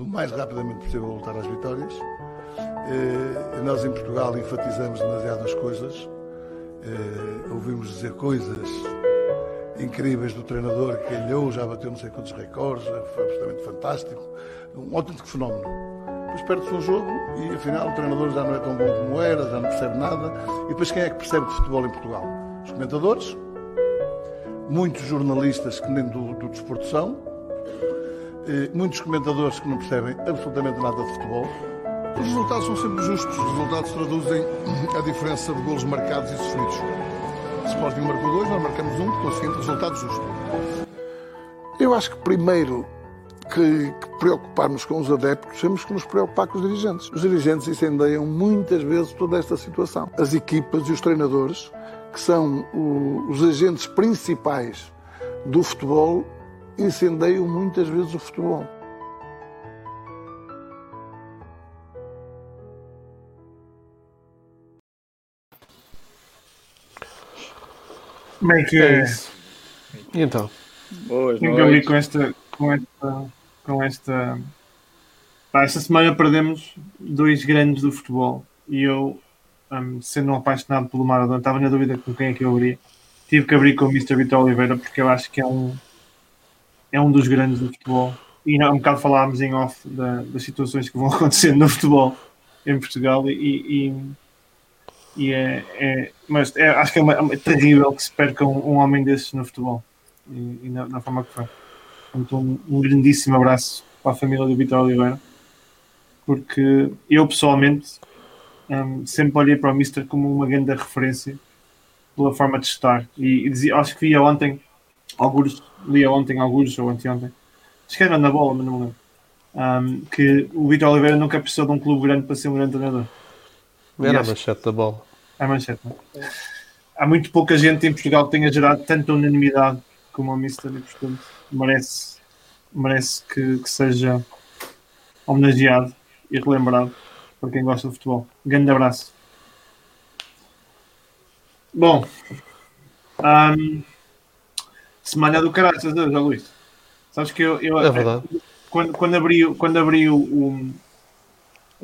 o mais rapidamente possível voltar às vitórias. Nós em Portugal enfatizamos demasiadas coisas, ouvimos dizer coisas incríveis do treinador que ganhou, já bateu não sei quantos recordes, foi absolutamente fantástico, um autêntico fenómeno. Depois perde-se um jogo e afinal o treinador já não é tão bom como era, já não percebe nada. E depois quem é que percebe de futebol em Portugal? Os comentadores, muitos jornalistas que nem do desporto são, muitos comentadores que não percebem absolutamente nada de futebol. Os resultados são sempre justos, os resultados traduzem a diferença de golos marcados e sofridos. Se o Sporting marcou 2, nós marcamos 1, conseguindo resultado justo. Eu acho que primeiro que preocuparmos com os adeptos, temos que nos preocupar com os dirigentes. Os dirigentes incendeiam muitas vezes toda esta situação. As equipas e os treinadores, que são os agentes principais do futebol, incendeiam muitas vezes o futebol. Como é que é isso? E então? Boas noites. Eu li com esta... Pá, esta semana perdemos dois grandes do futebol e eu, sendo um apaixonado pelo Maradona, estava na dúvida com quem é que eu abri. Tive que abrir com o Mr. Vitor Oliveira porque eu acho que é um dos grandes do futebol. E há um bocado falámos em off das situações que vão acontecendo no futebol em Portugal mas acho que é terrível que se perca um homem desses no futebol e na forma que foi. Então, um grandíssimo abraço para a família do Vitor Oliveira, porque eu pessoalmente sempre olhei para o Mister como uma grande referência pela forma de estar e dizia, acho que lia ontem ou anteontem, acho que era na bola, mas não me lembro, que o Vitor Oliveira nunca precisou de um clube grande para ser um grande treinador. Era a manchete da bola. A manchete. Há muito pouca gente em Portugal que tenha gerado tanta unanimidade como o Mister e, portanto, merece que seja homenageado e relembrado para quem gosta de futebol. Um grande abraço. Bom, semana do caralho, José Luís. Sabes que eu é verdade. Quando abri o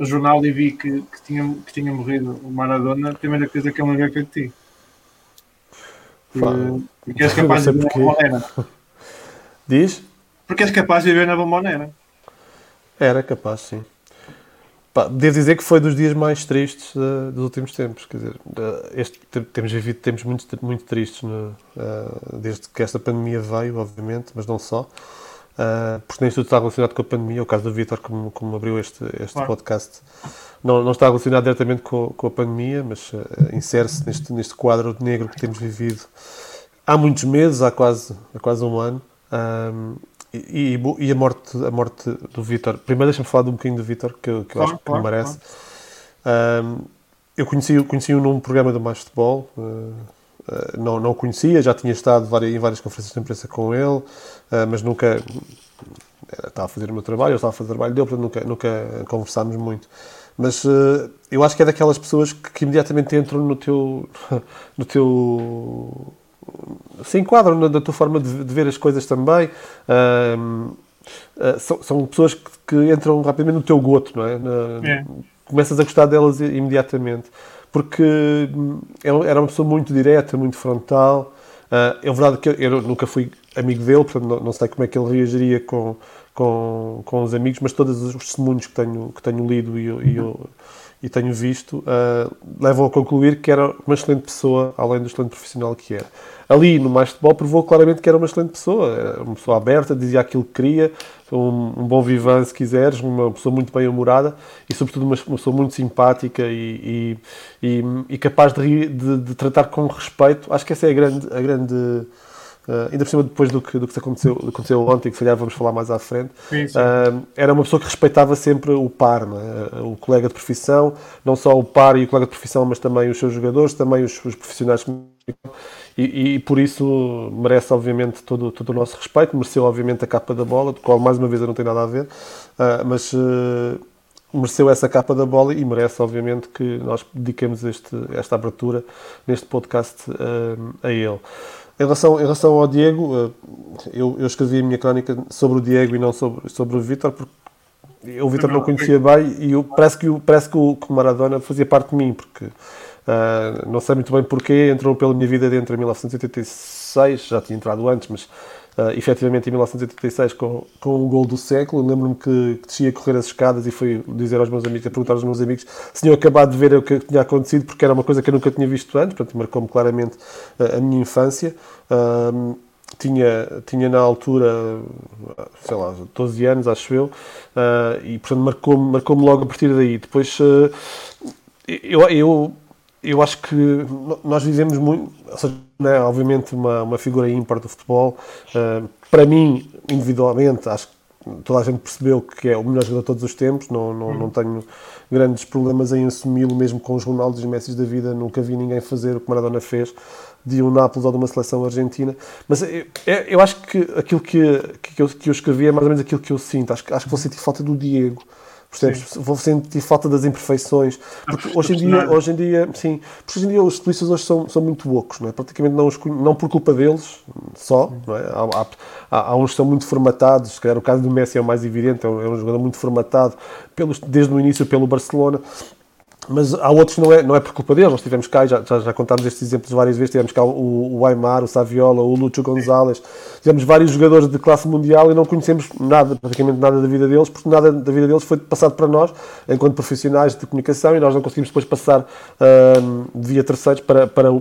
jornal e vi que tinha morrido o Maradona, a primeira coisa que eu me vi foi de ti. Porque és capaz de viver na Bombonera. Diz? Porque és capaz de viver na Bombonera. Era capaz, sim. Pá, devo dizer que foi dos dias mais tristes dos últimos tempos. Quer dizer, temos vivido tempos muito, muito tristes desde que esta pandemia veio, obviamente, mas não só. Porque nem tudo está relacionado com a pandemia. O caso do Vítor, como abriu este podcast, não está relacionado diretamente com a pandemia, mas insere-se neste quadro negro que temos vivido há muitos meses, há quase um ano. E a morte do Vítor. Primeiro deixa-me falar um bocadinho do Vítor, que eu acho que me merece. Eu conheci-o num programa do Mais Futebol. Não o conhecia, já tinha estado em várias conferências de imprensa com ele, mas nunca estava a fazer o meu trabalho, eu estava a fazer o trabalho dele, portanto nunca conversámos muito. Mas eu acho que é daquelas pessoas que imediatamente entram no teu se enquadram na tua forma de ver as coisas também. São pessoas que entram rapidamente no teu goto, não é? Começas a gostar delas imediatamente. Porque era uma pessoa muito direta, muito frontal. É verdade que eu nunca fui amigo dele, portanto não sei como é que ele reagiria com os amigos, mas todos os testemunhos que tenho lido e tenho visto levam a concluir que era uma excelente pessoa, além do excelente profissional que era. Ali, no Mais Futebol, provou claramente que era uma excelente pessoa. Era uma pessoa aberta, dizia aquilo que queria, um bom vivant, se quiseres, uma pessoa muito bem-humorada e, sobretudo, uma pessoa muito simpática e capaz de tratar com respeito. Acho que essa é a grande ainda por cima, depois do que aconteceu ontem, que se calhar vamos falar mais à frente, sim. Era uma pessoa que respeitava sempre o par, não é? O colega de profissão, não só o par e o colega de profissão, mas também os seus jogadores, também os profissionais e por isso merece, obviamente, todo o nosso respeito, mereceu, obviamente, a capa da bola, do qual, mais uma vez, eu não tenho nada a ver, mas mereceu essa capa da bola e merece, obviamente, que nós dediquemos esta abertura neste podcast a ele. Em relação ao Diego, eu escrevi a minha crónica sobre o Diego e não sobre o Vítor, porque eu o Vítor não conhecia bem e eu, parece que o Maradona fazia parte de mim, porque não sei muito bem porquê, entrou pela minha vida dentro em 1986, já tinha entrado antes, mas efetivamente em 1986 com o gol do século. Lembro-me que descia a correr as escadas e fui dizer aos meus amigos, a perguntar aos meus amigos se tinham acabado de ver o que tinha acontecido, porque era uma coisa que eu nunca tinha visto antes, portanto marcou-me claramente a minha infância. Tinha na altura, sei lá, 12 anos, acho eu, e portanto marcou-me logo a partir daí. Depois eu acho que nós vivemos muito, ou seja, é obviamente uma figura ímpar do futebol. Para mim, individualmente, acho que toda a gente percebeu que é o melhor jogador de todos os tempos. Não tenho grandes problemas em assumi-lo, mesmo com os Ronaldos e Messi da vida. Nunca vi ninguém fazer o que Maradona fez, de um Nápoles ou de uma seleção argentina. Mas eu acho que aquilo que eu escrevi é mais ou menos aquilo que eu sinto. Acho que vou sentir falta do Diego. Sim. Vou sentir falta das imperfeições, porque hoje em dia, sim, porque hoje em dia os futebolistas hoje são muito ocos, não é? Praticamente não por culpa deles só, não é? Há uns que são muito formatados, se calhar o caso do Messi é o mais evidente, é um jogador muito formatado desde o início pelo Barcelona. Mas há outros que não é por culpa deles. Nós tivemos cá, já contámos estes exemplos várias vezes, tivemos cá o Aimar, o Saviola, o Lúcio Gonzalez, tivemos vários jogadores de classe mundial e não conhecemos nada, praticamente nada da vida deles, porque nada da vida deles foi passado para nós, enquanto profissionais de comunicação, e nós não conseguimos depois passar via terceiros para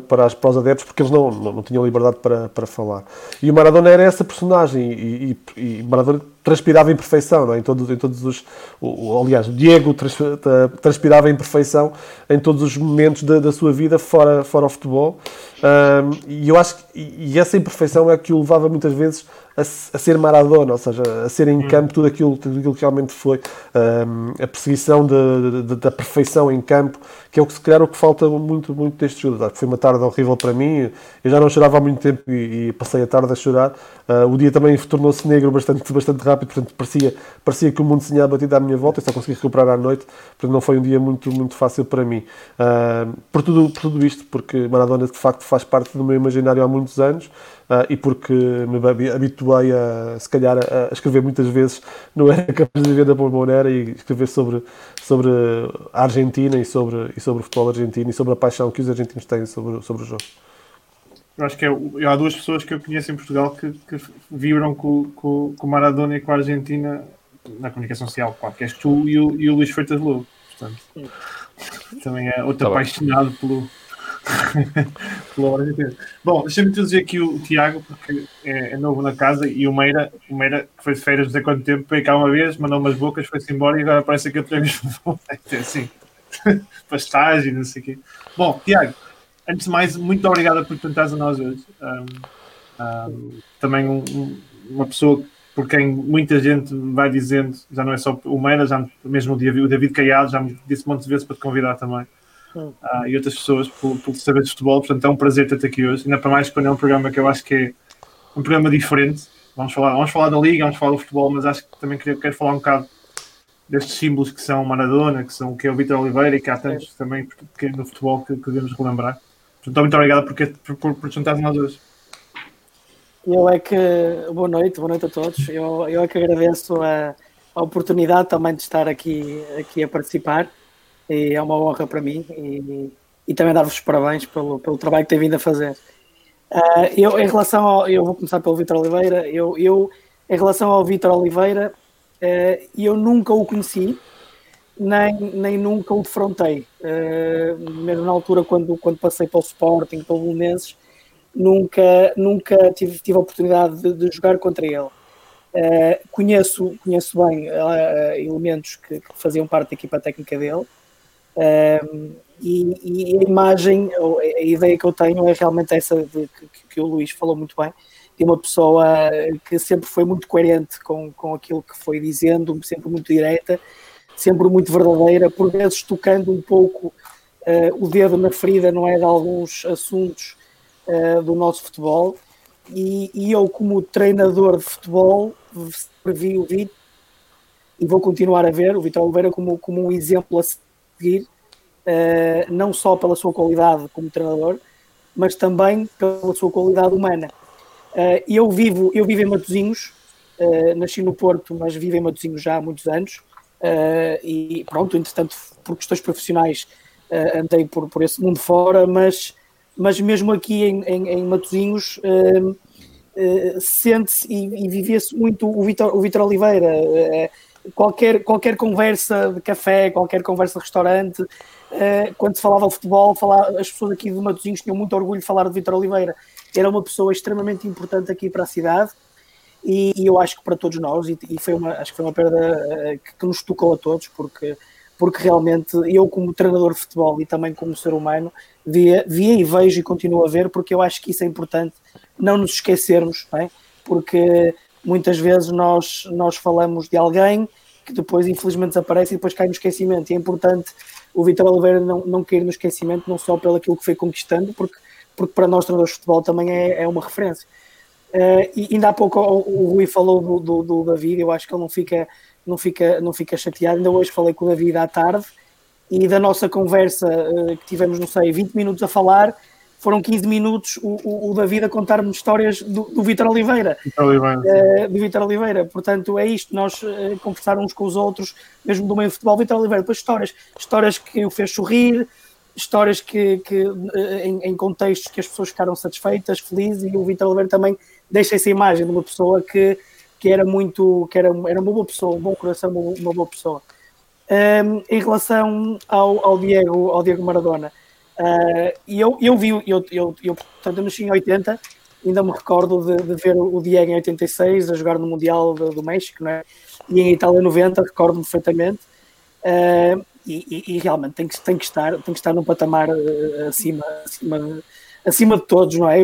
os adeptos, porque eles não tinham liberdade para falar. E o Maradona era essa personagem, e Maradona transpirava imperfeição, não é? Aliás, o Diego transpirava imperfeição em todos os momentos da sua vida, fora o futebol. E eu acho que essa imperfeição é que o levava muitas vezes a ser Maradona, ou seja, a ser em campo tudo aquilo que realmente foi, a perseguição da perfeição em campo, que é o que se calhar o que falta muito, muito destes jogadores. Foi uma tarde horrível para mim, eu já não chorava há muito tempo e passei a tarde a chorar. O dia também tornou-se negro bastante rápido, portanto parecia que o mundo se tinha abatido à minha volta, eu só consegui recuperar à noite, portanto não foi um dia muito, muito fácil para mim. Por tudo isto, porque Maradona de facto faz parte do meu imaginário há muitos anos, e porque me habituei a, se calhar, a escrever muitas vezes, não era capaz de viver da Bombonera e escrever sobre a Argentina e sobre o futebol argentino e sobre a paixão que os argentinos têm sobre o jogo. Eu acho que há duas pessoas que eu conheço em Portugal que vibram com o Maradona e com a Argentina na comunicação social, claro, que és tu e o Luís Freitas Lobo, portanto, também é outro apaixonado pelo Argentina. Bom, deixa-me dizer aqui o Tiago, porque é novo na casa, e o Meira que foi de férias, não sei quanto tempo, veio cá uma vez, mandou umas bocas, foi-se embora e agora parece que eu trago assim, pastagem, não sei o quê. Bom, Tiago, antes de mais, muito obrigado por tentares a nós hoje. Também uma pessoa por quem muita gente vai dizendo, já não é só o Meira, já mesmo o David Caiado já me disse um monte de vezes para te convidar também. E outras pessoas por saber de futebol, portanto é um prazer ter-te aqui hoje, ainda para mais quando é um programa que eu acho que é um programa diferente. Vamos falar da Liga, vamos falar do futebol, mas acho que também quero falar um bocado destes símbolos que são o Maradona, que é o Vítor Oliveira, e que há tantos também no futebol que devemos relembrar. Portanto, muito obrigado por te juntares nós hoje. Boa noite a todos. Eu é que agradeço a oportunidade também de estar aqui a participar. E é uma honra para mim e também dar-vos os parabéns pelo trabalho que tem vindo a fazer. Eu vou começar pelo Vítor Oliveira. Eu em relação ao Vítor Oliveira, eu nunca o conheci, nem nunca o defrontei. Mesmo na altura quando passei pelo Sporting, pelo Belenenses, nunca tive a oportunidade de jogar contra ele. Conheço bem elementos que faziam parte da equipa técnica dele. E a imagem, a ideia que eu tenho é realmente essa que o Luís falou muito bem, de uma pessoa que sempre foi muito coerente com aquilo que foi dizendo, sempre muito direta, sempre muito verdadeira, por vezes tocando um pouco o dedo na ferida, não é, de alguns assuntos do nosso futebol, e eu, como treinador de futebol, previ o Vítor e vou continuar a ver o Vítor Oliveira como um exemplo a seguir, não só pela sua qualidade como treinador, mas também pela sua qualidade humana. Eu vivo em Matosinhos, nasci no Porto, mas vivo em Matosinhos já há muitos anos, e pronto, entretanto, por questões profissionais andei por esse mundo fora, mas mesmo aqui em Matosinhos sente-se e vivia-se muito o Vítor Oliveira. Qualquer conversa de café, qualquer conversa de restaurante, quando se falava de futebol, as pessoas aqui de Matosinhos tinham muito orgulho de falar de Vítor Oliveira. Era uma pessoa extremamente importante aqui para a cidade e eu acho que para todos nós, e acho que foi uma perda que nos tocou a todos, porque realmente eu, como treinador de futebol e também como ser humano, via e vejo e continuo a ver, porque eu acho que isso é importante, não nos esquecermos, não é? Porque muitas vezes nós falamos de alguém que depois infelizmente desaparece e depois cai no esquecimento, e é importante o Vítor Oliveira não cair no esquecimento, não só pelo aquilo que foi conquistando, porque para nós treinadores de futebol também é uma referência. E ainda há pouco o Rui falou do David, eu acho que ele não fica chateado. Ainda hoje falei com o David à tarde e da nossa conversa que tivemos, não sei, 20 minutos a falar, foram 15 minutos o David a contar-me histórias do Vítor Oliveira. Portanto, é isto, nós conversar uns com os outros, mesmo do meio de futebol. Vítor Oliveira, depois histórias que o fez sorrir, histórias que em contextos que as pessoas ficaram satisfeitas, felizes, e o Vítor Oliveira também deixa essa imagem de uma pessoa que era uma boa pessoa, um bom coração, uma boa pessoa. Em relação ao Diego Maradona, eu nasci em 80, ainda me recordo de ver o Diego em 86 a jogar no Mundial do México, não é? E em Itália 90, recordo-me perfeitamente. E realmente tem que estar num patamar acima de todos, não é?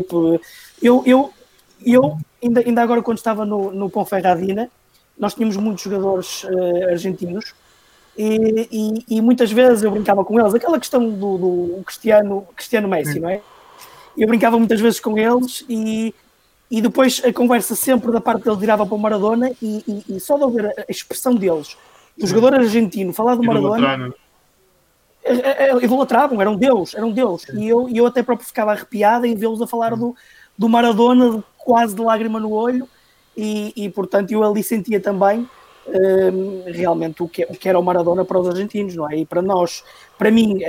Eu ainda agora, quando estava no Ponferradina, nós tínhamos muitos jogadores argentinos e muitas vezes eu brincava com eles, aquela questão do Cristiano Messi, não é? Eu brincava muitas vezes com eles e depois a conversa sempre da parte deles virava para o Maradona e só de ouvir a expressão deles, o jogador argentino, falar do Maradona, idolatravam, era um deus, e eu até próprio ficava arrepiada em vê-los a falar do Maradona, quase de lágrima no olho, e portanto eu ali sentia também realmente o que era o Maradona para os argentinos, não é? E para nós, para mim,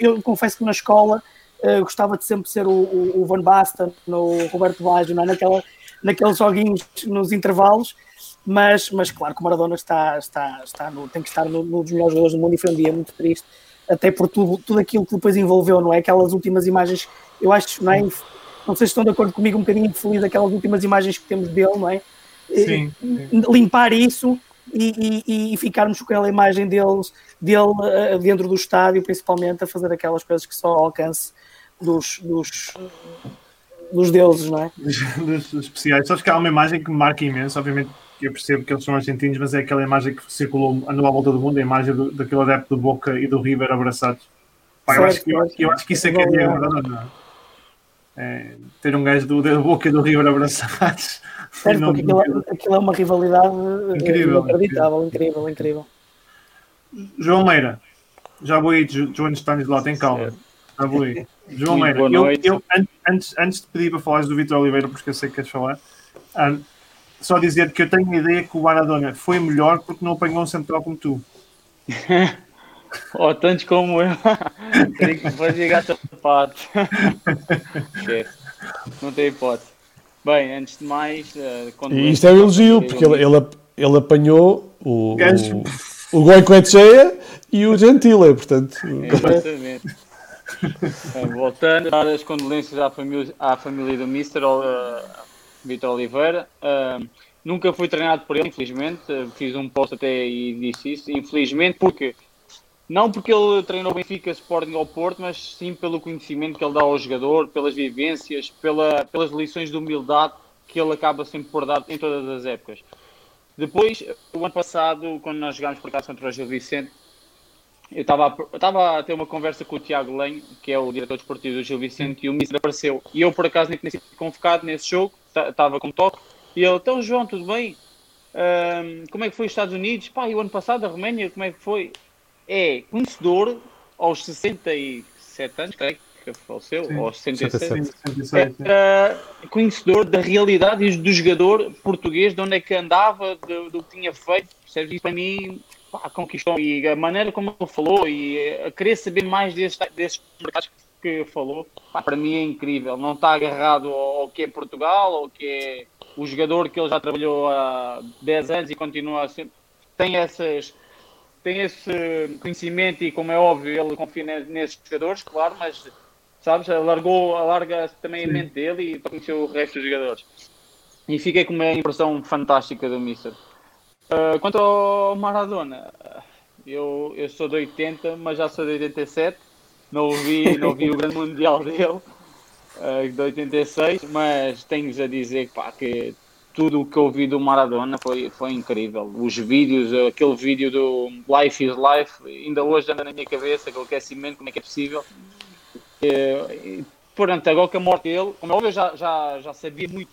eu confesso que na escola gostava de sempre ser o Van Basten, o Roberto Baggio, não é? Naqueles joguinhos nos intervalos. Mas claro que o Maradona tem que estar no dos melhores jogadores do mundo, e foi um dia muito triste, até por tudo aquilo que depois envolveu, não é? Aquelas últimas imagens, eu acho, não é? Não sei se estão de acordo comigo, um bocadinho feliz aquelas últimas imagens que temos dele, não é? Sim, sim. Limpar isso e ficarmos com aquela imagem dele dentro do estádio, principalmente, a fazer aquelas coisas que só ao alcance dos deuses, não é? Dos especiais. Sabes que há uma imagem que me marca imenso, obviamente. Eu percebo que eles são argentinos, mas é aquela imagem que circulou, andou à volta do mundo, a imagem daquele adepto do Boca e do River abraçados. Pá, eu acho que isso é que é Diego Maradona. É, ter um gajo do Boca e do River abraçados. Certo, não, porque aquilo é uma rivalidade inacreditável, incrível. João Meira, já vou aí, João Stanis lá, tem calma. Já vou aí. João Meira, eu antes de pedir para falares do Vítor Oliveira, porque eu sei que queres falar, só dizer que eu tenho a ideia que o Maradona foi melhor porque não apanhou um central como tu. Oh, tanto como eu. Tem que fazer gato de pato. Não tem hipótese. Bem, antes de mais... E isto é um elogio, porque ele apanhou o Goicoechea e o Gentile, portanto... Exatamente. Voltando, dar as condolências à família do Mister Vítor Oliveira. Nunca fui treinado por ele, infelizmente. Fiz um post até e disse isso. Infelizmente, porque não porque ele treinou Benfica, Sporting ou Porto, mas sim pelo conhecimento que ele dá ao jogador, pelas vivências, pelas lições de humildade que ele acaba sempre por dar em todas as épocas. Depois, o ano passado, quando nós jogámos por acaso contra o Gil Vicente, eu estava a ter uma conversa com o Tiago Lenho, que é o diretor desportivo do Gil Vicente, e o Mister apareceu. E eu, por acaso, nem tinha sido convocado nesse jogo, estava com toque, e ele, então João, tudo bem? Como é que foi os Estados Unidos? Pá, e o ano passado a Roménia, como é que foi? É conhecedor, aos 67 anos, creio, que faleceu, sim, aos 77, era conhecedor da realidade do jogador português, de onde é que andava, do que tinha feito, percebes? Isso para mim, pá, conquistou, e a maneira como ele falou, e a querer saber mais desses mercados que falou, pá, para mim é incrível, não está agarrado ao que é Portugal, ao que é o jogador que ele já trabalhou há 10 anos e continua sempre, tem esse conhecimento e, como é óbvio, ele confia nesses jogadores, claro, mas, sabes, alarga também a mente dele e conheceu o resto dos jogadores. E fiquei com uma impressão fantástica do Mister. Quanto ao Maradona, eu sou de 80, mas já sou de 87, não vi o grande mundial dele, de 86, mas tenho-vos a dizer, pá, que tudo o que eu vi do Maradona foi incrível. Os vídeos, aquele vídeo do Life is Life, ainda hoje anda na minha cabeça, aquele aquecimento, como é que é possível. Portanto, agora que a morte dele, como eu já sabia muito,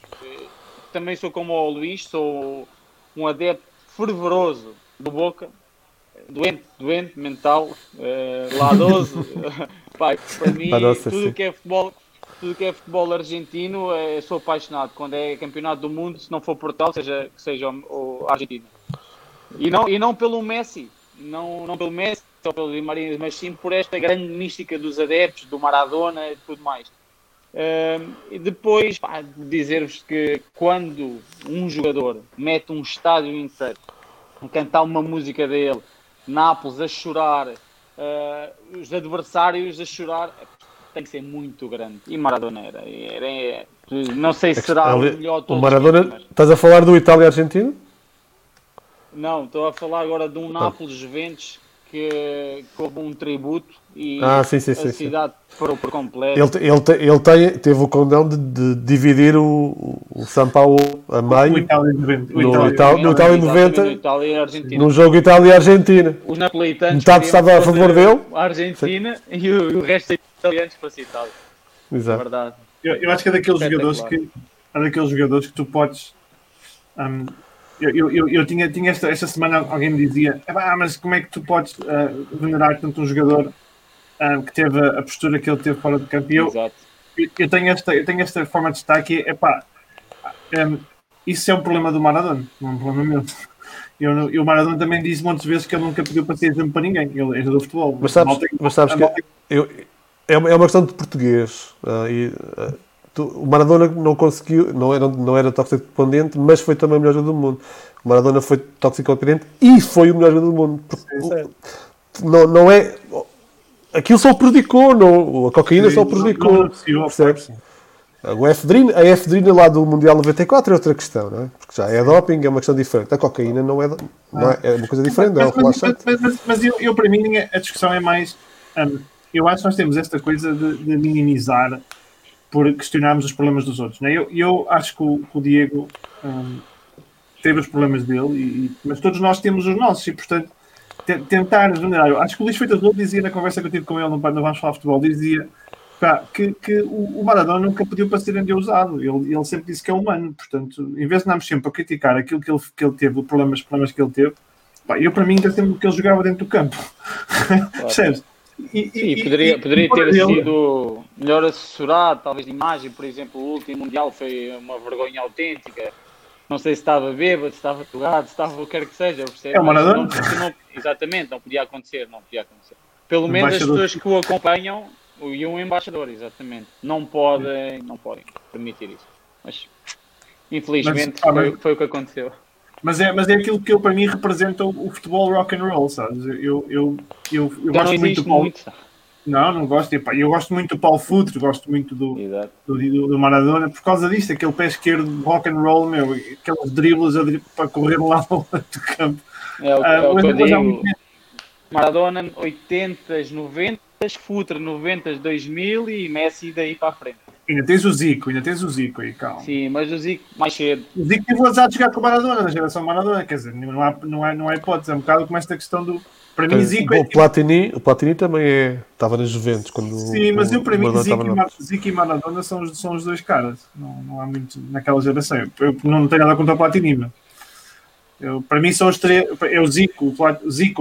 também sou como o Luís, sou um adepto fervoroso do Boca, doente mental, ladoso. Pai, para mim, tudo que é futebol... Tudo que é futebol argentino, eu sou apaixonado. Quando é campeonato do mundo, se não for Portugal, seja a Argentina. E não pelo Messi, não pelo Messi, só pelo Di Maria, mas sim por esta grande mística dos adeptos, do Maradona e tudo mais. E depois, pá, dizer-vos que quando um jogador mete um estádio inteiro a cantar uma música dele, Nápoles a chorar, os adversários a chorar... Tem que ser muito grande. E Maradona era não sei se será o melhor de todos. O Maradona, mas... Estás a falar do Itália Argentina? Não, estou a falar agora de um Nápoles Juventus que houve um tributo e a cidade parou por completo. Ele teve o condão de dividir o São Paulo a meio no Itália 90, num jogo Itália Argentina. Os napolitanos metade estava a favor dele, a Argentina, sim. E o resto italianos para si, Itália. Exato. É verdade. Eu acho que é daqueles jogadores que tu podes. Eu tinha esta semana alguém me dizia, mas como é que tu podes venerar tanto um jogador que teve a postura que ele teve fora do campo? Eu tenho esta forma de destaque, isso é um problema do Maradona, não é um problema meu. E o Maradona também diz muitas vezes que ele nunca pediu para ser exemplo para ninguém, ele é jogador de futebol. Mas sabes que é uma questão de português. O Maradona não conseguiu, não era toxicodependente, mas foi também o melhor jogador do mundo. O Maradona foi toxicodependente e foi o melhor jogador do mundo. Não é... Aquilo só o prejudicou, a cocaína só o prejudicou. A efedrina lá do Mundial 94 é outra questão, não é? Porque já é doping, é uma questão diferente. A cocaína não é uma coisa diferente, não é um relaxante. Mas eu, para mim, a discussão é mais... eu acho que nós temos esta coisa de minimizar por questionarmos os problemas dos outros, né? Eu acho que o Diego teve os problemas dele, mas todos nós temos os nossos e, portanto, tentar generar. Eu acho que o Luís Freitas Lobo dizia na conversa que eu tive com ele no Vamos Falar Futebol, dizia que o Maradona nunca pediu para ser endeusado. Ele sempre disse que é humano. Portanto, em vez de andarmos sempre a criticar aquilo que ele teve, os problemas que ele teve, eu, para mim, ainda sempre que ele jogava dentro do campo. Percebes? E poderia ter sido melhor assessorado, talvez de imagem. Por exemplo, o último Mundial foi uma vergonha autêntica. Não sei se estava bêbado, se estava drogado, se estava o que quer que seja. É o Maradona? Exatamente, não podia acontecer. Pelo menos as pessoas que o acompanham e um embaixador, exatamente. Não podem permitir isso. Mas, infelizmente, foi o que aconteceu. Mas é aquilo que para mim representa o futebol rock and roll, sabes? Eu gosto muito do Paulo. Não gosto. Eu gosto muito do Paulo Futre, gosto muito do Maradona por causa disto, aquele pé esquerdo rock and roll, meu, aqueles dribles para correr lá ao lado do campo. Maradona 80s, 90s, Futre 90s, 2000 e Messi daí para a frente. Ainda tens o Zico aí, calma. Sim, mas o Zico mais cedo. O Zico teve o azar de jogar com o Maradona, na geração Maradona, quer dizer, não há hipótese, é um bocado como esta questão do... Para mim, Zico é... O Platini também estava na Juventus quando... Sim, mas eu para mim, Zico e Maradona são os dois caras, não há muito naquela geração. Eu não tenho nada contra o Platini, mas... para mim são os três, é o Zico,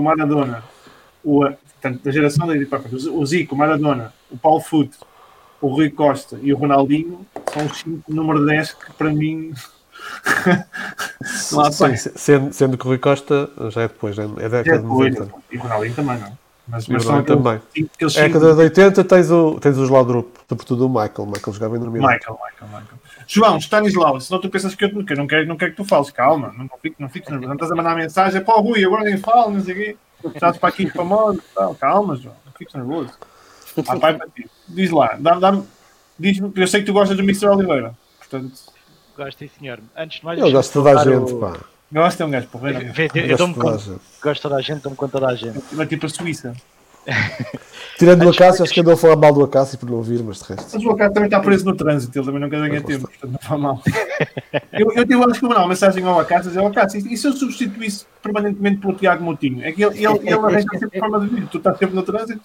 Maradona, o Maradona, o Paulo Futre o Rui Costa e o Ronaldinho são os 5 número 10 que para mim... não há sendo que o Rui Costa já é depois, né? É década de 90. E o Ronaldinho também, não? Mas são também. É a década de 80 tens o Laudrup, sobretudo o Michael. Michael jogava em dormir. Michael. João, Stanislau, se não tu pensas que eu não quero que tu fales, calma, não fiques nervoso, não estás a mandar mensagem, pá, Rui, agora nem falo, não sei o quê, estás para aqui para modo, calma, João, não fiques nervoso. Ah, pai, para ti. Diz lá, diz-me, eu sei que tu gostas do Mr. Oliveira, portanto... Gosto, sim, senhor. Antes de mais, eu gosto de toda a gente, pá. Gosto, é um gajo porreiro. Eu dou-me conta. Gosto de toda a gente, dou-me conta da gente. Mas tipo a Suíça. Tirando o Acácio, acho que andou a falar mal do Acácio por não ouvir, mas de resto. Mas o Acácio também está preso no trânsito, ele também não quer ganhar tempo, portanto não faz mal. Eu acho que vou mandar uma mensagem ao Acácio, dizer, Acácio, e se eu substituísse permanentemente pelo Tiago Moutinho? É que ele arranja sempre forma de vir, tu estás sempre no trânsito.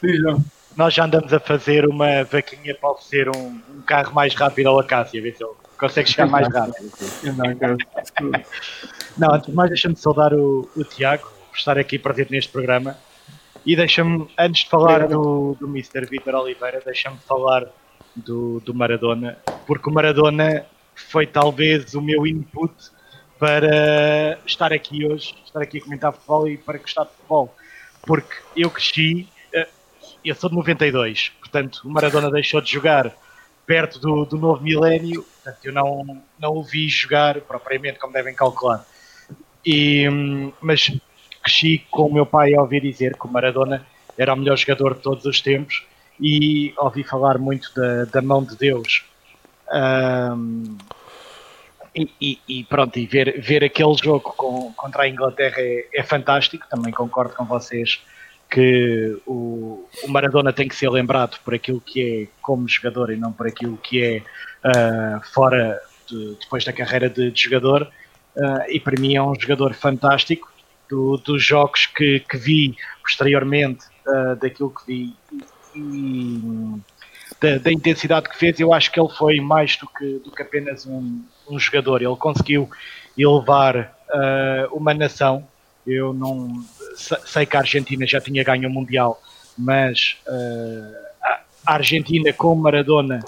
Sim, nós já andamos a fazer uma vaquinha para oferecer um carro mais rápido ao Acácio, a ver se ele consegue chegar mais rápido. Não, antes de mais, deixa-me saudar o Tiago por estar aqui presente neste programa. E deixa-me, antes de falar do Mr. Vítor Oliveira, deixa-me falar do Maradona, porque o Maradona foi talvez o meu input para estar aqui hoje, estar aqui a comentar futebol e para gostar de futebol. Porque eu cresci... Eu sou de 92, portanto, o Maradona deixou de jogar perto do novo milénio, portanto, eu não o vi jogar propriamente, como devem calcular. Mas cresci com o meu pai a ouvir dizer que o Maradona era o melhor jogador de todos os tempos e ouvi falar muito da mão de Deus. E pronto, e ver aquele jogo contra a Inglaterra é fantástico, também concordo com vocês. Que o Maradona tem que ser lembrado por aquilo que é como jogador e não por aquilo que é fora, depois da carreira de jogador, e para mim é um jogador fantástico dos jogos que vi posteriormente, daquilo que vi e da intensidade que fez. Eu acho que ele foi mais do que apenas um jogador, ele conseguiu elevar uma nação. Eu não sei que a Argentina já tinha ganho o Mundial, mas a Argentina com Maradona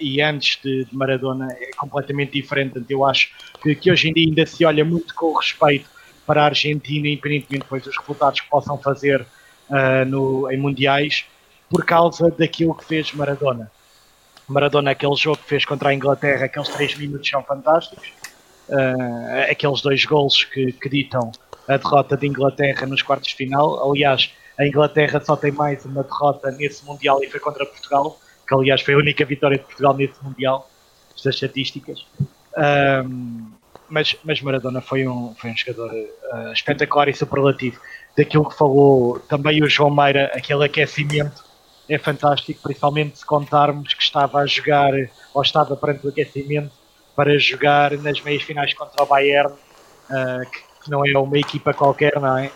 e antes de Maradona é completamente diferente. Então, eu acho que hoje em dia ainda se olha muito com respeito para a Argentina, independentemente depois dos resultados que possam fazer em Mundiais, por causa daquilo que fez Maradona. Maradona, aquele jogo que fez contra a Inglaterra, aqueles 3 minutos são fantásticos. Aqueles 2 golos que ditam a derrota de Inglaterra nos quartos de final. Aliás, a Inglaterra só tem mais uma derrota nesse Mundial e foi contra Portugal, que aliás foi a única vitória de Portugal nesse Mundial, estas estatísticas. Mas Maradona foi um jogador espetacular e superlativo. Daquilo que falou também o João Meira, aquele aquecimento é fantástico, principalmente se contarmos que estava a jogar, ou estava perante o aquecimento, para jogar nas meias finais contra o Bayern, que não é uma equipa qualquer, não é?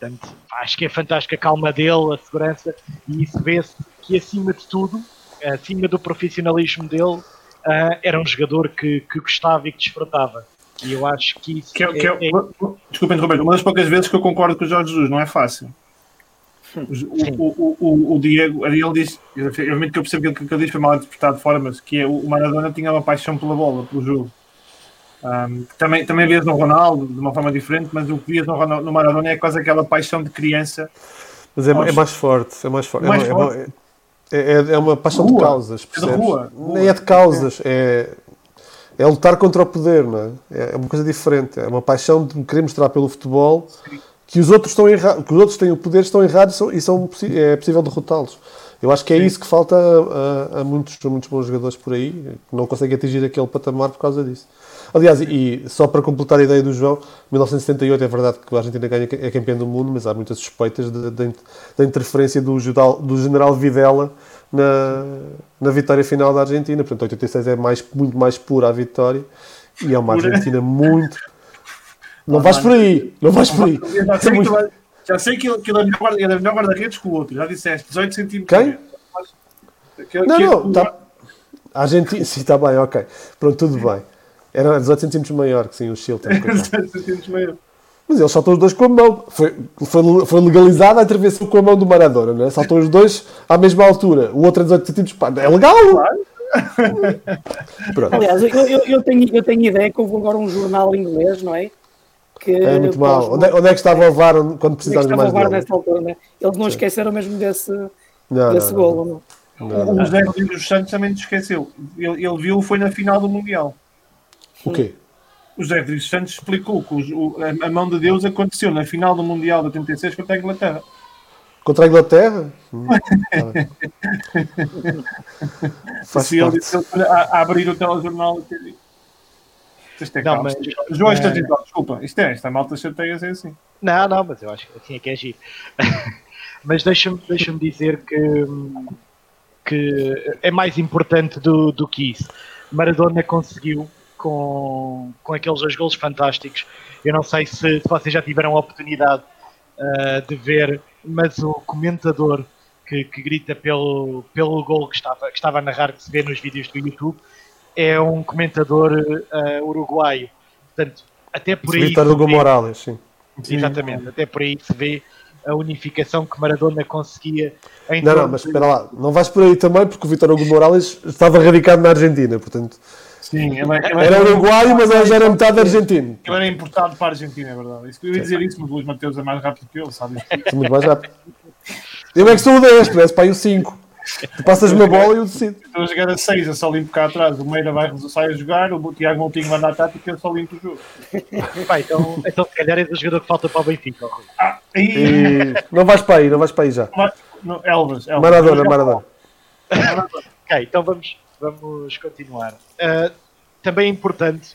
Portanto, acho que é fantástica a calma dele, a segurança, e isso vê-se que, acima de tudo, acima do profissionalismo dele, era um jogador que gostava e que desfrutava. E eu acho que isso é... Desculpem, Roberto, uma das poucas vezes que eu concordo com o Jorge Jesus, não é fácil. O Diego, ele diz, obviamente que eu percebo que o que ele diz foi mal interpretado de fora, mas que é, o Maradona tinha uma paixão pela bola, pelo jogo. Também vês no Ronaldo de uma forma diferente, mas o que vias no Maradona é quase aquela paixão de criança. Mas é mais forte, é mais forte. É uma paixão de causas, percebes? Nem é de causas, é lutar contra o poder, não é? É uma coisa diferente, é uma paixão de querer mostrar pelo futebol. Sim. Que os outros têm o poder, estão errados e é possível derrotá-los. Eu acho que é isso que falta a muitos bons jogadores por aí, que não conseguem atingir aquele patamar por causa disso. Aliás, e só para completar a ideia do João, 1978 é verdade que a Argentina é campeã do mundo, mas há muitas suspeitas da interferência do general Videla na vitória final da Argentina. Portanto, 86 é muito mais pura a vitória e é uma Argentina muito... Não vais por aí, não vais por aí. Já sei que ele é melhor guarda-redes que o outro, já disseste, 18 centímetros. Quem? Não, está... A Argentina... Sim, está bem, ok. Pronto, tudo bem. Era 18 centímetros maior que sim, o Chile. 18 centímetros maior. Mas eles saltam os dois com a mão. Foi legalizada a intervenção com a mão do Maradona, não é? Saltam os dois à mesma altura. O outro é 18 centímetros. Pá, é legal! Claro. Pronto. Aliás, eu tenho ideia que houve agora um jornal inglês, não é? Que, é muito mal. Onde é que estava o VAR quando precisávamos mais dele? Nessa altura, não é? Eles não esqueceram mesmo desse golo. O José Rodrigues dos Santos também esqueceu. Ele viu, foi na final do Mundial. O quê? O José Rodrigues dos Santos explicou que a mão de Deus aconteceu na final do Mundial de 86 contra a Inglaterra. Contra a Inglaterra? Se ele abrir o telejornal... Isto é não, mas, João, desculpa. Isto é malta chateia, é assim. Não, mas eu acho que assim é que é giro. Mas deixa-me dizer que é mais importante do que isso. Maradona conseguiu com aqueles dois golos fantásticos. Eu não sei se vocês já tiveram a oportunidade de ver, mas o comentador que grita pelo gol que estava a narrar, que se vê nos vídeos do YouTube, é um comentador uruguaio. Portanto, até por aí... Vitor Hugo Morales, sim. Exatamente, até por aí se vê a unificação que Maradona conseguia... Não, mas espera lá, não vais por aí também, porque o Vitor Hugo Morales estava radicado na Argentina, portanto... Sim, era uruguaio, mas já era metade argentino. Ele era importado para a Argentina, é verdade. Isso, eu ia dizer isso, mas o Luís Mateus é mais rápido que eu, sabes? É muito mais rápido. Eu é que sou o 10, tu és para aí o 5. Tu passas uma bola e eu decido. Estou a jogar a 6, eu só limpo cá atrás. O Meira sai a jogar, o Tiago Moutinho vai dar tática e eu só limpo o jogo. Pai, então se calhar és o jogador que falta para o Benfica. Não vais para aí já. Elvas. Maradona. Ok, então vamos continuar. Também é importante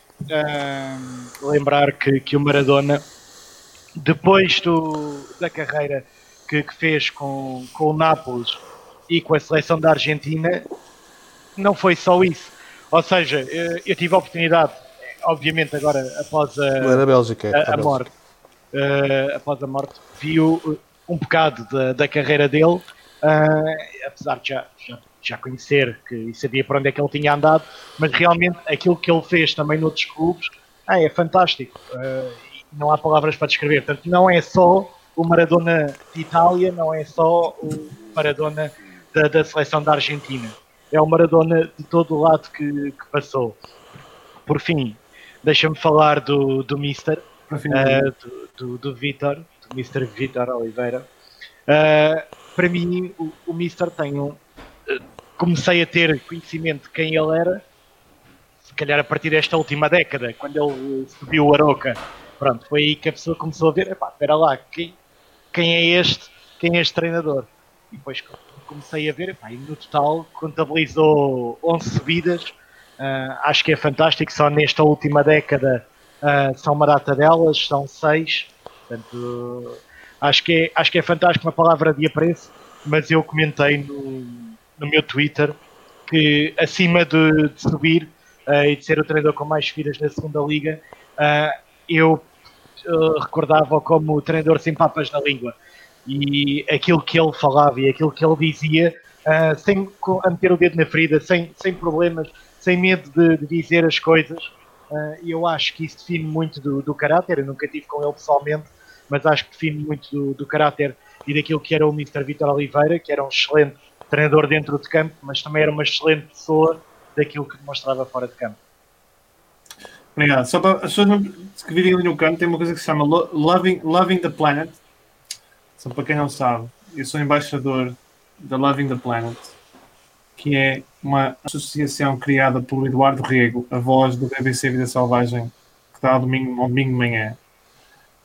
lembrar que o Maradona, depois da carreira que fez com o Nápoles e com a seleção da Argentina, não foi só isso. Ou seja, eu tive a oportunidade, obviamente agora após a morte, vi um bocado da carreira dele, apesar de já conhecer e sabia para onde é que ele tinha andado, mas realmente aquilo que ele fez também noutros clubes é fantástico, não há palavras para descrever. Portanto, não é só o Maradona de Itália, não é só o Maradona da seleção da Argentina, é o Maradona de todo o lado que passou. Por fim, deixa-me falar do Mister, do Vítor, do Mister Vítor Oliveira. Para mim, o Mister tem comecei a ter conhecimento de quem ele era, se calhar a partir desta última década, quando ele subiu o Aroca. Pronto, foi aí que a pessoa começou a ver, espera lá, quem é este treinador? E depois comecei a ver, e no total contabilizou 11 subidas, acho que é fantástico. Só nesta última década são uma data delas, são 6, portanto acho que é fantástico, uma palavra de apreço. Mas eu comentei no meu Twitter que acima de subir e de ser o treinador com mais subidas na segunda liga, eu recordava como o treinador sem papas na língua, e aquilo que ele falava e aquilo que ele dizia, sem meter o dedo na ferida, sem problemas, sem medo de dizer as coisas. Eu acho que isso define muito do caráter. Eu nunca estive com ele pessoalmente, mas acho que define muito do caráter e daquilo que era o Mr. Vítor Oliveira, que era um excelente treinador dentro de campo, mas também era uma excelente pessoa daquilo que demonstrava fora de campo. Obrigado. Só para as pessoas que virem ali no canto, tem uma coisa que se chama Loving the Planet. Só para quem não sabe, eu sou embaixador da Loving the Planet, que é uma associação criada pelo Eduardo Rego, a voz do BBC Vida Selvagem, que está ao domingo de manhã,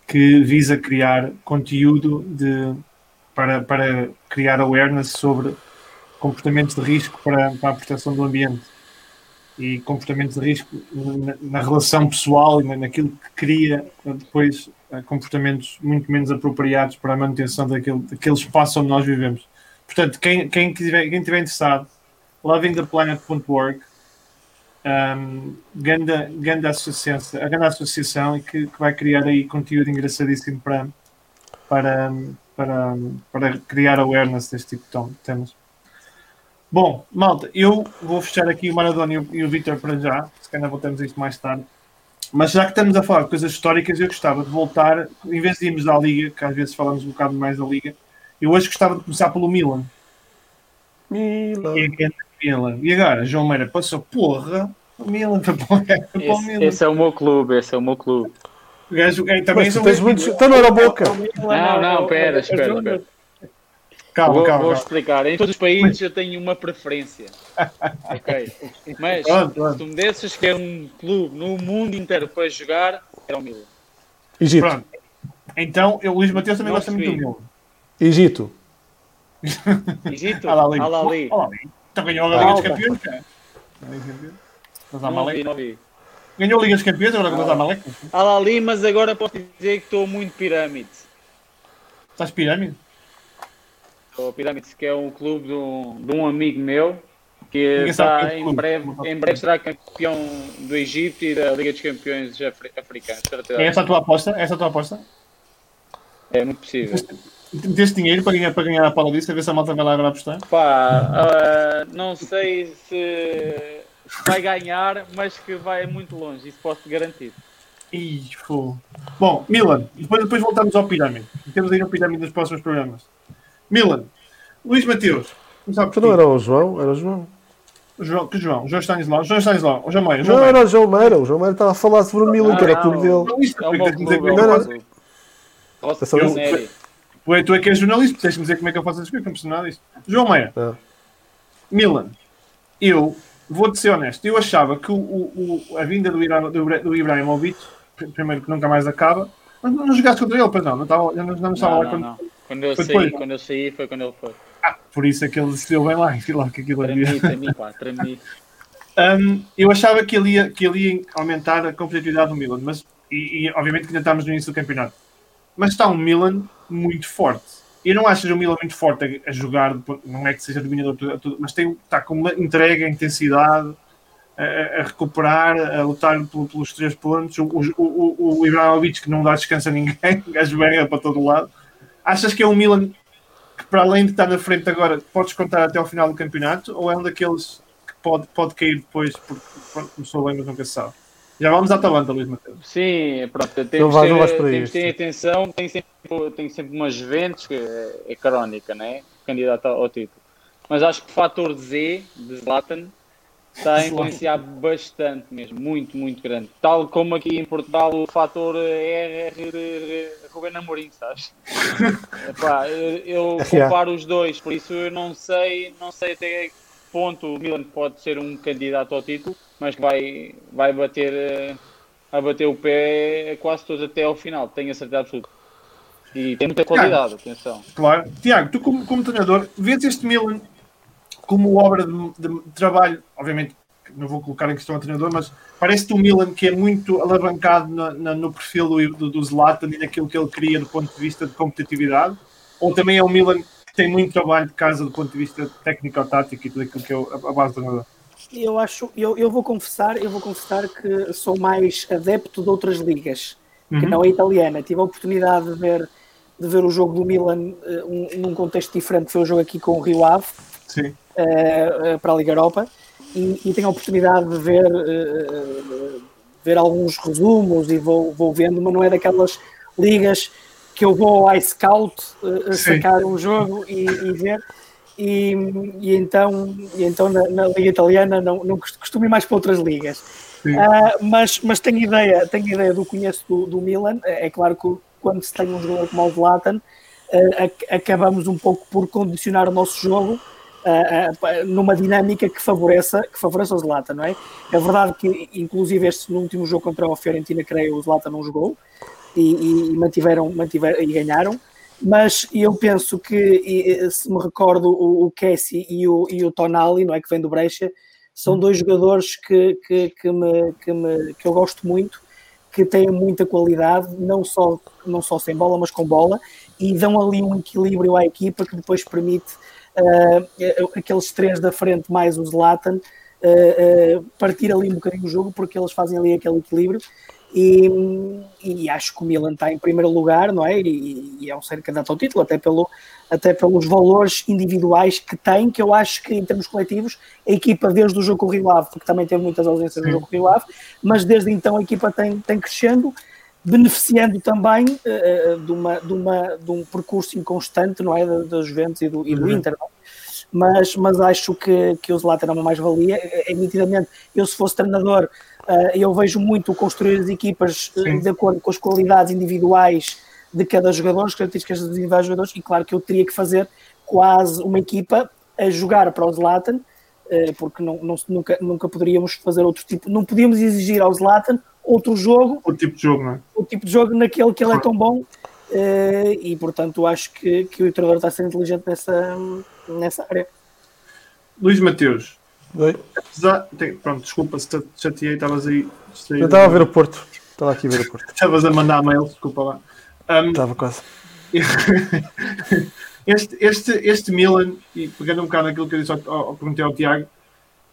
que visa criar conteúdo para criar awareness sobre comportamentos de risco para a proteção do ambiente e comportamentos de risco na relação pessoal e naquilo que cria depois comportamentos muito menos apropriados para a manutenção daquele espaço onde nós vivemos. Portanto, quem estiver interessado, lovingtheplanet.org, grande associação, e que vai criar aí conteúdo engraçadíssimo para criar awareness deste tipo de temas. Bom, malta, eu vou fechar aqui o Maradona e o Vítor para já, se calhar voltamos a isto mais tarde. Mas já que estamos a falar de coisas históricas, eu gostava de voltar, em vez de irmos à Liga, que às vezes falamos um bocado mais da Liga, eu hoje gostava de começar pelo Milan. Milan. E agora, João Meira passou, porra, o Milan para o Milan. Esse é o meu clube, O gajo, também mas, tens muitos... Então não era Boca. Não, espera. Calma. Vou explicar. Em todos os países eu tenho uma preferência. Ok. Mas se tu me desses que é um clube no mundo inteiro para jogar, era o Milan. Egito. Pronto. Então, o Luís Mateus também gosta muito do Milan. Egito? Al-Ahly. Então ganhou a Liga dos Campeões, cara. Não vi. Ganhou a Liga dos Campeões, agora ganhou o Zamalek. Al-Ahly, mas agora posso dizer que estou muito pirâmide. Estás pirâmide? Estou pirâmide, que é um clube de um amigo meu, que está em breve será campeão do Egito e da Liga dos Campeões africanos. É essa a tua aposta? É muito possível. Meteste dinheiro para ganhar a pala disso, a ver se a malta vai lá agora apostar? Pá, não sei se vai ganhar, mas que vai muito longe, isso posso-te garantir. Bom, Milan, depois voltamos ao pirâmide. Temos aí o pirâmide nos próximos programas. Milan, Luís Mateus, começámos. Não era o João? Era o João. O João Stanislau. Não, era o João Meira. O João Meira estava a falar sobre o Milan, que era o clube dele. Tu é que és jornalista, tens de me dizer como é que eu faço as coisas, não percebo nada disto. João Meira, Milan, eu vou-te ser honesto, eu achava que a vinda do Ibrahimovic, primeiro que nunca mais acaba, mas não jogaste contra ele, pois não estava lá. Quando eu saí, foi quando ele foi. Por isso é que ele decidiu bem lá, que aquilo ali. Tremi. Eu achava que ele ia aumentar a competitividade do Milan, mas, e obviamente que ainda estamos no início do campeonato. Mas está um Milan muito forte. Eu não acho o Milan muito forte a jogar, não é que seja dominador, mas está com uma entrega, intensidade, a recuperar, a lutar pelos 3 pontos. O Ibrahimovic, que não dá descanso a ninguém, o gajo berra para todo lado. Achas que é um Milan que, para além de estar na frente agora, podes contar até ao final do campeonato? Ou é um daqueles que pode cair depois, porque começou bem, mas nunca se sabe? Já vamos à Atalanta, Luís Mateus. Sim, pronto. Temos que ter atenção. Tem sempre uma Juventus que é crónica, né? Candidata ao título. Mas acho que o fator Z de Zlatan está a influenciar bastante mesmo. Muito, muito grande. Tal como aqui em Portugal o fator R Ruben Amorim, sabes? Epá, eu comparo os dois. Por isso eu não sei até que ponto o Milan pode ser um candidato ao título, mas que vai bater o pé quase todos até ao final, tenho a certeza absoluta. E tem muita qualidade, atenção. Claro. Tiago, tu como treinador, vês este Milan como obra de trabalho, obviamente não vou colocar em questão o treinador, mas parece-te um Milan que é muito alavancado no perfil do Zlatan e naquilo que ele cria do ponto de vista de competitividade, ou também é um Milan que tem muito trabalho de casa do ponto de vista técnico ou tático e tudo aquilo que é a base do treinador? Eu vou confessar que sou mais adepto de outras ligas, que não é italiana. Tive a oportunidade de ver o jogo do Milan num contexto diferente, foi o jogo aqui com o Rio Ave, para a Liga Europa, e tenho a oportunidade de ver alguns resumos e vou vendo, mas não é daquelas ligas que eu vou ao iScout sacar um jogo e ver. E então na Liga Italiana não costumo ir mais para outras ligas, mas tenho ideia do que conheço do Milan. É claro que quando se tem um jogador como o Zlatan, acabamos um pouco por condicionar o nosso jogo numa dinâmica que favoreça o Zlatan, não é? É verdade que inclusive este no último jogo contra a Fiorentina, creio, o Zlatan não jogou e mantiveram e ganharam. Mas eu penso que, se me recordo, o Kessie e o Tonali, não é, que vem do Brescia, são dois jogadores que eu gosto muito, que têm muita qualidade, não só sem bola, mas com bola, e dão ali um equilíbrio à equipa que depois permite aqueles três da frente mais o Zlatan partir ali um bocadinho o jogo, porque eles fazem ali aquele equilíbrio. E acho que o Milan está em primeiro lugar, não é? E é um sério candidato ao título, até pelos valores individuais que tem, que eu acho que em termos coletivos, a equipa desde o jogo com o Rio Ave, porque também teve muitas ausências no jogo com o Rio Ave, mas desde então a equipa tem crescendo, beneficiando também de um percurso inconstante, não é? Da Juventus e do Inter, não é? Mas acho que o Zlatan é uma mais-valia, nitidamente. Eu, se fosse treinador, eu vejo muito construir as equipas de acordo com as qualidades individuais de cada jogador, as características dos individuais jogadores, e claro que eu teria que fazer quase uma equipa a jogar para o Zlatan, porque nunca poderíamos fazer outro tipo, não podíamos exigir ao Zlatan outro jogo. Outro tipo de jogo, não é? Outro tipo de jogo naquele que ele é tão bom. E portanto acho que o treinador está a ser inteligente nessa área. Luís Mateus. Oi? Pronto, desculpa se te chateei, estavas aí. Eu estava a ver o Porto. Estava aqui a ver o Porto. Estavas a mandar mail, desculpa lá. Estava quase. Este Milan, e pegando um bocado naquilo que eu disse ao perguntei ao Tiago,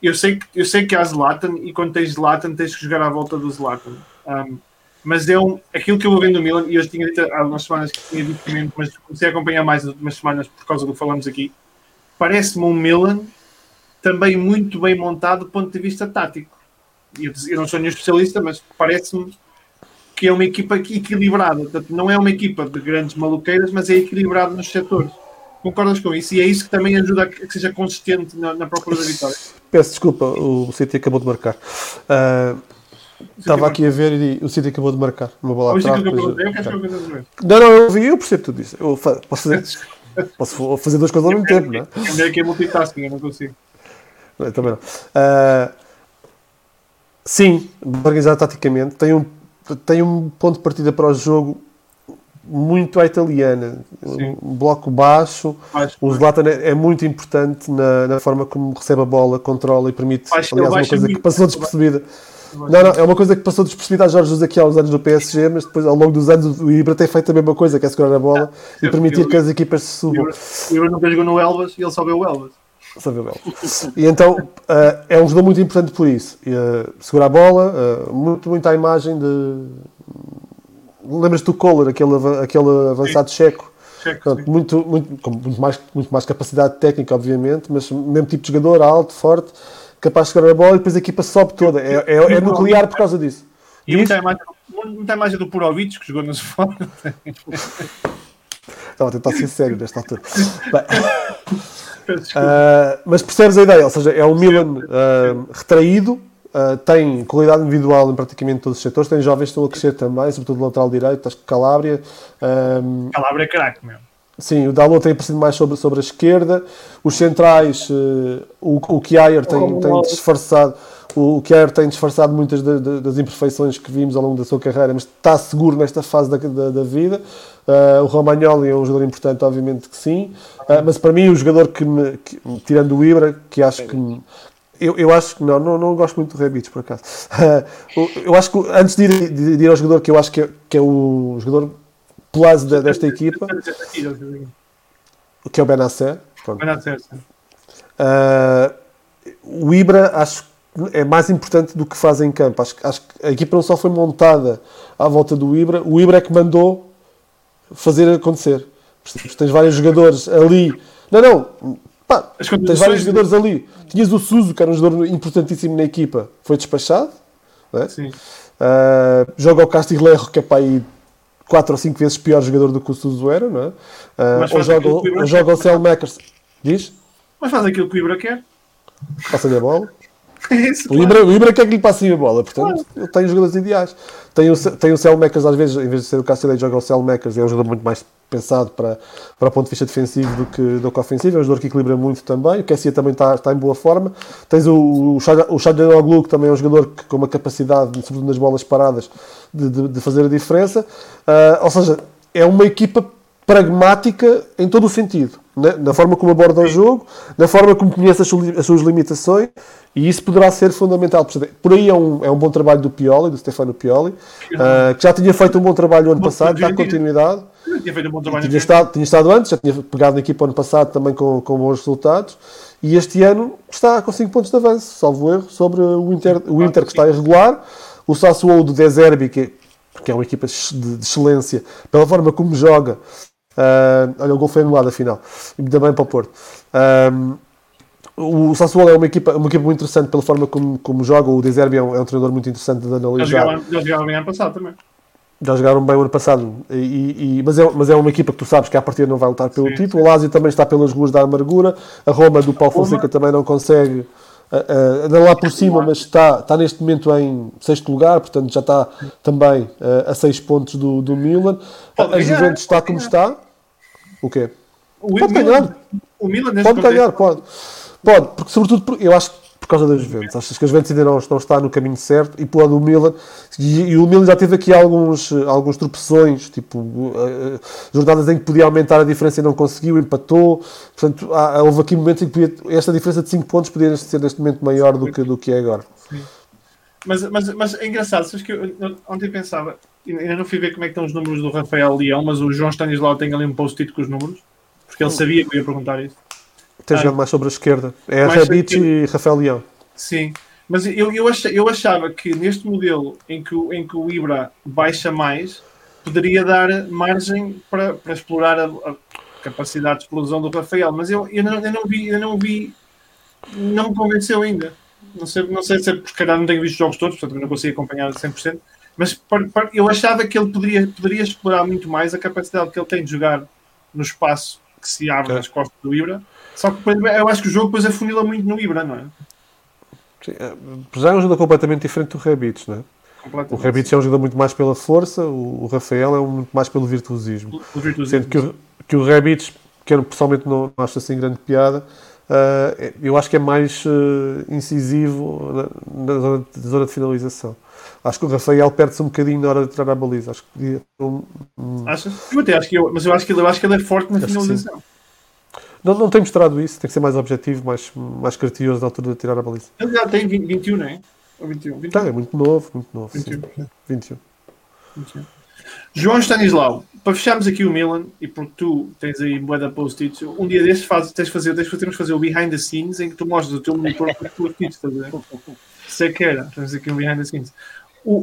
eu sei que há Zlatan, e quando tens Zlatan tens que jogar à volta do Zlatan. Mas é aquilo que eu vou vendo no Milan, e eu tinha dito há umas semanas que tinha dito comigo, mas comecei a acompanhar mais nas últimas semanas por causa do que falamos aqui. Parece-me um Milan também muito bem montado do ponto de vista tático. Eu não sou nenhum especialista, mas parece-me que é uma equipa equilibrada. Portanto, não é uma equipa de grandes maluqueiras, mas é equilibrada nos setores. Concordas com isso? E é isso que também ajuda a que seja consistente na procura da vitória. Peço desculpa, o City acabou de marcar. Estava aqui a ver e o City acabou de marcar uma bola atrás. Não, eu percebo tudo isso. Eu posso fazer duas coisas ao mesmo tempo, não é? É que é multitasking, eu não consigo. Eu também não. Sim, organizado taticamente. Tem um ponto de partida para o jogo muito à italiana. Sim. Um bloco baixo. O Zlatan é muito importante na forma como recebe a bola, controla e permite. Aliás, uma coisa que passou despercebida. Não, é uma coisa que passou despercebida a Jorge Jesus aqui há uns anos no PSG, mas depois ao longo dos anos o Ibra tem feito a mesma coisa, que é segurar a bola e permitir que as equipas se subam. O Ibra nunca jogou no Elvas e ele só vê o Elvas. E então é um jogador muito importante por isso. Segurar a bola, muito à imagem de... Lembras-te do Koller, aquele avançado checo? Portanto, muito mais capacidade técnica, obviamente, mas mesmo tipo de jogador, alto, forte, capaz de chegar a bola, e depois a equipa sobe toda. É nuclear por causa disso. E muita imagem do Purovic, que jogou nos fora. Estava a tentar ser sério nesta altura. Mas percebes a ideia, ou seja, é um Milan retraído, tem qualidade individual em praticamente todos os setores, tem jovens que estão a crescer também, sobretudo no lateral direito, acho que Calabria... Calabria é craque mesmo. Sim, o Dalot tem aparecido mais sobre a esquerda. Os centrais, o Kjaer tem disfarçado muitas das imperfeições que vimos ao longo da sua carreira, mas está seguro nesta fase da vida. O Romagnoli é um jogador importante, obviamente que sim. Mas para mim, o jogador que tirando o Ibra, que acho que... Eu acho que não gosto muito do Rebic, por acaso. Eu acho que, antes de ir ao jogador que eu acho que é o jogador... Plazo desta equipa, que é o Benacer. O Ibra acho que é mais importante do que faz em campo. Acho que a equipa não só foi montada à volta do Ibra, o Ibra é que mandou fazer acontecer. Tens vários jogadores ali. Tens vários jogadores ali. Tinhas o Suso, que era um jogador importantíssimo na equipa, foi despachado. Não é? Sim. Joga o Castillejo, que é para aí 4 ou 5 vezes pior jogador do que o Suso era, não é? Ou joga o Selmakers. Diz? Mas faz aquilo que o Ibra quer. Passa-lhe a bola. É isso, claro. O Ibra quer que lhe passe a bola, portanto, claro. Tem os jogadores ideais. Tem o Selmakers, às vezes, em vez de ser o Castillejo, joga o Selmakers, é um jogador muito mais pensado para o ponto de vista defensivo do que ofensivo, é um jogador que equilibra muito também, o Kessie também está em boa forma. Tens o Çalhanoğlu, que também é um jogador que, com uma capacidade, sobretudo nas bolas paradas, de fazer a diferença. Ou seja, é uma equipa pragmática em todo o sentido, na forma como aborda o jogo, na forma como conhece as suas limitações, e isso poderá ser fundamental. Por aí é um bom trabalho do Pioli, do Stefano Pioli, que já tinha feito um bom trabalho o ano passado, dá continuidade. Tinha estado antes, já tinha pegado na equipa ano passado também com bons resultados, e este ano está com 5 pontos de avanço, salvo erro, sobre o Inter, que está irregular. O Sassuolo do De Zerbi, que é uma equipa de excelência, pela forma como joga. Olha, o gol foi anulado, afinal. E também para o Porto. O Sassuolo é uma equipa muito interessante pela forma como joga. O De Zerbi é um treinador muito interessante de analisar. Já jogaram bem ano passado também. Já jogaram bem o ano passado. Mas é uma equipa que tu sabes que à partida não vai lutar pelo título. O Lazio também está pelas ruas da amargura. A Roma do Paulo Fonseca também não consegue... Anda lá por cima, mas está neste momento em 6º lugar, portanto já está também a 6 pontos do Milan. A Juventus está como está. O quê? Pode ganhar. O Milan pode ganhar, pode. Porque, sobretudo, eu acho que por causa da Juventus. Acho que a Juventus ainda não está no caminho certo. E pelo lado do Milan, e o Milan já teve aqui alguns tropeções, tipo jornadas em que podia aumentar a diferença e não conseguiu, empatou. Portanto, houve aqui momentos em que esta diferença de 5 pontos podia ser neste momento maior do que é agora. Sim. Mas é engraçado, sabes que eu ontem pensava, ainda não fui ver como é que estão os números do Rafael Leão, mas o João Stanislau tem ali um post-it com os números, porque ele sabia que eu ia perguntar isso. Tem jogado mais sobre a esquerda. É Rebic e Rafael Leão. Sim, mas eu achava que neste modelo em que o Ibra baixa mais, poderia dar margem para explorar a capacidade de explosão do Rafael, mas eu não vi, não me convenceu ainda. Não sei se é porque, calhar, não tenho visto os jogos todos, portanto não consigo acompanhar a 100%, mas eu achava que ele poderia explorar muito mais a capacidade que ele tem de jogar no espaço que se abre nas costas do Ibra. Só que depois, eu acho que o jogo depois afunila muito no Ibra, não é? Sim, já é um jogador completamente diferente do Rebic, não é? O Rebic é um jogador muito mais pela força, o Rafael é muito mais pelo virtuosismo. Sendo que o Rebic, que eu pessoalmente não acho assim grande piada, eu acho que é mais incisivo na zona de finalização. Acho que o Rafael perde-se um bocadinho na hora de tirar a baliza. Acho que podia... Achas? Eu acho que ele é forte na finalização. Sim. Não tem mostrado isso, tem que ser mais objetivo, mais criterioso na altura de tirar a baliza. Ele já tem 21, não é? Ou 21? Tá, é muito novo. 21. João Stanislau, para fecharmos aqui o Milan, e porque tu tens aí moeda post-its, um dia destes temos de fazer o behind the scenes em que tu mostras o teu monitor para os post-its, estás a ver? Sei que era, temos aqui um behind the scenes.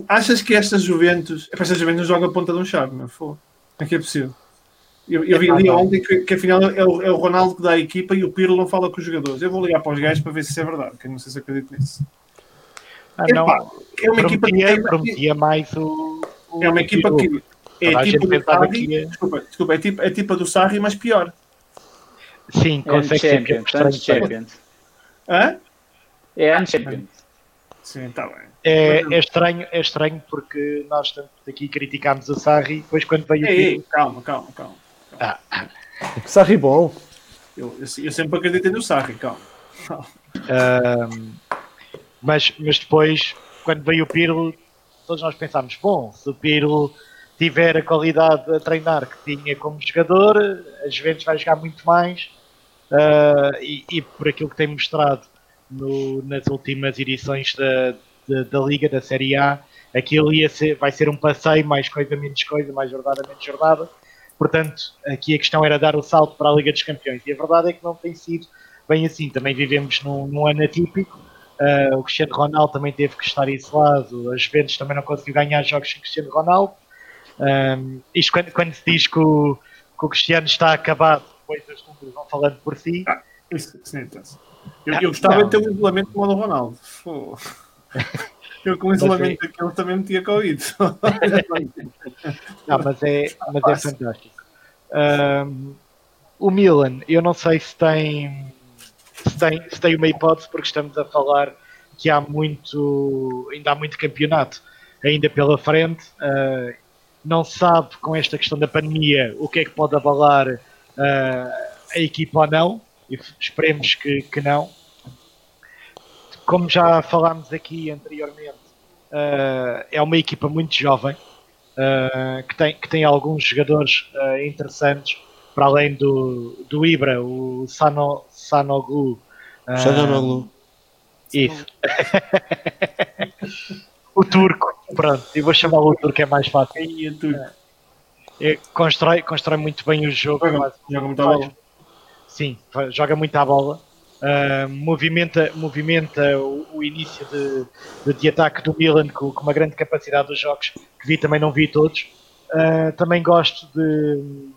Achas que esta Juventus joga a ponta de um chave, não foi? É que é possível. Eu vi ali ontem que afinal é o Ronaldo que dá a equipa e o Pirlo não fala com os jogadores. Eu vou ligar para os gajos para ver se isso é verdade, que eu não sei se acredito nisso. É uma equipa que prometia mais o... É uma equipa que... É a equipa do Sarri, desculpa, é tipo a do Sarri, mas pior. Sim, consegue ser pior. É Champions. Sim, está bem. É estranho porque nós estamos aqui, criticámos a Sarri, depois quando veio o Pirlo... Calma. Sarri bom. Eu sempre acreditei no Sarri, calma. Mas depois, quando veio o Pirlo, todos nós pensámos, bom, se o Pirlo tiver a qualidade a treinar que tinha como jogador, a Juventus vai jogar muito mais, e por aquilo que tem mostrado nas últimas edições da Liga, da Série A, aquilo vai ser um passeio, mais coisa, mais jornada, menos jornada. Portanto, aqui a questão era dar o salto para a Liga dos Campeões, e a verdade é que não tem sido bem assim. Também vivemos num ano atípico, o Cristiano Ronaldo também teve que estar isolado, a Juventus também não conseguiu ganhar jogos sem Cristiano Ronaldo. Isto quando se diz que o Cristiano está acabado, depois os números vão falando por si. Eu gostava de ter um isolamento como o do Ronaldo. Eu com o isolamento daquele também me tinha Covid. Não, mas é fantástico. O Milan, eu não sei se tem uma hipótese, porque estamos a falar que ainda há muito campeonato ainda pela frente. Não sabe, com esta questão da pandemia, o que é que pode abalar a equipa ou não. Esperemos que não. Como já falámos aqui anteriormente, é uma equipa muito jovem, que tem alguns jogadores interessantes, para além do Ibra, o Sanoglu. Isso. O turco, pronto, eu vou chamá-lo o turco, é mais fácil. Constrói muito bem o jogo. Joga muito à bola. Sim, joga muito à bola. movimenta o início de ataque do Milan com uma grande capacidade dos jogos, que vi também, não vi todos. Também gosto de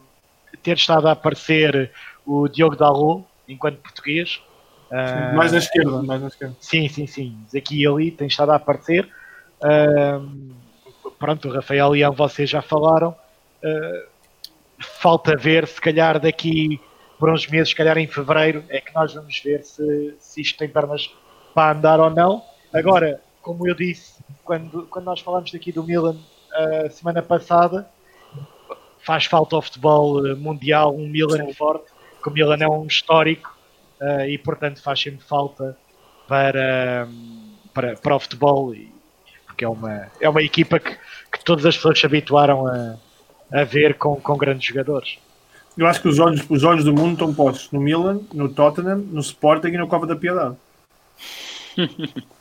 ter estado a aparecer o Diogo Dalot, enquanto português. Sim, mais à esquerda, mais à esquerda. Sim, sim, sim. Aqui e ali tem estado a aparecer. Pronto, o Rafael Leão, vocês já falaram. Falta ver, se calhar daqui por uns meses, se calhar em fevereiro, é que nós vamos ver se isto tem pernas para andar ou não. Agora, como eu disse, quando nós falamos daqui do Milan a semana passada, faz falta ao futebol mundial um Milan forte, porque o Milan é um histórico e, portanto, faz sempre falta para o futebol, porque é uma equipa que todas as pessoas se habituaram a ver com grandes jogadores. Eu acho que os olhos do mundo estão postos no Milan, no Tottenham, no Sporting e no Cova da Piedade.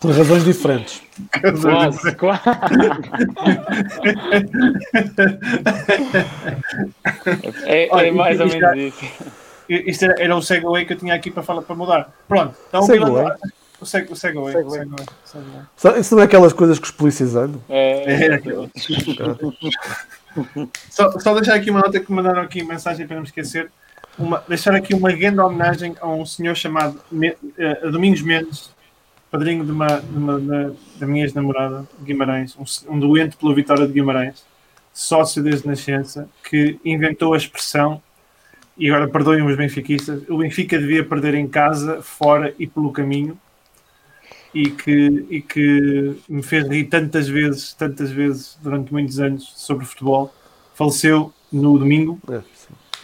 Por razões diferentes. Quase. É mais ou menos isso. Isto era o segue que eu tinha aqui para mudar. Pronto, então segue. Isso não é aquelas coisas que os polícias andam? É aquilo. Só deixar aqui uma nota que mandaram aqui mensagem para não me esquecer. Deixar aqui uma grande homenagem a um senhor chamado Domingos Mendes, padrinho da minha ex-namorada Guimarães, um doente pela vitória de Guimarães, sócio desde nascença, que inventou a expressão, e agora perdoem os benfiquistas, o Benfica devia perder em casa, fora e pelo caminho, e que me fez rir tantas vezes durante muitos anos sobre futebol. Faleceu no domingo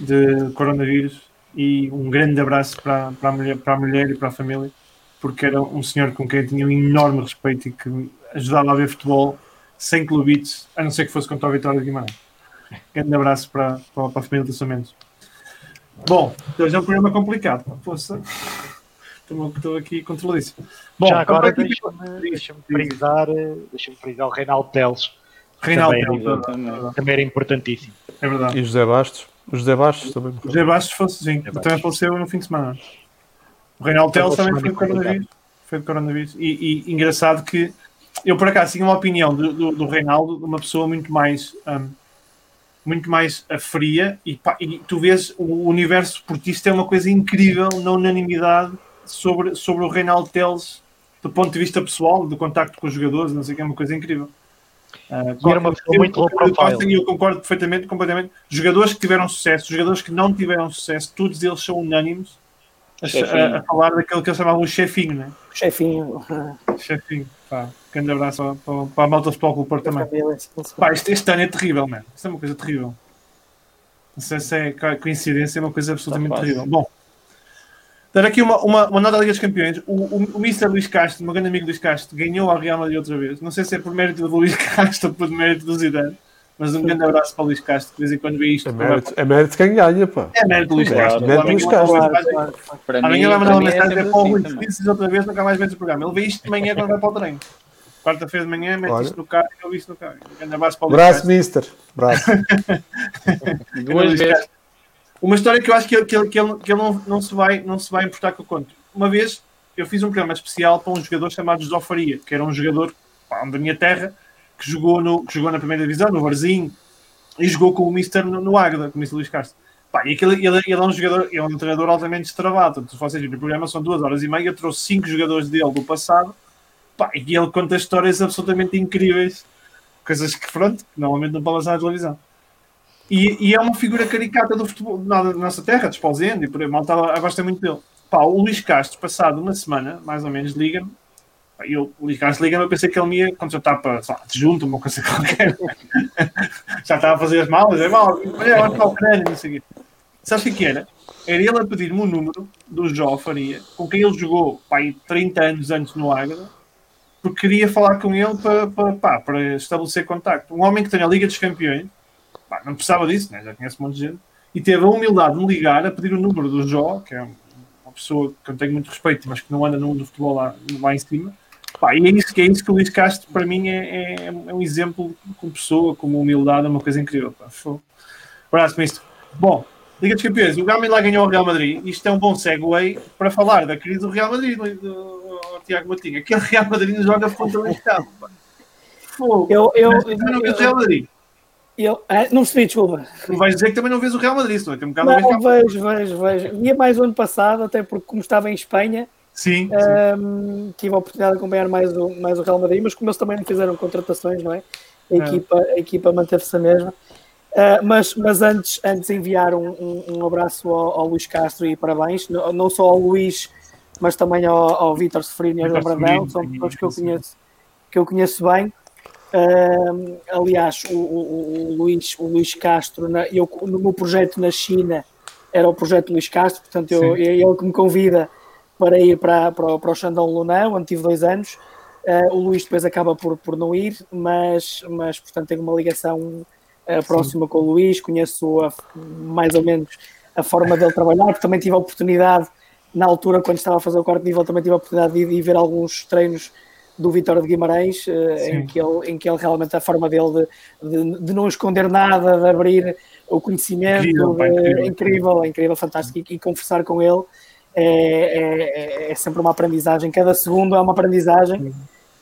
de coronavírus, e um grande abraço para a mulher e para a família, porque era um senhor com quem eu tinha um enorme respeito e que ajudava a ver futebol sem clubites, a não ser que fosse contra a Vitória de Guimarães. Grande abraço para a família dos Samentos. Bom, hoje é um programa complicado. Poxa, estou aqui controladíssimo. Bom, já agora deixa-me frisar o Reinaldo Teles. Também era importantíssimo. É verdade. E José Bastos? José Bastos também faleceu no fim de semana. O Reinaldo Teles também foi de coronavírus. E engraçado que eu, por acaso, tinha uma opinião do Reinaldo, de uma pessoa muito mais fria, e tu vês o universo portista é uma coisa incrível na unanimidade sobre o Reinaldo Teles, do ponto de vista pessoal, do contacto com os jogadores, não sei o que, é uma coisa incrível. Era uma pessoa muito low profile. Eu concordo perfeitamente, completamente. Jogadores que tiveram sucesso, jogadores que não tiveram sucesso, todos eles são unânimes a falar daquele que eles chamavam o chefinho, né? Chefinho. Pá, grande abraço para a malta do Futebol Clube do Porto também. Pá, este ano é terrível, mano. Isto é uma coisa terrível. Não sei se é coincidência, é uma coisa absolutamente terrível. Bom, dar aqui uma nota da Liga dos Campeões. O Mr. Luís Castro, meu grande amigo Luís Castro, ganhou ao Real Madrid outra vez. Não sei se é por mérito do Luís Castro ou por mérito do Zidane, mas um grande abraço para o Luís Castro, que de vez em quando vê isto. É mérito quem ganha, pá. É mérito do Luís Castro. Amanhã vai mandar uma mensagem para o Luís Castro outra vez, nunca mais vês o programa. Ele vê isto de manhã quando vai para o treino. Quarta-feira de manhã, mete isto no carro e eu vi isto no carro. Um grande abraço para o Luís Castro. Braço, mister. Duas vezes. Uma história que eu acho que ele não se vai importar que eu conto. Uma vez eu fiz um programa especial para um jogador chamado José Faria, que era um jogador da minha terra, que jogou na primeira divisão, no Varzim, e jogou com o Mister no Águeda, com o Mister Luís Castro. Pá, e aquele, ele é um jogador, ele é um treinador altamente destravado. Se vocês virem o programa, são 2 horas e meia, eu trouxe 5 jogadores dele do passado, pá, e ele conta histórias absolutamente incríveis, coisas que, pronto, normalmente não podem passar na televisão. E é uma figura caricata do futebol da nossa terra, de Spalzende, e por aí, malta gosta muito dele. Pá, o Luís Castro, passado uma semana, mais ou menos, liga-me. O Luís Castro liga-me, eu pensei que ele ia, quando já está para, junto, uma coisa qualquer, já estava a fazer as malas, olha para o crânio, não sei o quê. Sabes o que era? Era ele a pedir-me o número do João Faria, com quem ele jogou, pá, 30 anos antes no Águeda, porque queria falar com ele para estabelecer contacto. Um homem que tem a Liga dos Campeões, pá, não precisava disso, né? Já conheço um monte de gente, e teve a humildade de me ligar a pedir o número do Jó, que é uma pessoa que eu tenho muito respeito, mas que não anda no mundo do futebol lá em cima. Pá, e é isso que o Luís Castro, para mim, é um exemplo como pessoa, como humildade, é uma coisa incrível. Abraço-me isto. Bom, Liga dos Campeões, o Gama lá ganhou o Real Madrid. Isto é um bom segue para falar da crise do Real Madrid, do Tiago Matinho. Aquele Real Madrid joga contra o Estado. Eu não vi o Real Madrid. Não percebi, desculpa. Não vais dizer que também não vês o Real Madrid, não é? Tem um bocado não, vejo. Via mais o ano passado, até porque como estava em Espanha, sim. Tive a oportunidade de acompanhar mais o Real Madrid, mas como eles também não fizeram contratações, não é? A equipa manteve-se a mesma. Mas antes enviar um abraço ao Luís Castro e parabéns, não só ao Luís, mas também ao Vítor Sofrino e ao João Brandão, são pessoas que eu conheço bem. Aliás, o Luís Castro, no meu projeto na China, era o projeto Luís Castro, portanto ele que me convida para ir para o Shandong Luneng, onde tive 2 anos. O Luís depois acaba por não ir, mas portanto tenho uma ligação próxima com o Luís, conheço mais ou menos a forma dele trabalhar, porque também tive a oportunidade, na altura, quando estava a fazer o 4º nível, também tive a oportunidade de ir ver alguns treinos do Vitória de Guimarães, em que ele realmente, a forma dele de não esconder nada, de abrir o conhecimento, incrível, fantástico, e conversar com ele é sempre uma aprendizagem, cada segundo é uma aprendizagem.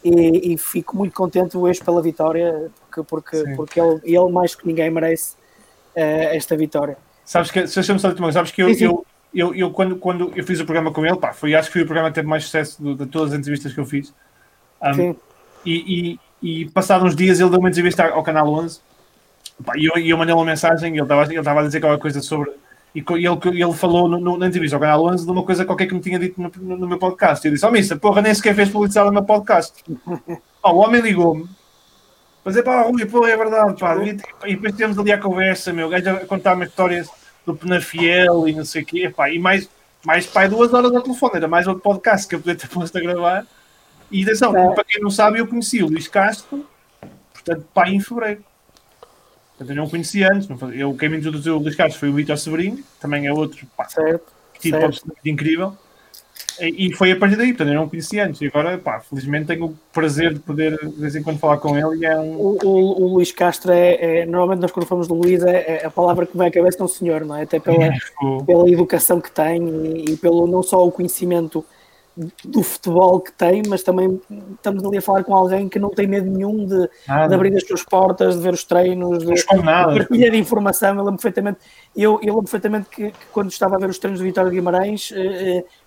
E fico muito contente hoje pela vitória, porque ele mais que ninguém merece esta vitória. Sabes que, se achamos só de tomar, sabes que eu quando eu fiz o programa com ele, acho que foi o programa que teve mais sucesso de todas as entrevistas que eu fiz. E passados uns dias ele deu uma entrevista ao Canal 11 e eu mandei uma mensagem e ele estava a dizer qualquer coisa sobre... E ele falou na entrevista ao Canal 11 de uma coisa qualquer que me tinha dito no meu podcast. Eu disse, missa, porra, nem sequer fez publicidade no meu podcast. O homem ligou-me. Mas Rui, porra, é verdade, pá. E depois tivemos ali a conversa, meu gajo a contar-me histórias do Penafiel e não sei o quê, pá. E mais 2 horas ao telefone. Era mais outro podcast que eu podia ter posto a gravar. E atenção, para quem não sabe, eu conheci o Luís Castro, portanto, pá, em fevereiro. Eu não o conhecia antes, quem me introduziu o Luís Carlos foi o Vítor Sobrinho, também é outro incrível, e foi a partir daí, portanto eu não o conhecia antes, e agora felizmente tenho o prazer de poder de vez em quando falar com ele. E o Luís Castro é normalmente nós quando falamos do Luís a palavra que vem à cabeça é um senhor, não é? Até pela educação que tem e pelo não só o conhecimento do futebol que tem, mas também estamos ali a falar com alguém que não tem medo nenhum de abrir as suas portas, de ver os treinos, de partilhar de informação. Eu lembro perfeitamente, que quando estava a ver os treinos do Vitória de Guimarães,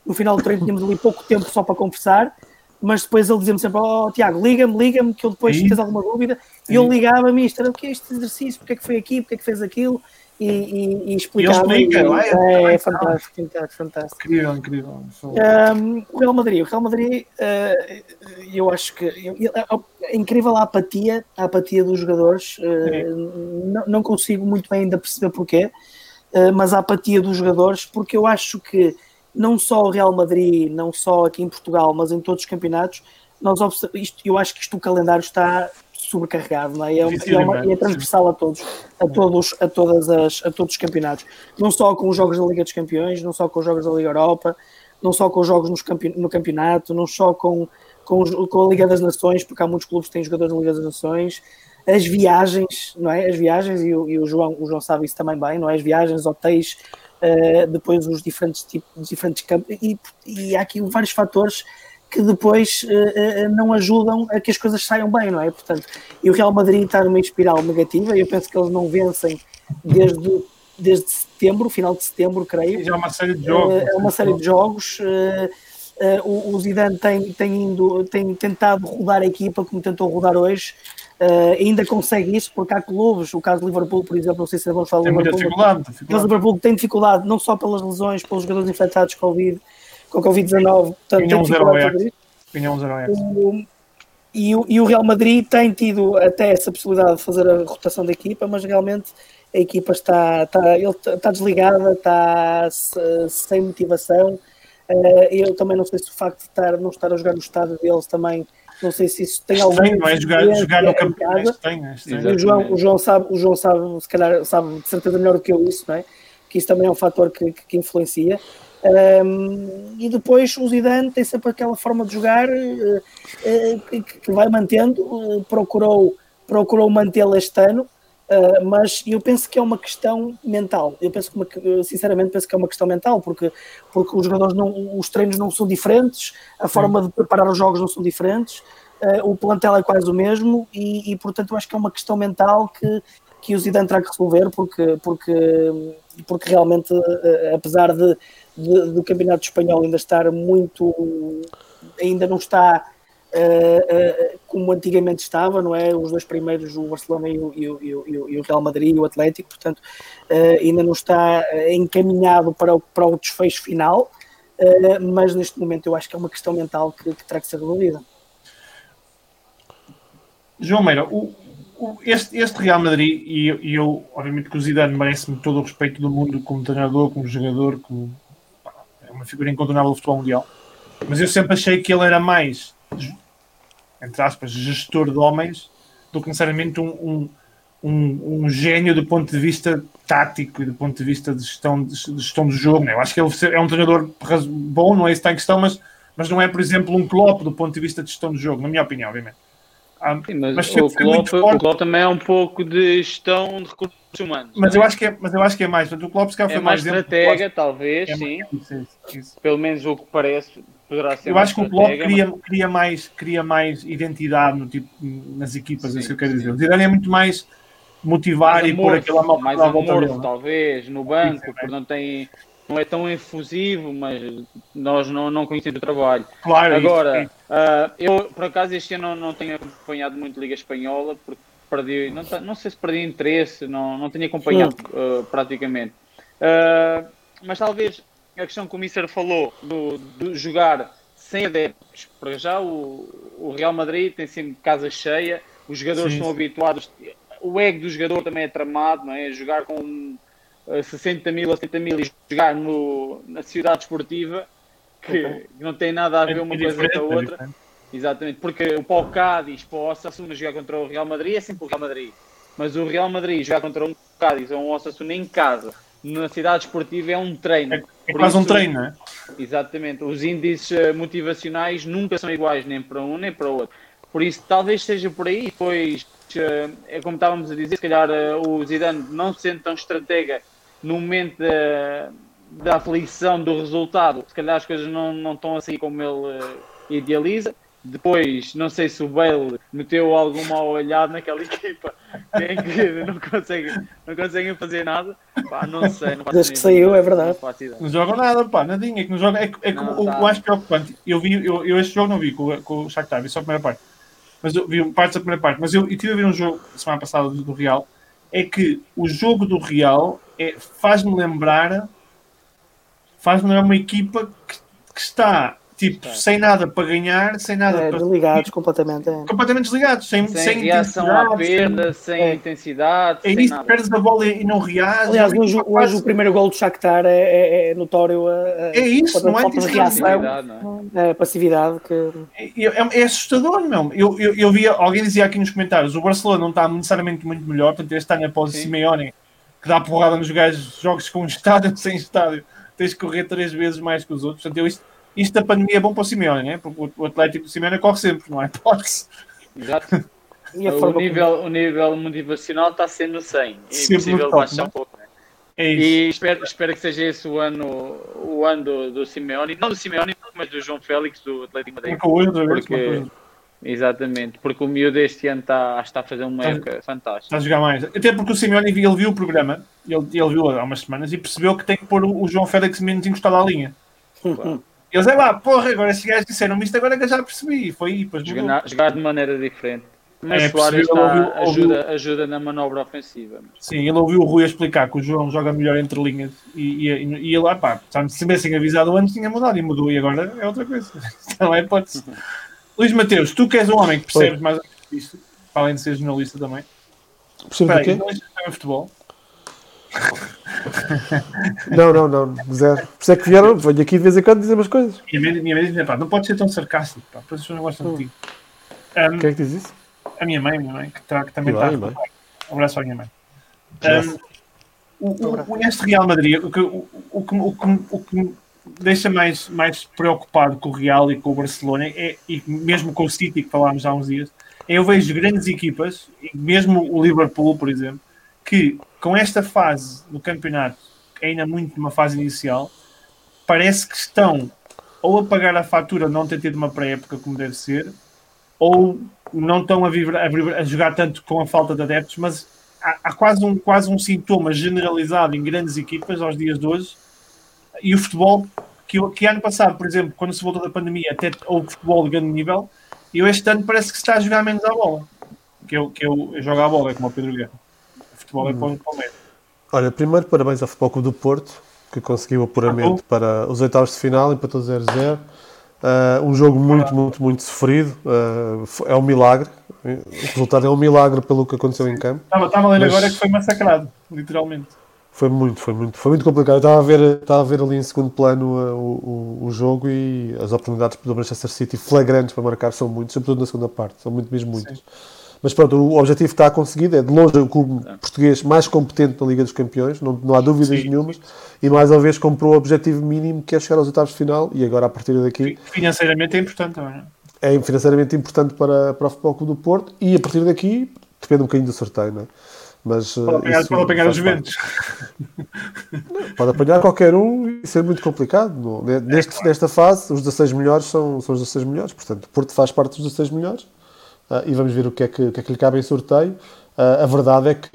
no final do treino tínhamos ali pouco tempo só para conversar, mas depois ele dizia-me sempre, Tiago, liga-me que eu depois tens alguma dúvida, e eu ligava-me isto, era o que é este exercício, porque é que foi aqui, porque é que fez aquilo, e explicava. É fantástico. Incrível. O Real Madrid, eu acho que é incrível a apatia dos jogadores. Não consigo muito bem ainda perceber porquê, mas a apatia dos jogadores, porque eu acho que não só o Real Madrid, não só aqui em Portugal, mas em todos os campeonatos, eu acho que o calendário está sobrecarregado, não é? É transversal a todos os campeonatos, não só com os jogos da Liga dos Campeões, não só com os jogos da Liga Europa, não só com os jogos no campeonato, não só com a Liga das Nações, porque há muitos clubes que têm jogadores na Liga das Nações, as viagens, não é? As viagens, e o João sabe isso também bem, não é? As viagens, hotéis, depois os diferentes tipos, os diferentes campos, e há aqui vários fatores que depois não ajudam a que as coisas saiam bem, não é? Portanto, e o Real Madrid está numa espiral negativa, e eu penso que eles não vencem desde setembro, final de setembro, creio. E é uma série de jogos. O Zidane tem tentado rodar a equipa como tentou rodar hoje, ainda consegue isso, porque há clubes, o caso do Liverpool, por exemplo, não sei se é bom falar do Liverpool. Mas o Liverpool tem dificuldade, não só pelas lesões, pelos jogadores infectados com Covid, com a Covid-19, e o Real Madrid tem tido até essa possibilidade de fazer a rotação da equipa, mas realmente a equipa está desligada, está sem motivação. Eu também não sei se o facto de não estar a jogar no estádio deles também, não sei se isso tem algum... Jogar no campeonato o João sabe, se calhar sabe de certeza melhor do que eu isso, não é? Que isso também é um fator que influencia. E depois o Zidane tem sempre aquela forma de jogar que vai mantendo, procurou mantê-la este ano, Mas eu penso que é uma questão mental. Eu sinceramente penso que é uma questão mental, porque os jogadores não, os treinos não são diferentes, a forma de preparar os jogos não são diferentes, o plantel é quase o mesmo e portanto eu acho que é uma questão mental que o Zidane terá que resolver, porque realmente, apesar do Campeonato Espanhol ainda estar muito, ainda não está como antigamente estava, não é? Os dois primeiros, o Barcelona e o Real Madrid e o Atlético, portanto ainda não está encaminhado para o desfecho final, mas neste momento eu acho que é uma questão mental que terá que ser resolvida. João Meira, este Real Madrid, e eu obviamente que o Zidane merece-me todo o respeito do mundo como treinador, como jogador, é uma figura incontornável do futebol mundial, mas eu sempre achei que ele era mais, entre aspas, gestor de homens do que necessariamente um gênio do ponto de vista tático e do ponto de vista de gestão do jogo, né? Eu acho que ele é um treinador bom, não é isso que está em questão, mas não é, por exemplo, um Klopp do ponto de vista de gestão do jogo, na minha opinião, obviamente. Sim, mas o Klopp também é um pouco de gestão de recursos humanos. Mas eu acho que é mais. O Klopp se calhar foi mais estratega, talvez, sim. Isso. Pelo menos o que parece, poderá ser. Eu acho que o Klopp cria mais identidade no tipo, nas equipas, sim, é isso que eu quero dizer. O Zidane é muito mais motivar mais e pôr aquela malta mais amorfo, talvez, no banco, sim, porque não é tão efusivo, mas nós não conhecemos o trabalho. Claro. Agora, eu, por acaso, este ano não tenho acompanhado muito a Liga Espanhola, porque perdi, não sei se perdi interesse, não tenho acompanhado praticamente. Mas talvez a questão que o Mister falou, de jogar sem adeptos. Para já, o Real Madrid tem sempre casa cheia, os jogadores estão habituados, o ego do jogador também é tramado, não é? Jogar com 60 mil ou 70 mil e jogar na cidade esportiva, que não tem nada a ver uma coisa com a outra. Exatamente, porque para o Cádiz, para o Osasuna jogar contra o Real Madrid é sempre o Real Madrid, mas o Real Madrid jogar contra um Cádiz ou um Osasuna em casa, na cidade esportiva, é um treino. É quase um treino, não é? Exatamente, os índices motivacionais nunca são iguais, nem para um nem para o outro. Por isso, talvez seja por aí, pois é como estávamos a dizer, se calhar o Zidane, não sendo tão estratega no momento da aflição do resultado, se calhar as coisas não estão assim como ele idealiza. Depois, não sei se o Bale meteu algum mau olhado naquela equipa, que não conseguem fazer nada. Pá, não sei, não faço ideia. Desde que saiu, é verdade. Não jogam nada, pá, nadinha. Que não joga, é que o mais preocupante. Eu este jogo não vi com o Shakhtar, vi só a primeira parte. Mas eu vi partes da primeira parte. Mas eu estive a ver um jogo, semana passada, do Real. É que o jogo do Real faz-me lembrar uma equipa que está, tipo, sem nada para ganhar, sem nada para... Desligados, completamente. Completamente desligados, sem reação à perda, sem intensidade, sem isso, nada. Perdes a bola e não reages. Aliás, hoje o primeiro gol do Shakhtar é notório. É isso, não é reação, não é? A passividade que... É assustador, meu. Eu via, alguém dizia aqui nos comentários, o Barcelona não está necessariamente muito melhor, portanto este ano após o Simeone, que dá porrada nos gajos, jogos com estádio, sem estádio, tens que correr 3 vezes mais que os outros, portanto Isto da pandemia é bom para o Simeone, né? Porque o Atlético do Simeone corre sempre, não é? Pode-se. Exato. E o nível motivacional está sendo 100. É impossível baixar um pouco. Né? É isso. E espero que seja esse o ano do Simeone. Não do Simeone, mas do João Félix, do Atlético de Madrid. Porque exatamente. Porque o miúdo este ano está a fazer uma época fantástica. Está a jogar mais. Até porque o Simeone ele viu o programa, ele viu há umas semanas, e percebeu que tem que pôr o João Félix menos encostado à linha. Claro. Eles agora estes gajos disseram-me isto, agora que eu já percebi. Foi aí, pois jogar de maneira diferente. Mas Soares ajuda na manobra ofensiva. Mas... Sim, ele ouviu o Rui explicar que o João joga melhor entre linhas e ele, pá, se tivessem avisado antes tinha mudado e mudou e agora é outra coisa. Então é hipótese. Luís Mateus, tu que és um homem que percebes mais ou menos isto, além de ser jornalista também. Percebes o quê? Jornalista também futebol. Não, zero. Por isso é que venho aqui de vez em quando dizer umas coisas. Minha mãe diz-me, pá, não pode ser tão sarcástico, pá, depois as pessoas não gostam de ti. Quem é que diz isso? A minha mãe, que também está. Um abraço à minha mãe. Neste Real Madrid, o que me deixa mais preocupado com o Real e com o Barcelona, e mesmo com o City, que falámos há uns dias, eu vejo grandes equipas, mesmo o Liverpool, por exemplo, que com esta fase do campeonato, ainda muito numa fase inicial, parece que estão ou a pagar a fatura de não ter tido uma pré-época como deve ser, ou não estão a jogar tanto com a falta de adeptos, mas há quase um sintoma generalizado em grandes equipas aos dias de hoje. E o futebol, que ano passado, por exemplo, quando se voltou da pandemia, até houve futebol de grande nível, e este ano parece que se está a jogar menos à bola. Eu jogo à bola, é como o Pedro Guerra. O futebol é para o meio. Olha, primeiro parabéns ao Futebol Clube do Porto, que conseguiu apuramento para os oitavos de final, empatou 0-0. Um jogo muito sofrido. É um milagre. O resultado é um milagre pelo que aconteceu em campo. Estava a ler agora que foi massacrado, literalmente. Foi muito complicado. Estava a ver ali em segundo plano o jogo, e as oportunidades do Manchester City flagrantes para marcar são muitos, sobretudo na segunda parte. São muitas. Mas pronto, o objetivo está conseguido, é de longe o clube português mais competente da Liga dos Campeões, não há dúvidas nenhumas, e mais uma vez comprou o objetivo mínimo, que é chegar aos oitavos de final, e agora a partir daqui... Financeiramente é importante também. É financeiramente importante para o Futebol Clube do Porto, e a partir daqui depende um bocadinho do sorteio, não é? Mas, pode apanhar os Juventus. Pode apanhar qualquer um e ser muito complicado. Nesta fase, os 16 melhores são os 16 melhores, portanto o Porto faz parte dos 16 melhores. E vamos ver o que é que lhe cabe em sorteio. A verdade é que,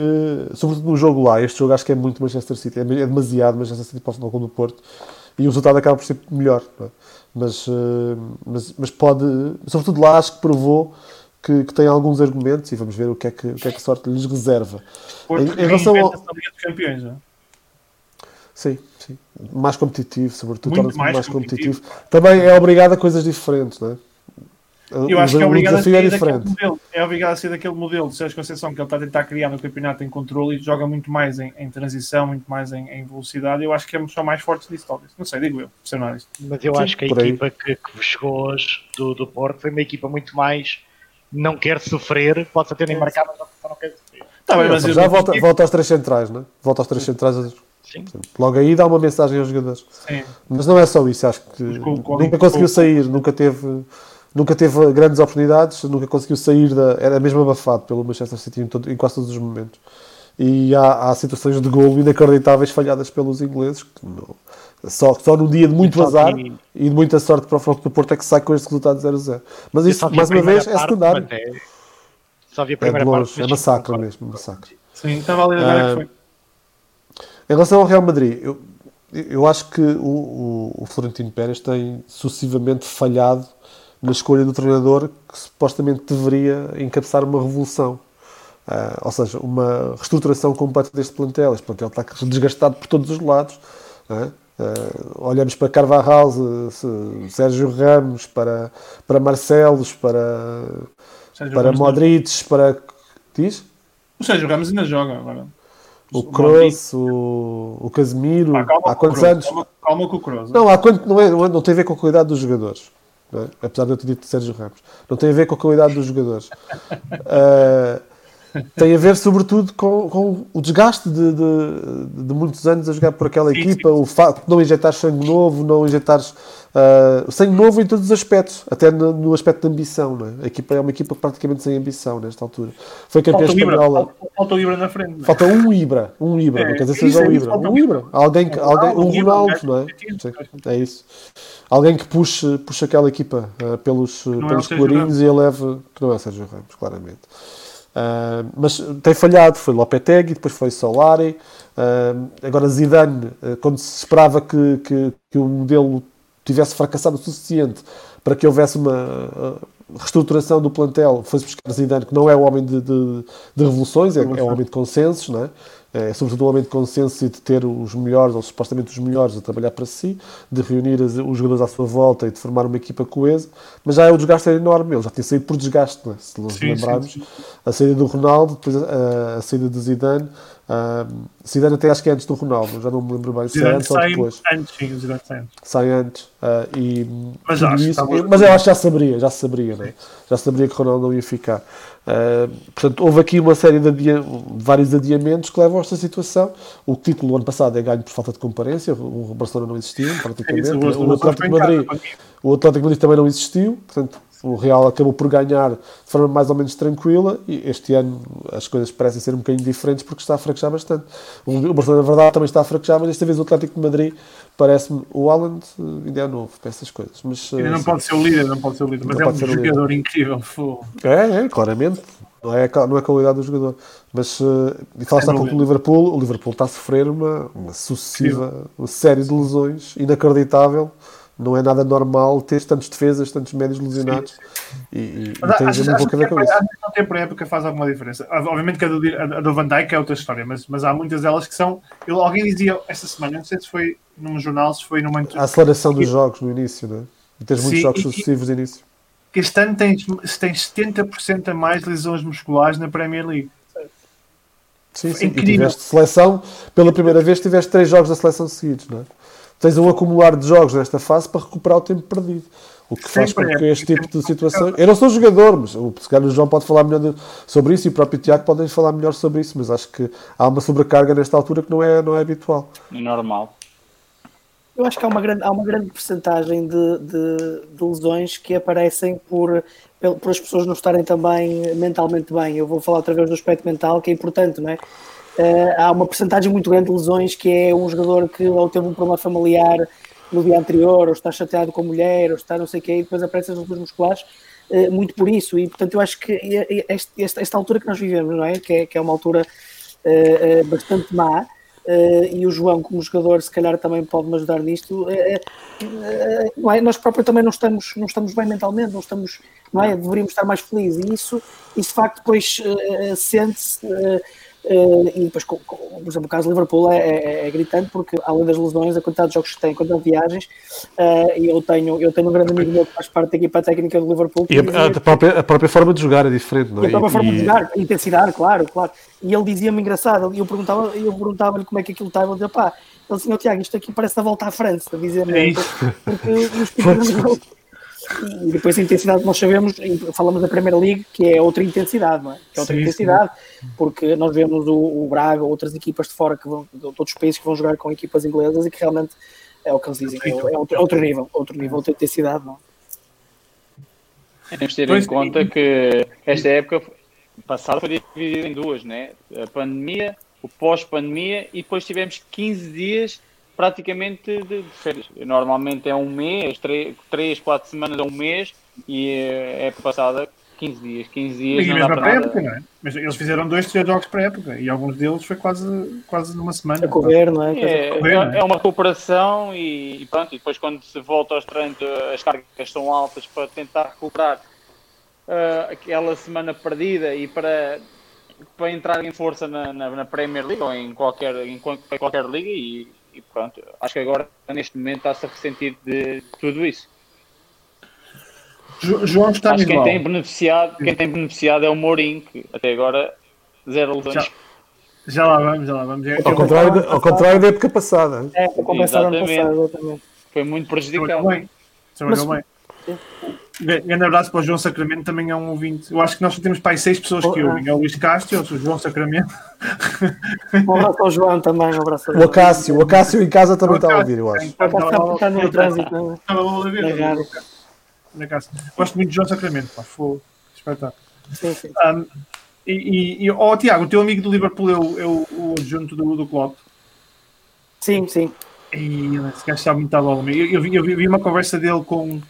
sobretudo no jogo lá, este jogo acho que é muito Manchester City, é demasiado Manchester City para o Futebol Clube do Porto, e o resultado acaba por ser melhor, não é? Mas pode, sobretudo lá, acho que provou que tem alguns argumentos, e vamos ver o que é que a sorte lhes reserva. Porto em relação ao Liga dos Campeões, não é? Sim, mais competitivo, sobretudo, torna-se mais competitivo. Também é obrigado a coisas diferentes, não é? Eu acho que é obrigado a sair daquele modelo. É obrigado a sair daquele modelo de Sérgio Conceição, que ele está a tentar criar no campeonato em controle, e joga muito mais em transição, muito mais em velocidade. Eu acho que é só mais forte disso, talvez. Não sei, digo eu. Mas eu acho que a equipa que chegou hoje do Porto foi uma equipa muito mais não quer sofrer, pode até nem marcar, mas não quer sofrer. Tá bem, mas já volta aos três centrais, não é? Volta aos três centrais. Sim. Logo aí dá uma mensagem aos jogadores. Sim. Mas não é só isso, acho que nunca conseguiu sair, nunca teve grandes oportunidades, nunca conseguiu sair era mesmo abafado pelo Manchester City em quase todos os momentos. E há situações de golo inacreditáveis falhadas pelos ingleses, que só num dia de muito azar e de muita sorte para o Futebol Clube do Porto é que sai com este resultado de 0-0. Mas isso, mais uma vez, é secundário. Só vi a primeira parte. É massacre mesmo, massacre. Sim, estava a ler agora que foi. Em relação ao Real Madrid, eu acho que o Florentino Pérez tem sucessivamente falhado na escolha do treinador que supostamente deveria encabeçar uma revolução. Ou seja, uma reestruturação completa deste plantel. Este plantel está desgastado por todos os lados. Olhamos para Carvajal, Sérgio Ramos, para Marcelos, para Modric, para... Diz? O Sérgio Ramos ainda joga agora. O Kroos, o Casemiro... Há quantos anos? Calma com o Kroos. Não tem a ver com a qualidade dos jogadores. É? Apesar de eu ter dito de Sérgio Ramos, não tem a ver com a qualidade dos jogadores, tem a ver sobretudo com o desgaste de muitos anos a jogar por aquela equipa, o facto de não injetares sangue novo, sangue novo em todos os aspectos, até no aspecto de ambição, não é? A equipa é uma equipa praticamente sem ambição nesta altura. Foi campeã espanhola. Falta o Ibra na frente, não é? Falta um Ibra, não quer dizer seja o Ibra. Um Ibra. Alguém, Ronaldo, não é? É isso. Alguém que puxe aquela equipa pelos colarinhos e eleve, que não é Sérgio Ramos, claramente. Mas tem falhado, foi Lopetegui, depois foi Solari, agora Zidane, quando se esperava que o modelo tivesse fracassado o suficiente para que houvesse uma reestruturação do plantel, foi-se buscar Zidane, que não é um homem de revoluções, é um homem de consensos, não é? É sobretudo um homem de consenso e de ter os melhores, ou supostamente os melhores, a trabalhar para si, de reunir os jogadores à sua volta e de formar uma equipa coesa, mas já o desgaste era enorme, ele já tinha saído por desgaste, não é? Se nos lembrarmos, a saída do Ronaldo, depois a saída de Zidane. Zidane até acho que é antes do Ronaldo, já não me lembro bem se é antes ou depois. Sai antes. Mas eu acho que já sabia, né? Já sabia que o Ronaldo não ia ficar. Portanto, houve aqui uma série de vários adiamentos que levam a esta situação. O título ano passado é ganho por falta de comparência, o Barcelona não existiu praticamente, o Atlético de Madrid também não existiu, portanto o Real acabou por ganhar de forma mais ou menos tranquila, e este ano as coisas parecem ser um bocadinho diferentes porque está a fraquejar bastante. O Barcelona, na verdade, também está a fraquejar, mas desta vez o Atlético de Madrid parece-me, o Haaland ainda é novo para essas coisas. Mas, ainda não pode ser o líder, mas é um jogador incrível. É, claramente. Não é a qualidade do jogador. Mas, e falaste há pouco do Liverpool, o Liverpool está a sofrer uma sucessiva série de lesões inacreditável. Não é nada normal ter tantos defesas, tantos médios lesionados. E tem gente um pouco a ver com isso. Acho que o tempo e a época faz alguma diferença. Obviamente que a do Van Dijk é outra história, mas há muitas delas que são... Alguém dizia esta semana, não sei se foi num jornal, se foi numa... A aceleração dos jogos no início, não é? E tens muitos jogos sucessivos no início. Que este ano tens 70% a mais lesões musculares na Premier League. Sim. Incrível. E tiveste seleção, pela primeira vez tiveste 3 jogos da seleção seguidos, não é? Tens um acumular de jogos nesta fase para recuperar o tempo perdido. O que faz com que este tipo de situações... Eu não sou jogador, mas o João pode falar melhor sobre isso e o próprio Tiago pode falar melhor sobre isso, mas acho que há uma sobrecarga nesta altura que não é habitual. É normal. Eu acho que há uma grande percentagem de lesões que aparecem por as pessoas não estarem também mentalmente bem. Eu vou falar outra vez do aspecto mental, que é importante, não é? Há uma percentagem muito grande de lesões que é um jogador que ou teve um problema familiar no dia anterior, ou está chateado com a mulher, ou está não sei o quê, e depois aparecem as lesões musculares, muito por isso. E, portanto, eu acho que esta altura que nós vivemos, não é? Que é uma altura bastante má, e o João, como jogador, se calhar também pode-me ajudar nisto. Não é? Nós próprios também não estamos bem mentalmente, não é? Deveríamos estar mais felizes. E isso de facto, depois sente-se... e depois, por exemplo, o caso do Liverpool é gritante, porque além das lesões, a quantidade de jogos que tem, a quantidade de viagens, eu tenho um grande amigo meu que faz parte da equipa técnica do Liverpool, e a própria forma de jogar é diferente, não é? Forma de jogar, a intensidade, claro. E ele dizia-me engraçado, e eu perguntava-lhe como é que aquilo estava, ele dizia, pá, ele disse, Tiago, isto aqui parece a volta à França, dizia-me, é isso. E depois a intensidade, nós sabemos, falamos da Premier League, que é outra intensidade, não é? Que é outra intensidade, porque nós vemos o Braga, outras equipas de fora, de outros países que vão jogar com equipas inglesas, e que realmente é o que eles dizem, é outro nível, outra intensidade, não é? Temos de ter em conta que esta época passada foi dividida em duas, né? A pandemia, o pós-pandemia, e depois tivemos 15 dias praticamente de férias. Normalmente é um mês, 3, 4 semanas a um mês, e é passada 15 dias. 15 dias não dá para nada. Época, não é? Mas eles fizeram 2-3 jogos para a época, e alguns deles foi quase numa semana. É uma recuperação, e pronto, e depois quando se volta aos treinos as cargas são altas para tentar recuperar aquela semana perdida, e para entrar em força na Premier League, ou em qualquer liga, e pronto, acho que agora, neste momento, está-se a ressentir de tudo isso. João está acho que quem tem beneficiado é o Mourinho, que até agora, 0 lesões. Já lá vamos. Ao contrário da época passada. É, exatamente. Foi muito prejudicado. Trabalhou bem. Grande abraço para o João Sacramento, também é um ouvinte. Eu acho que nós temos para aí 6 pessoas que ouvem. É o Luís Castro, o João Sacramento. Um abraço ao João também, um abraço ao João. O Acácio em casa também está a ouvir, eu acho. Está no trânsito também. Estava a ouvir. Gosto muito de João Sacramento, pá. Foi espetáculo. Sim. E Tiago, o teu amigo do Liverpool é o adjunto do Klopp? Sim. E esse gajo está muito à bola. Eu vi uma conversa dele com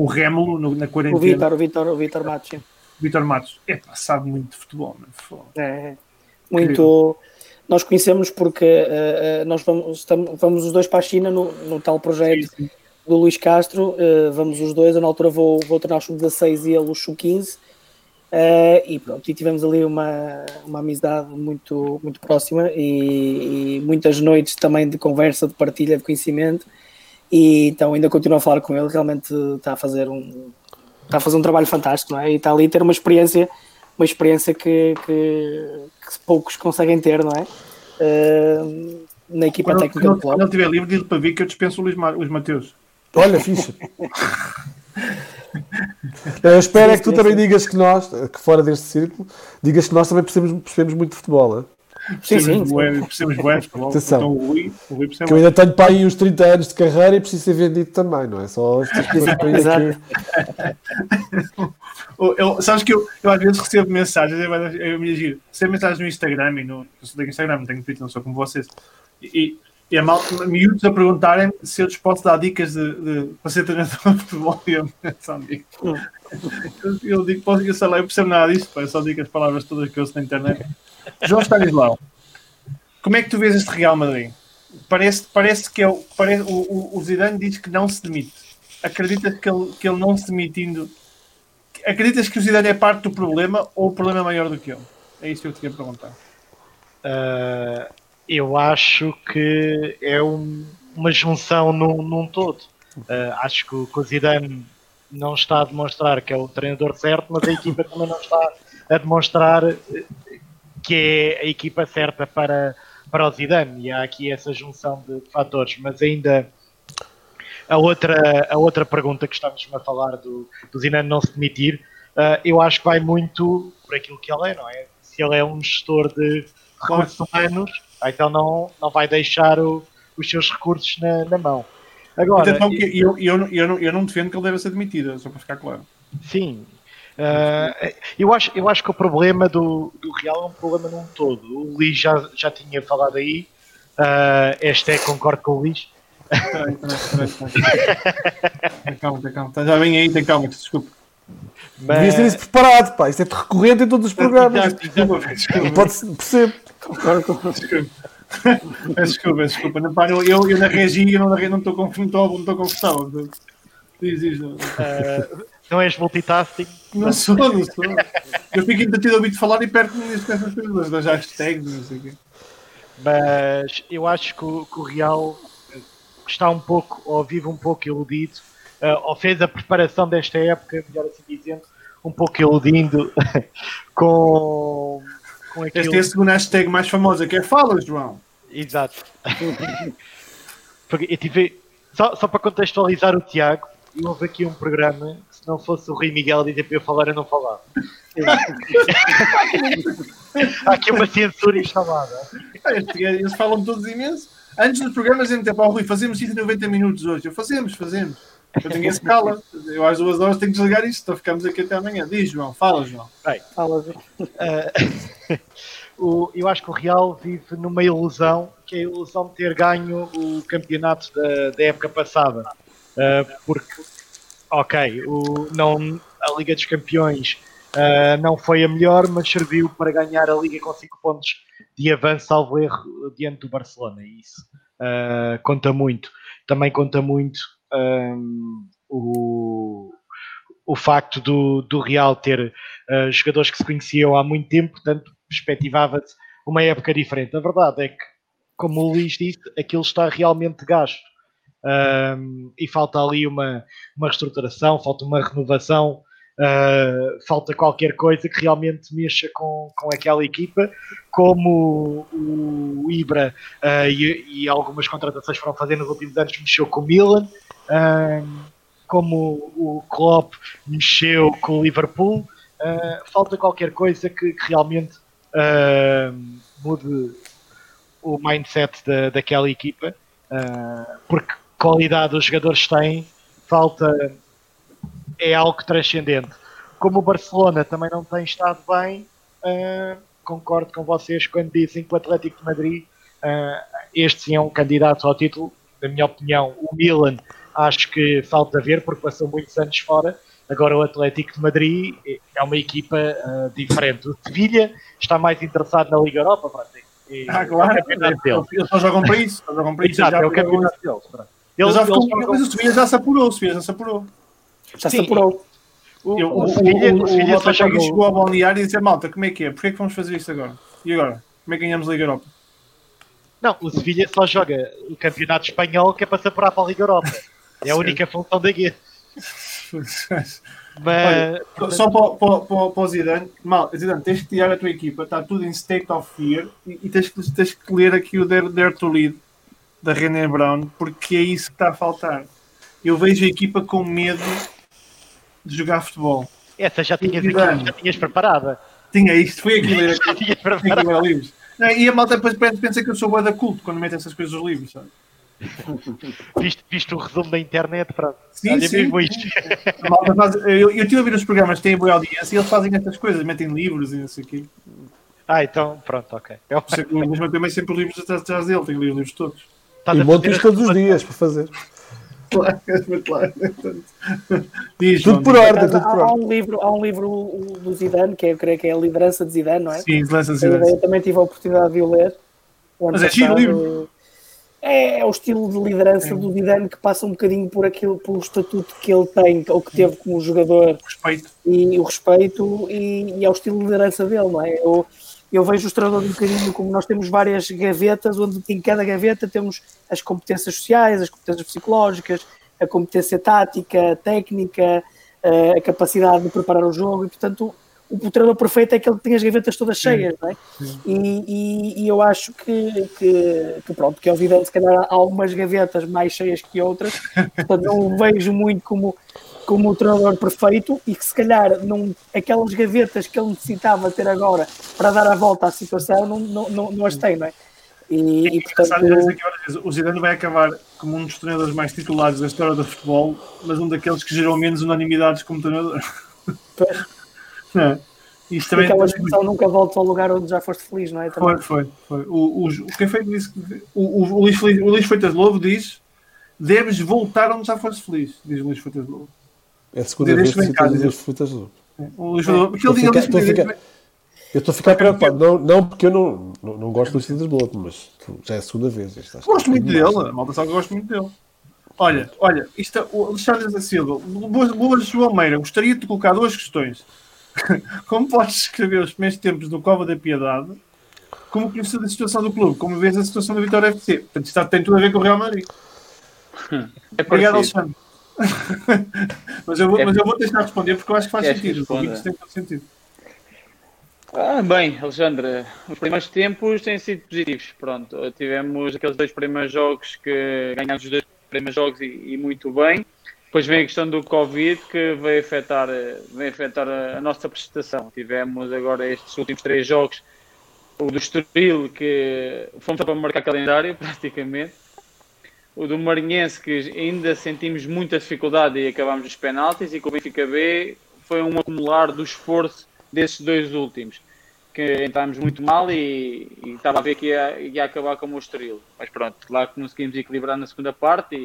o Rémulo na quarentena. O Vítor Matos, sim. Vítor Matos. Sabe muito de futebol, mano. É. Muito. Nós conhecemos porque nós vamos os dois para a China no tal projeto do Luís Castro. Vamos os dois. Eu, na altura, vou treinar o sub-16 e ele o sub-15. E pronto. E tivemos ali uma amizade muito, muito próxima e muitas noites também de conversa, de partilha, de conhecimento. E então ainda continuo a falar com ele, realmente está a fazer um trabalho fantástico, não é? E está ali a ter uma experiência que poucos conseguem ter, não é? Na equipa técnica do Klopp. Quando ele estiver livre, diz-lhe para vir que eu dispenso o Luís Mateus. Olha, fixe. Eu espero é que tu também digas que nós, que fora deste círculo, digas que nós também percebemos muito de futebol, não é? Precisamos bué de futebol. Então o Rui que eu ainda tenho para aí uns 30 anos de carreira e preciso ser vendido também, não é? Só estas coisas para ir aqui. Sabes que eu às vezes recebo mensagens, eu me giro, recebo mensagens no Instagram e no Instagram, não tenho Twitter, não sou como vocês. E a malta, miúdos a perguntarem se eu lhes posso dar dicas para ser treinador de futebol. E eu digo, posso, eu sei lá, eu percebo nada disso, pá, eu só digo as palavras todas que eu ouço na internet. Jorge Stanislau, como é que tu vês este Real Madrid? Parece que o Zidane diz que não se demite. Acreditas que ele não se demitindo... Acreditas que o Zidane é parte do problema ou o problema é maior do que ele? É isso que eu te queria perguntar. Eu acho que é uma junção num todo. Acho que o Zidane não está a demonstrar que é o treinador certo, mas a equipa também não está a demonstrar que é a equipa certa para o Zidane. E há aqui essa junção de fatores. Mas ainda a outra pergunta que estamos a falar do Zidane não se demitir, eu acho que vai muito por aquilo que ele é, não é? Se ele é um gestor de recursos humanos, então não vai deixar os seus recursos na mão. Agora, então, eu não defendo que ele deve ser demitido, só para ficar claro. Sim. Eu acho que o problema do Real é um problema num todo. O Luís já tinha falado aí. Concordo com o Luís. Tem calma. Já vem aí, tem calma, desculpa. Mas... Devias ter isso preparado, pá. Isso é recorrente em todos os programas. Pode-se, percebo. Desculpa. Não, pá, eu não reagi, não estou confortável. Diz. Não és multitasking? Não sou. Eu fico entretido a ouvir-te falar e perco-me essas coisas das hashtags, não sei o quê. Mas eu acho que o Real está um pouco, ou vive um pouco iludido, ou fez a preparação desta época, melhor assim dizendo, um pouco iludindo com aquilo... Esta é a segunda hashtag mais famosa, que é Fala, João. Exato. Porque eu tive... Só para contextualizar o Tiago, houve aqui um programa, se não fosse o Rui Miguel dizer para eu falar, eu não falava. Há aqui uma censura instalada. Eles falam todos imenso. Antes dos programas, a gente tem para o Rui, fazemos 190 minutos hoje. Fazemos. Ninguém se cala. Eu às 2 horas tenho que desligar isto, então ficamos aqui até amanhã. Diz, João. Fala, João. Bem, eu acho que o Real vive numa ilusão, que é a ilusão de ter ganho o campeonato da época passada. Porque, ok, a Liga dos Campeões não foi a melhor, mas serviu para ganhar a Liga com 5 pontos de avanço, salvo erro, diante do Barcelona. Isso conta muito. Também conta muito o facto do Real ter jogadores que se conheciam há muito tempo, portanto, perspectivava-se uma época diferente. A verdade é que, como o Luís disse, aquilo está realmente gasto. E falta ali uma reestruturação, falta uma renovação, falta qualquer coisa que realmente mexa com aquela equipa, como o Ibra e algumas contratações foram fazer nos últimos anos, mexeu com o Milan, como o Klopp mexeu com o Liverpool, falta qualquer coisa que realmente mude o mindset daquela equipa, porque qualidade os jogadores têm, falta é algo transcendente. Como o Barcelona também não tem estado bem, concordo com vocês quando dizem que o Atlético de Madrid, este sim é um candidato ao título, na minha opinião. O Milan acho que falta ver, porque passou muitos anos fora. Agora o Atlético de Madrid é uma equipa diferente. O Sevilha está mais interessado na Liga Europa, para ti. Claro, eles só jogam para isso. Exato, é o campeonato deles. Mas o Sevilha já se apurou. O Sevilha só chegou ao balneário e disse: malta, como é que é? Porquê é que vamos fazer isto agora? E agora? Como é que ganhamos a Liga Europa? Não, o Sevilha só joga o campeonato espanhol, que é para se apurar para a Liga Europa. É a única função da guia. Mas... Olha, só para o Zidane, Zidane, tens que tirar a tua equipa, está tudo em state of fear, e tens que ler aqui o Dare to Lead da René Brown, porque é isso que está a faltar. Eu vejo a equipa com medo de jogar futebol. Essa já tinhas preparada. Tinha isto, foi aqui ler aqui. E a malta depois pensa que eu sou bué da culto quando meto essas coisas nos livros, sabe? Viste o resumo da internet, Fran? Sim. Eu estive a ver os programas que têm boa audiência e eles fazem estas coisas, metem livros e não sei o quê. Ah, então, pronto, ok. Mas eu também sempre os livros atrás dele, tenho livros todos. Estás e monto-os todos os dias para fazer. Claro. Diz, tudo por ordem. Há um livro do Zidane, que eu creio que é a liderança de Zidane, não é? Sim, liderança de Zidane. Eu também tive a oportunidade de o ler. Mas é cheio de livro. É o estilo de liderança do Zidane que passa um bocadinho por aquilo, pelo estatuto que ele tem, ou que teve como jogador. O respeito e é o estilo de liderança dele, não é? Eu vejo o treinador um bocadinho como nós temos várias gavetas, onde em cada gaveta temos as competências sociais, as competências psicológicas, a competência tática, a técnica, a capacidade de preparar o jogo e, portanto, o treinador perfeito é aquele que tem as gavetas todas cheias, não é? E eu acho que é evidente, se calhar há algumas gavetas mais cheias que outras, portanto não o vejo muito como o treinador perfeito e que se calhar não, aquelas gavetas que ele necessitava ter agora para dar a volta à situação não as tem, não é? E portanto... O Zidane vai acabar como um dos treinadores mais titulados da história do futebol, mas um daqueles que gerou menos unanimidades como treinador. Não. Isto também, aquela expressão nunca volta ao lugar onde já foste feliz, não é? Também. Foi. Quem foi que disse? O Luís Freitas Lobo diz: deves voltar onde já foste feliz, diz o Luís Freitas Lobo. É a segunda vez que cita o Luís Freitas Lobo. Eu estou a ficar preocupado, não porque eu não gosto do Luís Freitas Lobo, mas já é a segunda vez. Gosto muito dele, a malta sabe que eu gosto muito dele. Olha, isto, o Alexandre da Silva, boas João Meira, gostaria de colocar duas questões. Como podes escrever os primeiros tempos do Cova da Piedade? Como conheces a situação do clube? Como vês a situação da Vitória FC? Portanto, isto tem tudo a ver com o Real Madrid. Obrigado, Alexandre. mas eu vou deixar responder porque eu acho que faz sentido. Isso tem todo sentido. Bem, Alexandre, os primeiros tempos têm sido positivos. Pronto, tivemos aqueles dois primeiros jogos que ganhámos os dois primeiros jogos e muito bem. Depois vem a questão do Covid, que veio afetar a nossa prestação. Tivemos agora estes últimos 3 jogos, o do Estoril, que fomos só para marcar calendário, praticamente. O do Marinhense, que ainda sentimos muita dificuldade e acabámos os penaltis. E com o Benfica B, foi um acumular do esforço desses 2 últimos, que entrámos muito mal e estava a ver que ia acabar como o Estoril. Mas pronto, lá conseguimos equilibrar na segunda parte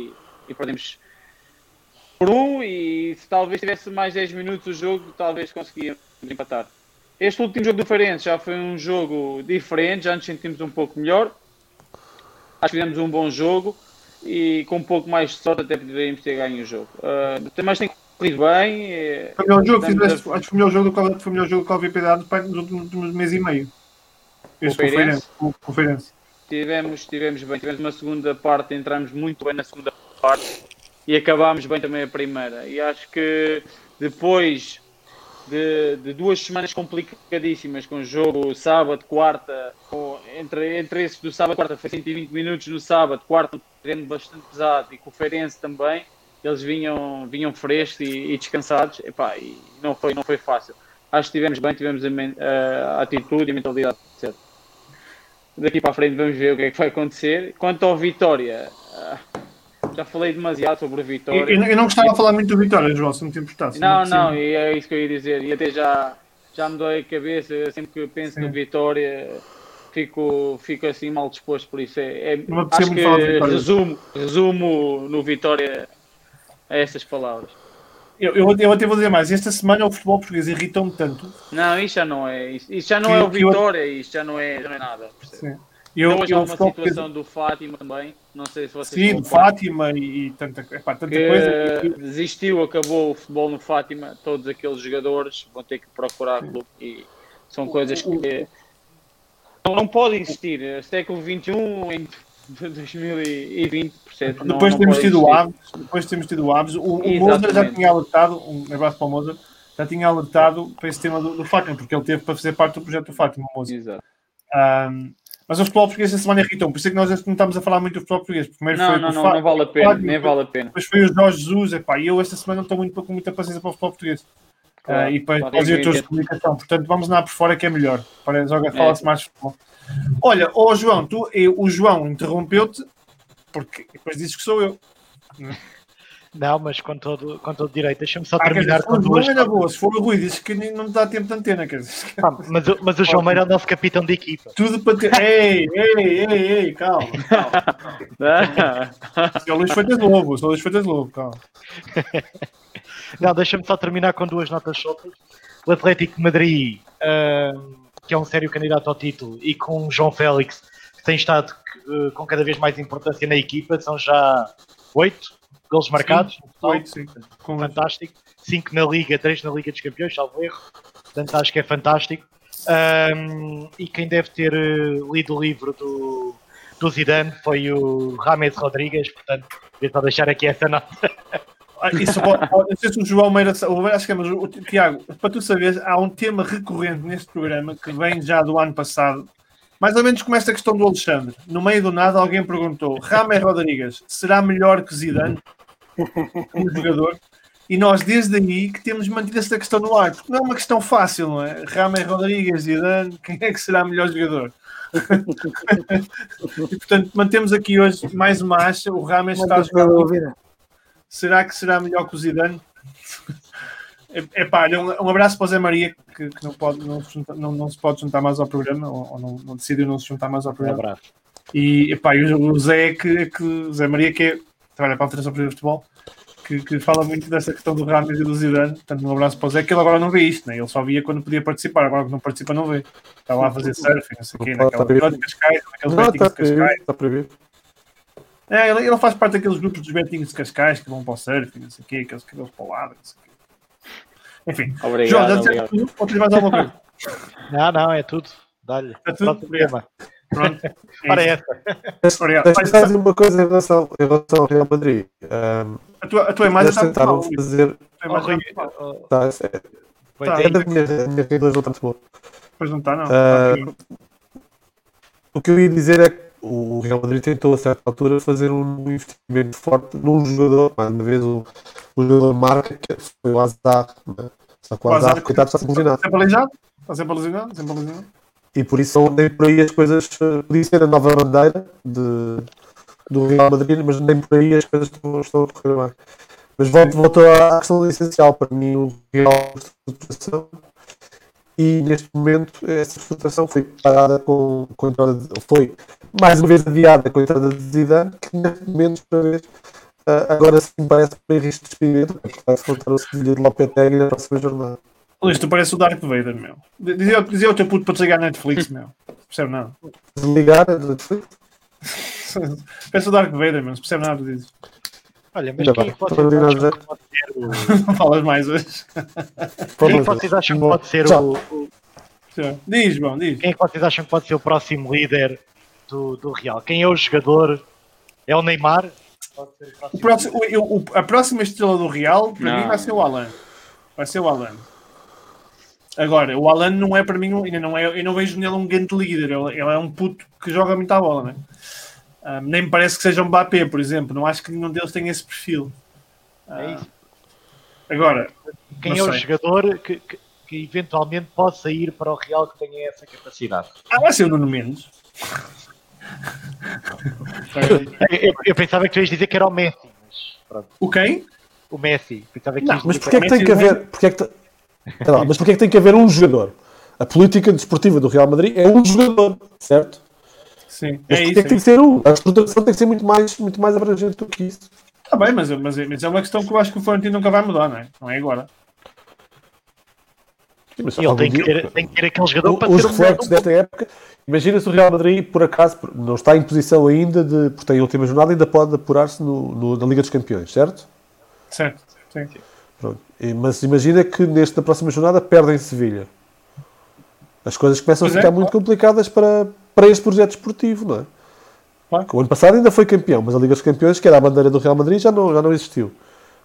e perdemos... por 1, e se talvez tivesse mais 10 minutos o jogo, talvez conseguíamos empatar. Este último jogo do Feirense já foi um jogo diferente, já nos sentimos um pouco melhor. Acho que fizemos um bom jogo e com um pouco mais de sorte até poderíamos ter ganho o jogo. Mas tem corrido bem. Acho que o melhor jogo do Covid foi o melhor jogo que houve piedade nos últimos mês e meio. Este foi o Feirense. Tivemos bem. Tivemos uma segunda parte, entramos muito bem na segunda parte. E acabámos bem também a primeira. E acho que depois de 2 semanas complicadíssimas, com o jogo sábado, quarta, entre esses do sábado, quarta, foi 120 minutos no sábado, quarta, um treino bastante pesado, e com o Feirense também, eles vinham frescos e descansados, e não foi fácil. Acho que estivemos bem, tivemos a atitude e a mentalidade, etc. Daqui para a frente vamos ver o que é que vai acontecer. Quanto ao Vitória... já falei demasiado sobre o Vitória. Eu não gostava de falar muito do Vitória, João, se não te importasse. Não, e é isso que eu ia dizer. E até já me dói a cabeça. Sempre que eu penso no Vitória, fico assim mal disposto por isso. Acho que resumo no Vitória a estas palavras. Eu até vou dizer mais. Esta semana o futebol português irritou-me tanto. Não, isto já não é. Isto já não é o Vitória, isto já não é nada. Sim. Hoje há uma situação do Fátima também, não sei se vocês... Sim, do Fátima e tanta coisa. Desistiu, acabou o futebol no Fátima, todos aqueles jogadores vão ter que procurar clube e são coisas que não podem existir. Século XXI, em 2020, percebe? Depois temos tido o Aves, o Mozart já tinha alertado, um abraço para o Mozart, já tinha alertado para esse tema do Fátima, porque ele teve para fazer parte do projeto do Fátima, o Mozart. Exato. Mas o futebol português esta semana irritou, por isso é que nós não estamos a falar muito do futebol português. Primeiro não vale a pena. Depois foi o Jorge Jesus, e eu esta semana não estou muito com muita paciência para o futebol português. E para os diretores de comunicação. Portanto, vamos lá por fora que é melhor. Para jogar, fala-se mais futebol. Olha, ó João, o João interrompeu-te porque depois dizes que sou eu. Não, mas com todo direito, deixa-me só terminar com duas. Não, boa. Se for o Rui, disse que não me dá tempo de antena, quer dizer. Mas o João Meira é o nosso capitão de equipa. Tudo para ter. Ei, calma. Seu Luís Freitas Lobo, calma. Não, deixa-me só terminar com duas notas soltas. O Atlético de Madrid, que é um sério candidato ao título, e com o João Félix, que tem estado com cada vez mais importância na equipa, são já 8 golos marcados. 8, fantástico. 5 na Liga, 3 na Liga dos Campeões, salvo erro. Portanto, acho que é fantástico. E quem deve ter lido o livro do Zidane foi o James Rodrigues, portanto, vou só deixar aqui essa nota. Isso pode ser o João Meira, acho que é, mas o Tiago, para tu saberes, há um tema recorrente neste programa que vem já do ano passado, mais ou menos como esta questão do Alexandre. No meio do nada, alguém perguntou: James Rodrigues será melhor que Zidane, um jogador? E nós, desde aí, que temos mantido esta questão no ar, porque não é uma questão fácil, não é? James Rodrigues, Zidane, quem é que será melhor jogador? E portanto, mantemos aqui hoje mais uma acha: o James está a jogar. Será que será melhor que o Zidane? Um abraço para o Zé Maria, que não se pode juntar mais ao programa, ou não decidiu não se juntar mais ao programa. Um abraço. E, o Zé, Zé Maria, que trabalha para a Federação Portuguesa de Futebol, que fala muito dessa questão do James e do Zidane. Portanto, um abraço para o Zé, que ele agora não vê isto, né? Ele só via quando podia participar, agora que não participa não vê. Está lá a fazer surfing, não sei o quê, naquela de Cascais, naquele betinho de Cascais. Está proibido. É, ele faz parte daqueles grupos dos betinhos de Cascais que vão para o surf, não sei o quê, aqueles cabelos para o lado, não sei o quê. Enfim, obrigado, João, tudo, ou tens mais alguma coisa? Não, é tudo. Dá-lhe. É tudo. Problema. Pronto. Para essa. Deixa-me dizer uma coisa em relação ao Real Madrid. A tua imagem está muito mal. É da minha regula, não está muito boa. Pois não está, não. O que eu ia dizer é que o Real Madrid tentou, a certa altura, fazer um investimento forte num jogador. Mais uma vez, o jogador marca, que foi o Hazard. Né? Só que o Hazard, coitado, está sempre lesionado. Está sempre lesionado. E por isso nem por aí as coisas... Podia ser a nova bandeira do Real Madrid, mas nem por aí as coisas estão a correr bem. Mas voltou à questão essencial para mim, o Real Madrid. E neste momento essa frustração foi parada com a entrada foi mais uma vez adiada com a entrada de Zidane, que neste momento outra vez agora sim parece para ir risco de despedimento, porque vai enfrentar o Sevilha de Lopetegui na próxima jornada. Luís, tu parece o Darth Vader, meu. Dizia ao teu puto para desligar a Netflix, meu. Não percebe nada. Desligar a Netflix? Parece o Darth Vader, meu. Não percebe nada disso. Olha, mas quem pode ser o... Não falas mais hoje. Quem vocês acham que pode ser o... Diz, bom, diz. Quem é que vocês acham que pode ser o próximo líder do Real? Quem é o jogador? É o Neymar? Pode ser o próximo... A próxima estrela do Real, para mim, vai ser o Alan. Agora, o Alan não é para mim... Eu não vejo nele um grande líder. Ele é um puto que joga muito à bola, não é? Nem me parece que seja um Mbappé, por exemplo. Não acho que nenhum deles tenha esse perfil. É isso. Agora, quem é o jogador que eventualmente possa ir para o Real que tenha essa capacidade? Vai ser o Nuno Mendes. Eu pensava que tu ias dizer que era o Messi. Mas pronto. O quem? O Messi. Pensava que não, mas porquê é que tem que haver... Mas porquê é que tem que haver um jogador? A política desportiva do Real Madrid é um jogador, certo? Sim, mas é isso. Tem que ser um. A estruturação tem que ser muito mais abrangente do que isso. Está bem, mas é uma questão que eu acho que o Florentino nunca vai mudar, não é? Não é agora. Ele tem que ter aquele jogador para os reflexos desta época. Imagina se o Real Madrid, por acaso, não está em posição ainda, porque tem a última jornada, ainda pode apurar-se na Liga dos Campeões, certo? Certo, sim. Pronto. Mas imagina que nesta próxima jornada perdem Sevilha. As coisas começam a ficar muito complicadas para este projeto esportivo, não é? Claro. O ano passado ainda foi campeão, mas a Liga dos Campeões, que era a bandeira do Real Madrid, já não existiu.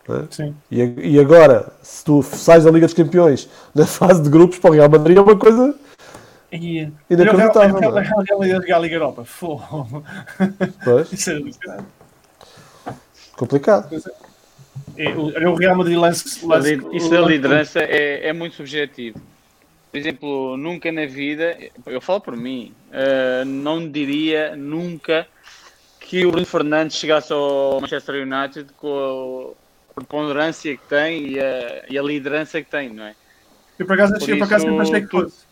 Não é? Sim. E agora, se tu sais da Liga dos Campeões na fase de grupos para o Real Madrid, é uma coisa inacreditável. A Liga Europa. Pois. Isso é complicado. É o Real Madrid lance. Isso da liderança é muito subjetivo. Por exemplo, nunca na vida, eu falo por mim, não diria nunca que o Bruno Fernandes chegasse ao Manchester United com a preponderância que tem e a liderança que tem, não é? Eu por acaso sempre achei que fosse.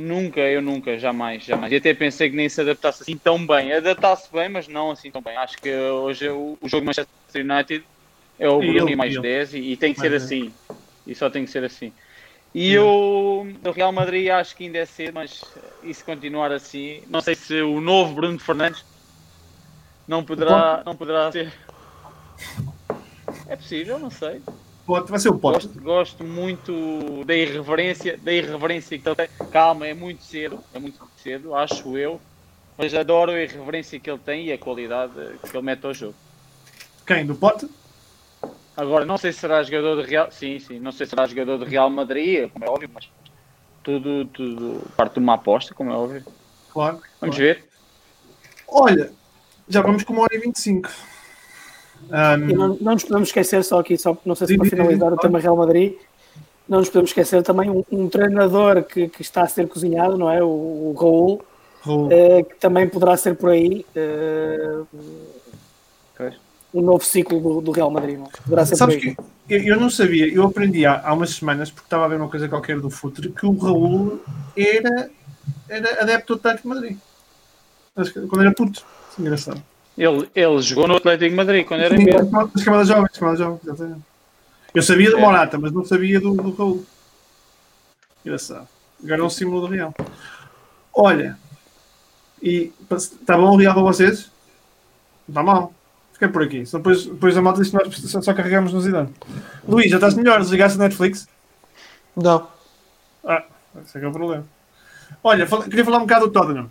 Nunca, jamais. E até pensei que nem se adaptasse assim tão bem. Adaptasse bem, mas não assim tão bem. Acho que hoje o jogo do Manchester United é o Bruno mais 10 e tem que ser assim. E só tem que ser assim. E o Real Madrid acho que ainda é cedo, mas e se continuar assim, não sei se o novo Bruno Fernandes não poderá ser. É possível, não sei. Vai ser o Pote. Gosto muito da irreverência que ele tem. Calma, é muito cedo, acho eu. Mas adoro a irreverência que ele tem e a qualidade que ele mete ao jogo. Quem? Do Pote? Agora, não sei se será jogador de Real... Sim, não sei se será jogador de Real Madrid, como é óbvio, mas tudo parte de uma aposta, como é óbvio. Claro. Vamos ver. Olha, já vamos com 1h25. Não nos podemos esquecer, só aqui, não sei se para finalizar o tema Real Madrid, não nos podemos esquecer também um treinador que está a ser cozinhado, não é? O Raul, que também poderá ser por aí um novo ciclo do Real Madrid. Não? Poderá ser. Sabes por aí. Que eu não sabia, eu aprendi há umas semanas, porque estava a ver uma coisa qualquer do Futre, que o Raul era adepto do Atlético de Madrid. Quando era puto, é engraçado. Ele jogou no Atlético de Madrid quando era miúdo. As camadas jovens, exatamente. Eu sabia do Morata, mas não sabia do Raul. Engraçado. Agora é um símbolo do Real. Olha, e está bom o Real para vocês? Não está mal. Fiquei por aqui. Só depois a malta diz que nós só carregamos no Zidane. Luís, já estás melhor? Desligaste a Netflix? Não. Esse é que é o problema. Olha, queria falar um bocado do Tottenham.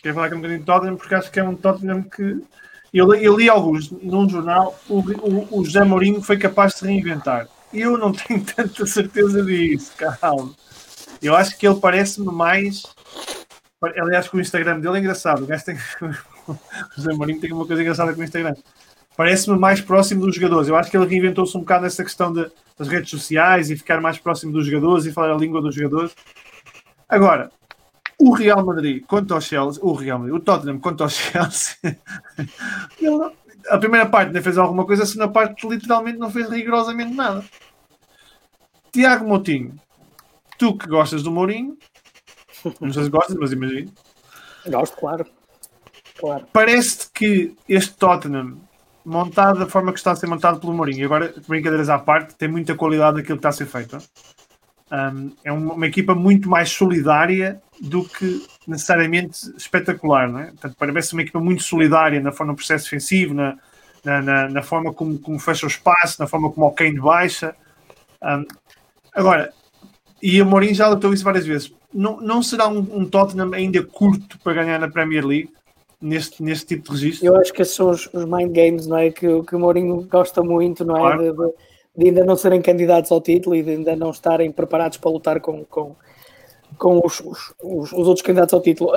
Quero falar aqui um bocadinho de Tottenham, porque acho que é um Tottenham que... Eu li alguns num jornal, o José Mourinho foi capaz de reinventar. Eu não tenho tanta certeza disso, calma. Eu acho que ele parece-me mais... Aliás, que o Instagram dele é engraçado. O José Mourinho tem uma coisa engraçada com o Instagram. Parece-me mais próximo dos jogadores. Eu acho que ele reinventou-se um bocado nessa questão das redes sociais e ficar mais próximo dos jogadores e falar a língua dos jogadores. Agora... O Real Madrid quanto ao Chelsea, o Tottenham quanto ao Chelsea, a primeira parte ainda fez alguma coisa, a segunda parte literalmente não fez rigorosamente nada. Tiago Moutinho, tu que gostas do Mourinho, não sei se gostas, mas imagino. Gosto, claro. Parece-te que este Tottenham, montado da forma que está a ser montado pelo Mourinho, agora brincadeiras à parte, tem muita qualidade daquilo que está a ser feito. É uma equipa muito mais solidária do que necessariamente espetacular, não é? Portanto, parece uma equipa muito solidária na forma do processo defensivo, na forma como fecha o espaço, na forma como o Kane baixa. Agora, e o Mourinho já lutou isso várias vezes. Não será um Tottenham ainda curto para ganhar na Premier League neste tipo de registro? Eu acho que esses são os mind games, não é? Que o Mourinho gosta muito, não é? Claro. De ainda não serem candidatos ao título e de ainda não estarem preparados para lutar com os outros candidatos ao título.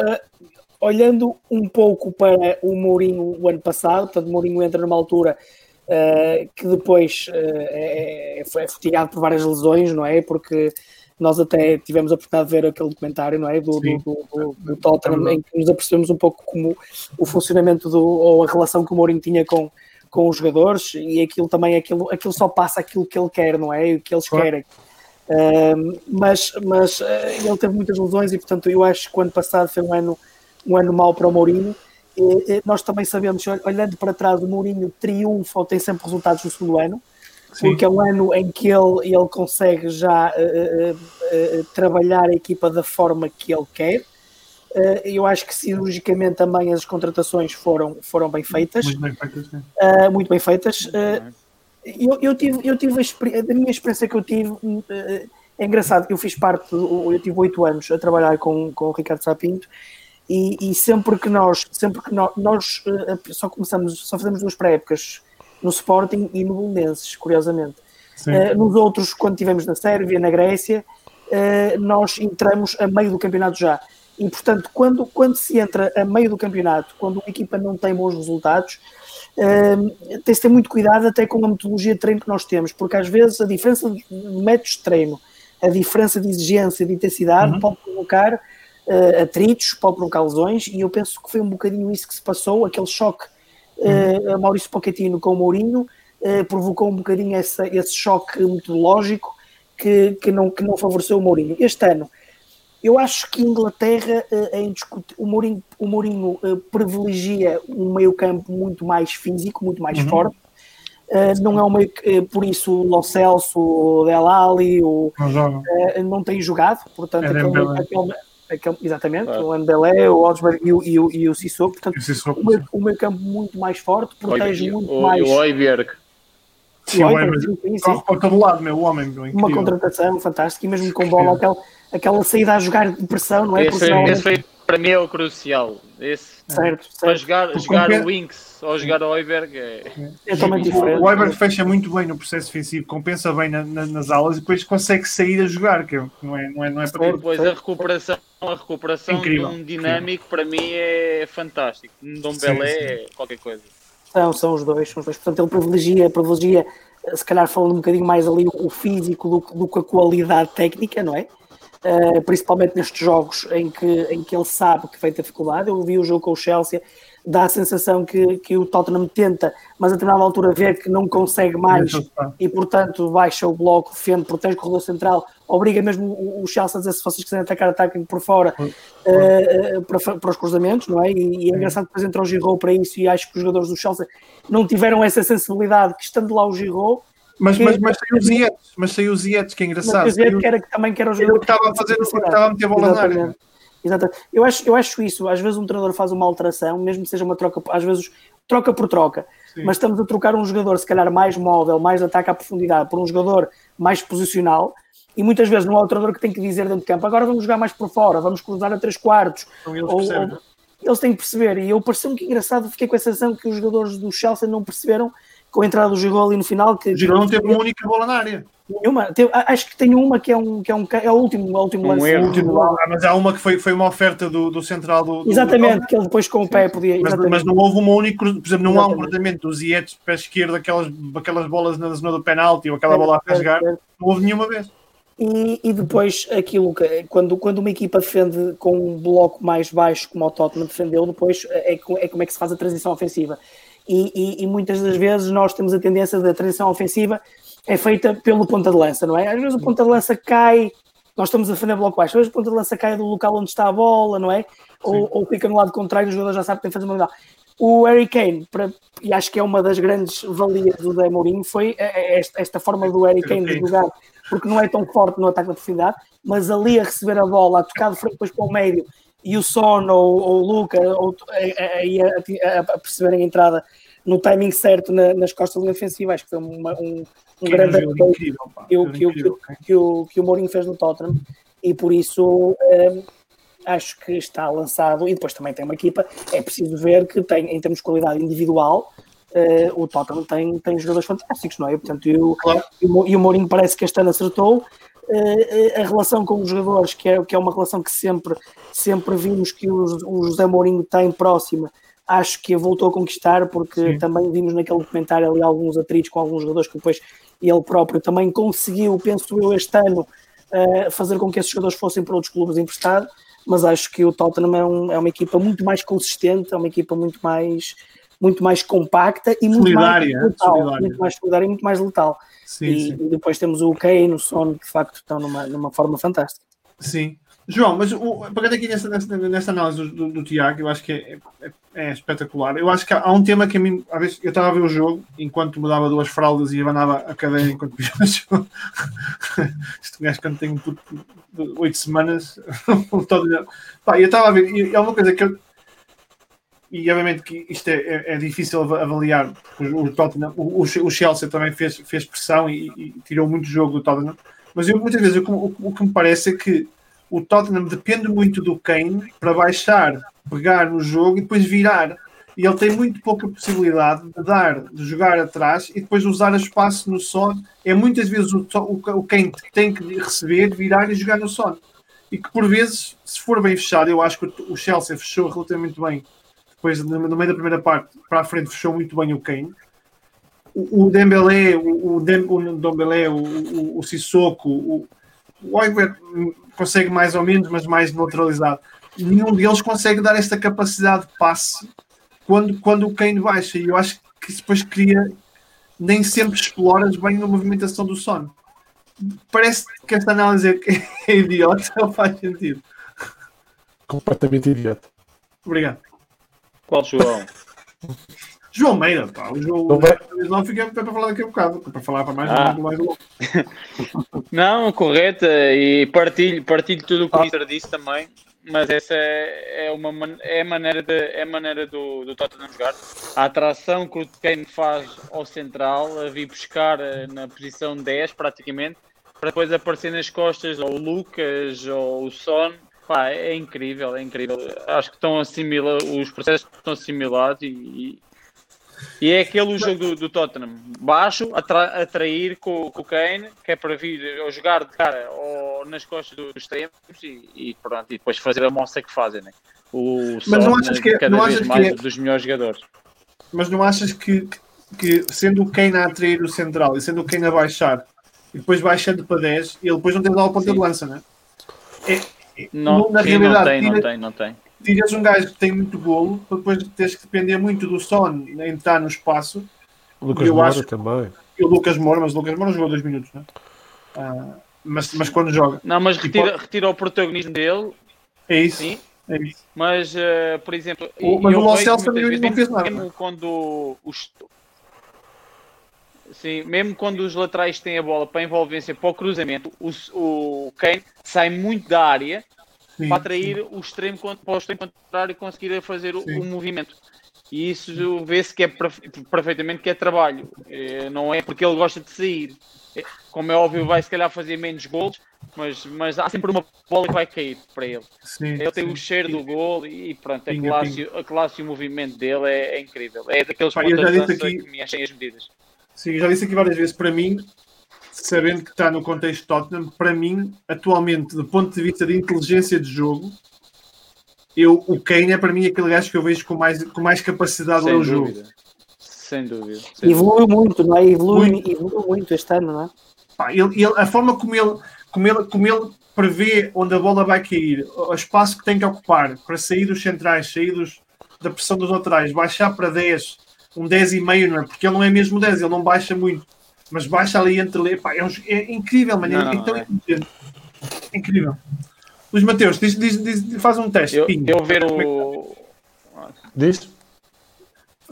Olhando um pouco para o Mourinho o ano passado, portanto, Mourinho entra numa altura que depois é fatigado por várias lesões, não é? Porque nós até tivemos a oportunidade de ver aquele documentário, não é? Do Tottenham, em que nos apercebemos um pouco como o funcionamento ou a relação que o Mourinho tinha com os jogadores, e aquilo também, aquilo só passa aquilo que ele quer, não é? O que eles querem. Mas ele teve muitas lesões e, portanto, eu acho que o ano passado foi um ano mau para o Mourinho. E nós também sabemos, olhando para trás, o Mourinho triunfa ou tem sempre resultados no segundo ano, sim, porque é um ano em que ele consegue já trabalhar a equipa da forma que ele quer. Eu acho que cirurgicamente também as contratações foram bem feitas. Muito bem feitas, sim. Muito bem feitas. Eu tive a minha experiência que eu tive, é engraçado, eu fiz parte, eu tive 8 anos a trabalhar com o Ricardo Sá Pinto e sempre que nós só fazemos 2 pré-épocas, no Sporting e no Belenenses, curiosamente. Nos outros, quando estivemos na Sérvia, na Grécia, nós entramos a meio do campeonato já. E, portanto, quando se entra a meio do campeonato, quando uma equipa não tem bons resultados, tem-se ter muito cuidado até com a metodologia de treino que nós temos, porque às vezes a diferença de métodos de treino, a diferença de exigência, de intensidade, pode provocar atritos, pode provocar lesões, e eu penso que foi um bocadinho isso que se passou, aquele choque a Maurício Pochettino com o Mourinho, provocou um bocadinho esse choque metodológico que não favoreceu o Mourinho. Este ano, eu acho que a Inglaterra é indiscutível. O Mourinho privilegia um meio-campo muito mais físico, muito mais forte. Não é um meio que, por isso, o Lo Celso, o Del Alli, não tem jogado. Portanto, o Mbélé, o Odsberg e o Sissoko. Portanto, o meio-campo muito mais forte, protege muito mais. O Højbjerg. Sim, corre para todo lado, meu homem. Uma contratação fantástica, e mesmo com bola, aquela saída a jogar de pressão, não é? Esse foi, para mim, é o crucial. Certo. Para jogar o Winks ou jogar o Højbjerg é totalmente diferente. O Højbjerg fecha muito bem no processo defensivo, compensa bem nas alas e depois consegue sair a jogar, que não é para tudo. Depois a recuperação incrível, de um dinâmico, para mim, é fantástico. Um Dom Belé é qualquer coisa. São os dois. Portanto, ele privilegia, se calhar falando um bocadinho mais ali o físico do que a qualidade técnica, não é? Principalmente nestes jogos em que ele sabe que vai ter dificuldade. Eu vi o jogo com o Chelsea, dá a sensação que o Tottenham tenta, mas a determinada altura vê que não consegue mais e, portanto, baixa o bloco, defende, protege o corredor central, obriga mesmo o Chelsea a dizer se vocês quiserem atacar por fora para os cruzamentos, não é? E é engraçado que depois entra o Giroud para isso, e acho que os jogadores do Chelsea não tiveram essa sensibilidade, que estando lá o Giroud. Mas saiu o Ziyech, que é engraçado. Mas o Ziyech que era o jogador que estava a fazer, estava a meter bola na área. Exatamente. Eu acho isso. Às vezes um treinador faz uma alteração, mesmo que seja uma troca, às vezes troca por troca. Sim. Mas estamos a trocar um jogador, se calhar, mais móvel, mais ataque à profundidade, por um jogador mais posicional. E muitas vezes não há o treinador que tem que dizer dentro de campo: agora vamos jogar mais por fora, vamos cruzar a 3/4. Então eles têm que perceber. E eu pareceu-me que engraçado, fiquei com a sensação que os jogadores do Chelsea não perceberam, com a entrada do Giroud ali no final. O Giroud não teve uma única bola na área. Acho que tem uma que é o último lance. Mas há uma que foi uma oferta do central do exatamente, do que ele depois com o pé podia... Mas não houve uma única... Por exemplo, não exatamente. Há um cruzamento do Ziyech de pé esquerdo, aquelas bolas na zona do penalti ou aquela bola a rasgar. Não houve nenhuma vez. E depois, aquilo que, quando uma equipa defende com um bloco mais baixo, como o Tottenham defendeu, depois é como é que se faz a transição ofensiva. E muitas das vezes nós temos a tendência da transição ofensiva é feita pelo ponta de lança, não é? Às vezes o ponta de lança cai, nós estamos a defender bloco baixo, às vezes o ponta de lança cai do local onde está a bola, não é? Ou clica no lado contrário e o jogador já sabe que tem que fazer uma mudança. O Harry Kane, e acho que é uma das grandes valias do Zé Mourinho, foi esta forma do Harry Kane de jogar, porque não é tão forte no ataque da profundidade, mas ali a receber a bola, a tocar de frente depois para o meio, e o Son ou o Luca a perceberem a entrada no timing certo nas costas da defensiva, acho que foi um grande jogo que o Mourinho fez no Tottenham, e por isso acho que está lançado. E depois também tem uma equipa, é preciso ver que tem, em termos de qualidade individual, o Tottenham tem jogadores fantásticos, não é? Portanto, e o Mourinho parece que este ano acertou. A relação com os jogadores, que é uma relação que sempre vimos que o José Mourinho tem próxima, acho que voltou a conquistar, porque sim, também vimos naquele documentário ali alguns atritos com alguns jogadores que depois ele próprio também conseguiu, penso eu, este ano fazer com que esses jogadores fossem para outros clubes emprestados, mas acho que o Tottenham é uma equipa muito mais consistente, é uma equipa muito mais compacta e muito mais solidária e muito mais letal. Sim, e depois temos o Kane e o Son, que de facto estão numa forma fantástica. Sim. João, mas pegando aqui nesta análise do Tiago, eu acho que é espetacular. Eu acho que há um tema que a mim, às vezes, eu estava a ver o jogo enquanto mudava duas fraldas e abanava a cadeira enquanto via o jogo. Este gajo, quando tem um puto de 8 semanas, pá, eu estava a ver, e é uma coisa que eu... E obviamente que isto é difícil avaliar, porque o Chelsea também fez pressão e tirou muito jogo do Tottenham, mas muitas vezes o que me parece é que o Tottenham depende muito do Kane para baixar, pegar no jogo e depois virar, e ele tem muito pouca possibilidade de jogar atrás e depois usar o espaço no Son. É muitas vezes o Kane que tem que receber, virar e jogar no Son. e que por vezes, se for bem fechado, eu acho que o Chelsea fechou relativamente bem. Depois, no meio da primeira parte, para a frente, fechou muito bem o Kane. O Dembélé, o Sissoko, o Højbjerg consegue mais ou menos, mas mais neutralizado. Nenhum deles consegue dar esta capacidade de passe quando o Kane baixa. E eu acho que isso depois cria... Nem sempre exploras bem a movimentação do Son. Parece que esta análise é idiota, não faz sentido. Completamente idiota. Obrigado. Qual João? João Meira, pá. O João não fica para falar daqui a um bocado, para falar para mais mais longo. Não, correto, e partilho tudo o que o Peter disse também, mas essa é a maneira do Tottenham jogar. A atração que o Kane faz ao central, a vir buscar na posição 10 praticamente, para depois aparecer nas costas ou o Lucas ou o Son. Pá, é incrível, é incrível. Acho que estão os processos estão assimilados e é aquele jogo do Tottenham. Baixo, atrair com o Kane, que é para vir ou jogar de cara ou nas costas dos extremos e pronto, e depois fazer a mostra que fazem, né? O Son cada vez mais dos melhores jogadores. Mas não achas que sendo o Kane a atrair o central e sendo o Kane a baixar e depois baixando para 10, ele depois não tem lá o ponta de lança, né? Não tem. Tiras um gajo que tem muito golo, depois tens que depender muito do Son a entrar no espaço. O Lucas Moura também. E o Lucas Moura, mas o Lucas Moura jogou 2 minutos, não é? Mas quando joga... Não, mas retira o protagonismo dele. É isso. Sim. É isso. Mas, por exemplo... Mas o Lo Celso também não fez nada. Mesmo quando os... Sim, mesmo quando os laterais têm a bola para a envolvência, para o cruzamento, o Kane sai muito da área, sim, para atrair o extremo para o extremo contrário e conseguir fazer o movimento. E isso vê-se que é perfeitamente que é trabalho. Não é porque ele gosta de sair. Como é óbvio, vai se calhar fazer menos golos, mas há sempre uma bola que vai cair para ele. Sim, ele tem o cheiro do golo e pronto, a classe e o movimento dele é incrível. É daqueles pontos que me enchem as medidas. Sim, já disse aqui várias vezes, para mim, sabendo que está no contexto de Tottenham, para mim, atualmente, do ponto de vista de inteligência de jogo, o Kane é para mim aquele gajo que eu vejo com mais capacidade ao jogo. Sem dúvida. Evoluiu muito, não é? Evoluiu muito este ano, não é? Pá, a forma como ele prevê onde a bola vai cair, o espaço que tem que ocupar para sair dos centrais, sair da pressão dos laterais, baixar para 10... Um 10,5, não é? Porque ele não é mesmo 10, ele não baixa muito, mas baixa ali entre... Pá, é incrível, mano. É incrível. Luís Mateus, diz, faz um teste. Eu ver o... Diz?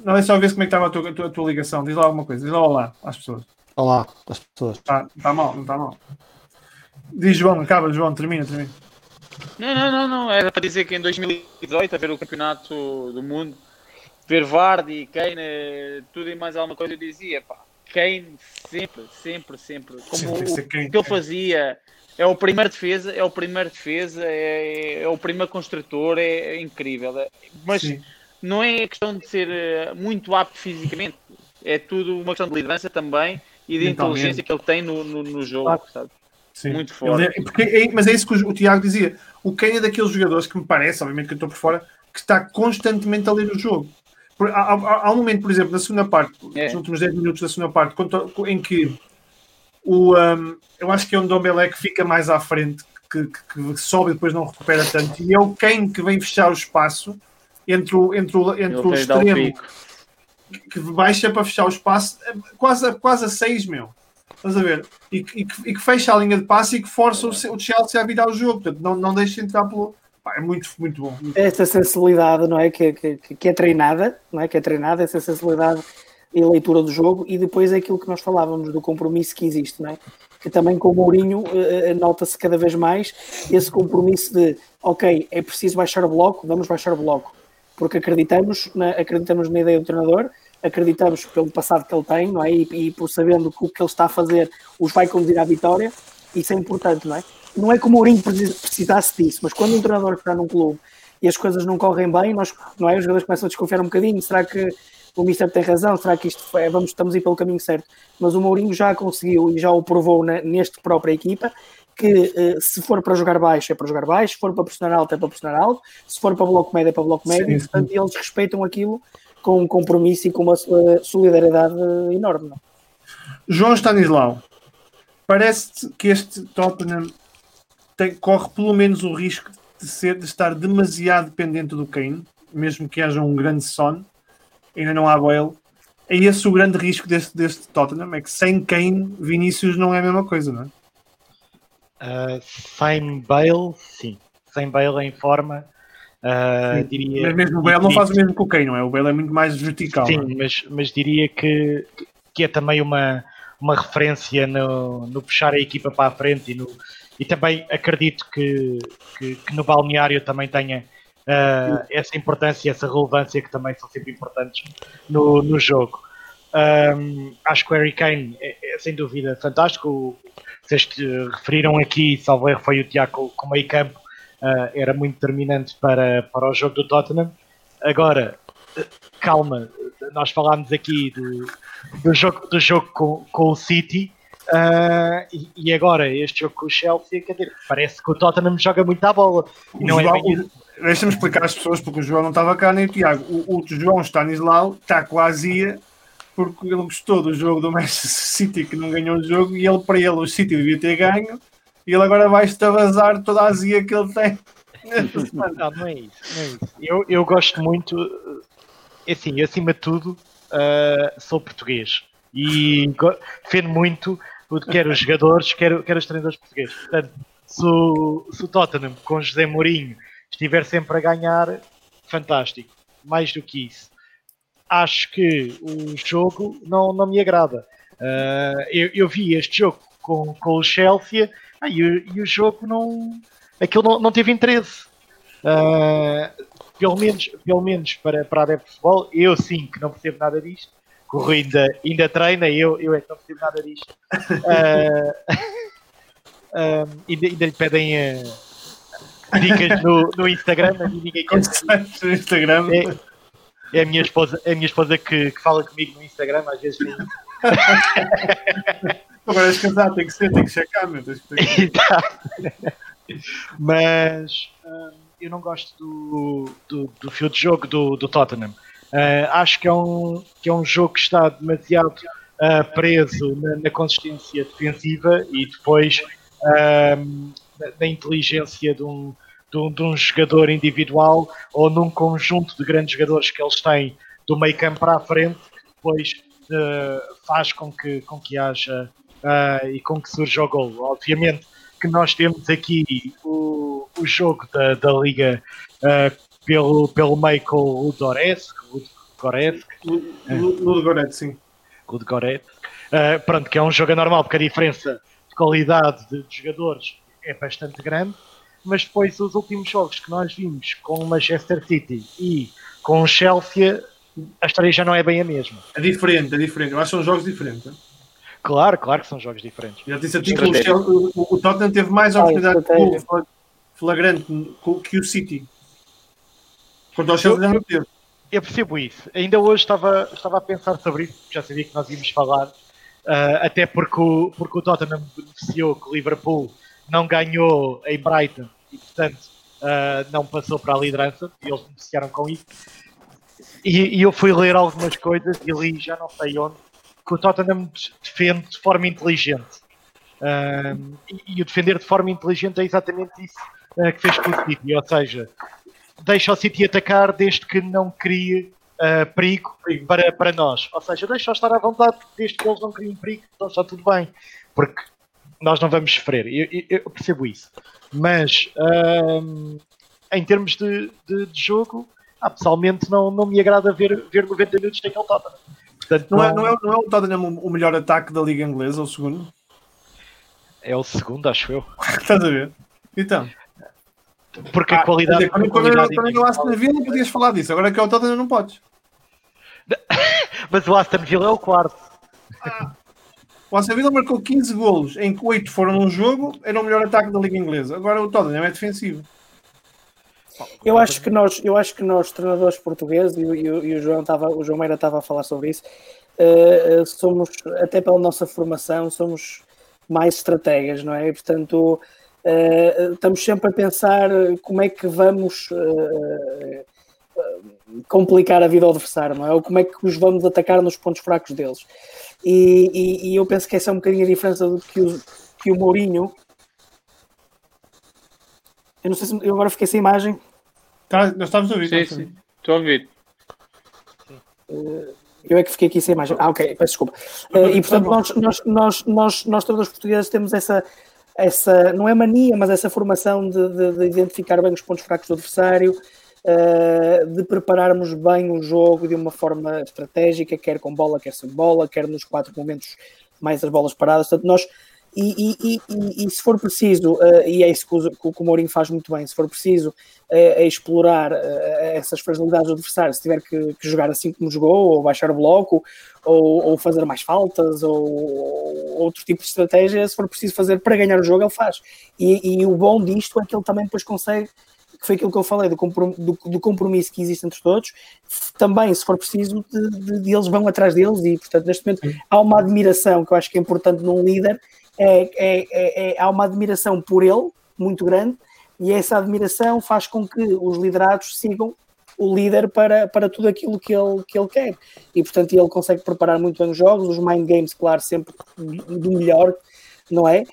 Não, é só ver como é que estava a tua ligação. Diz lá alguma coisa. Diz lá olá às pessoas. Olá às pessoas. Está mal, não está mal. Diz João, acaba, João, termina. Não. Era para dizer que em 2018, a ver o Campeonato do Mundo, ver Vardy, Kane, tudo e mais alguma coisa, eu dizia, pá, Kane sempre, como o que ele fazia, é o primeiro defesa, é o primeiro construtor, é incrível, mas sim, não é questão de ser muito apto fisicamente, é tudo uma questão de liderança também e de inteligência que ele tem no jogo, sabe? Sim. Muito forte. Mas é isso que o Tiago dizia, o Kane é daqueles jogadores que me parece, obviamente que eu estou por fora, que está constantemente a ler o jogo. Há um momento, por exemplo, na segunda parte, nos últimos 10 minutos da segunda parte, em que eu acho que é um Dombelé que fica mais à frente, que sobe e depois não recupera tanto, e é o Kane que vem fechar o espaço entre o extremo, que baixa para fechar o espaço, quase a 6, meu. Estás a ver? E que fecha a linha de passe e que força o Chelsea a virar o jogo. Portanto, não deixa entrar pelo... É muito bom. Essa sensibilidade, não é? Que é treinada, não é? Que é treinada, essa sensibilidade e leitura do jogo, e depois é aquilo que nós falávamos do compromisso que existe, não é? Que também com o Mourinho nota-se cada vez mais esse compromisso de, ok, é preciso baixar o bloco, vamos baixar o bloco, porque acreditamos na ideia do treinador, acreditamos pelo passado que ele tem, não é? E por sabendo que o que ele está a fazer os vai conduzir à vitória, isso é importante, não é? Não é que o Mourinho precisasse disso, mas quando um treinador está num clube e as coisas não correm bem, nós, não é? Os jogadores começam a desconfiar um bocadinho, será que o Mister tem razão, será que isto estamos a ir pelo caminho certo? Mas o Mourinho já conseguiu e já o provou nesta própria equipa que se for para jogar baixo é para jogar baixo, se for para pressionar alto é para pressionar alto, se for para bloco médio é para bloco médio, portanto eles respeitam aquilo com um compromisso e com uma solidariedade enorme. Não? João Stanislau, parece-te que este Tottenham corre pelo menos o risco de estar demasiado dependente do Kane, mesmo que haja um grande Son, ainda não há Bale. É esse o grande risco deste Tottenham, é que sem Kane, Vinícius não é a mesma coisa, não é? Sem Bale, sim. Sem Bale em forma, diria... Mas mesmo o Bale não faz o mesmo que o Kane, não é? O Bale é muito mais vertical. Sim, é? mas diria que é também uma referência no puxar a equipa para a frente e também acredito que no balneário também tenha essa importância e essa relevância que também são sempre importantes no jogo. Acho que o Harry Kane é sem dúvida fantástico. Vocês referiram aqui, salvo erro, foi o Tiago com meio campo, era muito determinante para o jogo do Tottenham. Agora, calma, nós falámos aqui do jogo com o City e agora este jogo com o Chelsea, quer dizer, parece que o Tottenham joga muito à bola. Não é bem... Deixa-me explicar às pessoas, porque o João não estava cá, nem o Tiago. O João Stanislau está com a azia, porque ele gostou do jogo do Manchester City, que não ganhou o jogo, e para ele o City devia ter ganho, e ele agora vai extravasar toda a azia que ele tem. Não é isso. Eu gosto muito, assim, acima de tudo, sou português, e defendo muito quer os jogadores, quer os treinadores portugueses. Portanto, se o Tottenham, com José Mourinho, estiver sempre a ganhar, fantástico. Mais do que isso. Acho que o jogo não me agrada. Eu vi este jogo com o Chelsea e o jogo não... Aquilo não teve interesse. Pelo menos para a Adepto de Futebol, eu sim que não percebo nada disto. O Rui ainda treina, eu é que não percebo nada disto. Ainda lhe pedem... dicas no Instagram, mas ninguém quer. No Instagram. É a minha esposa que fala comigo no Instagram, às vezes. Agora és casado, tem que checar, meu Deus. Mas eu não gosto do fio de jogo do Tottenham. Acho que é um jogo que está demasiado preso na consistência defensiva e depois da inteligência de um jogador individual ou num conjunto de grandes jogadores que eles têm do meio campo para a frente, que depois faz com que haja e com que surja o golo. Obviamente que nós temos aqui o jogo da Liga pelo meio com o Ludogorets, pronto, que é um jogo anormal porque a diferença de qualidade de jogadores é bastante grande, mas depois os últimos jogos que nós vimos com o Manchester City e com o Chelsea, a história já não é bem a mesma. É diferente. Eu acho que são jogos diferentes. Hein? Claro que são jogos diferentes. Já disse a ti que o Tottenham teve mais oportunidade de gol flagrante que o City. Quanto ao Chelsea, não teve. Eu percebo isso. Ainda hoje estava a pensar sobre isso, já sabia que nós íamos falar, até porque o Tottenham beneficiou que o Liverpool não ganhou em Brighton e, portanto, não passou para a liderança e eles beneficiaram com isso. E eu fui ler algumas coisas e ali já não sei onde, que o Tottenham defende de forma inteligente. E o defender de forma inteligente é exatamente isso que fez com o City, ou seja, deixa o City atacar desde que não crie perigo para nós. Ou seja, deixa-os estar à vontade desde que eles não criem perigo, então está tudo bem. Porque nós não vamos sofrer, eu percebo isso, mas em termos de jogo, pessoalmente não me agrada ver 90 minutos daquele Tottenham. Portanto, não é o Tottenham o melhor ataque da Liga Inglesa, ou o segundo? É o segundo, acho eu. Estás a ver? Então. Porque a qualidade... Quando o Aston Villa podias falar disso, agora que é o Tottenham não podes. Mas o Aston Villa é o quarto. O Aston Villa marcou 15 golos, em que 8 foram num jogo, era o melhor ataque da Liga Inglesa. Agora o Tottenham é defensivo. Eu acho que nós treinadores portugueses, e o João Meira estava a falar sobre isso, somos, até pela nossa formação, somos mais estrategas, não é? E, portanto, estamos sempre a pensar como é que vamos complicar a vida ao adversário, não é? Ou como é que os vamos atacar nos pontos fracos deles. E eu penso que essa é um bocadinho a diferença do que o Mourinho... Eu não sei se... Eu agora fiquei sem imagem. Tá, nós estamos a ouvir. Sim, sim. Estou a ouvir. Eu é que fiquei aqui sem imagem. Ah, ok. Peço desculpa. E, portanto, nós todos os portugueses temos essa... Não é mania, mas essa formação de identificar bem os pontos fracos do adversário, de prepararmos bem o jogo de uma forma estratégica, quer com bola, quer sem bola, quer nos quatro momentos mais as bolas paradas. Portanto, nós... E se for preciso, e é isso que o Mourinho faz muito bem, se for preciso explorar essas fragilidades do adversário, se tiver que jogar assim como jogou, ou baixar o bloco, ou fazer mais faltas, ou outro tipo de estratégia, se for preciso fazer para ganhar o jogo, ele faz. E o bom disto é que ele também depois consegue, que foi aquilo que eu falei, do compromisso que existe entre todos, também, se for preciso, de eles vão atrás deles, e portanto, neste momento, há uma admiração que eu acho que é importante num líder. Há uma admiração por ele muito grande, e essa admiração faz com que os liderados sigam o líder para tudo aquilo que ele quer, e portanto ele consegue preparar muito bem os jogos, os mind games, claro, sempre do melhor, não é?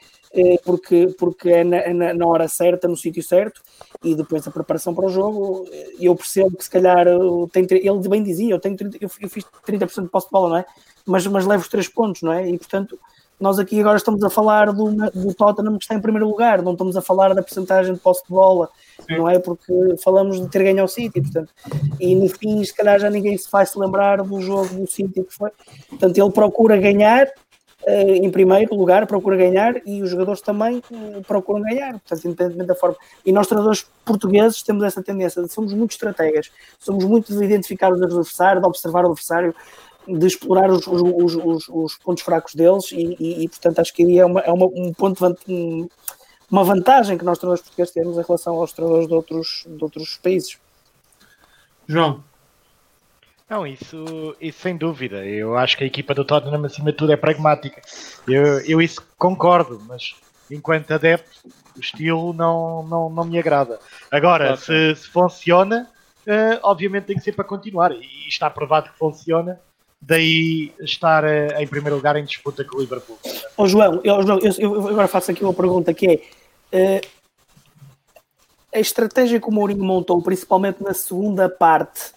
Porque é na hora certa, no sítio certo, e depois a preparação para o jogo. Eu percebo que se calhar ele bem dizia, eu fiz 30% de posse de bola, não é? Mas levo os 3 pontos, não é? E portanto nós aqui agora estamos a falar do Tottenham que está em primeiro lugar, não estamos a falar da percentagem de posse de bola, não é? Porque falamos de ter ganho ao City, portanto, e no fim, se calhar já ninguém se vai se lembrar do jogo do City que foi. Portanto, ele procura ganhar em primeiro lugar, procura ganhar, e os jogadores também procuram ganhar, portanto, independentemente da forma. E nós, treinadores portugueses, temos essa tendência, somos muito estrategas, somos muito de identificar os adversários, de observar o adversário, de explorar os pontos fracos deles, e portanto acho que aí é uma vantagem que nós treinadores portugueses temos em relação aos treinadores de outros países. João? Não, isso sem dúvida. Eu acho que a equipa do Tottenham acima de tudo é pragmática. Eu isso concordo, mas enquanto adepto o estilo não me agrada. Agora, se funciona, obviamente tem que ser para continuar, e está provado que funciona. Daí estar em primeiro lugar em disputa com o Liverpool. Oh, João, eu agora faço aqui uma pergunta que é a estratégia que o Mourinho montou, principalmente na segunda parte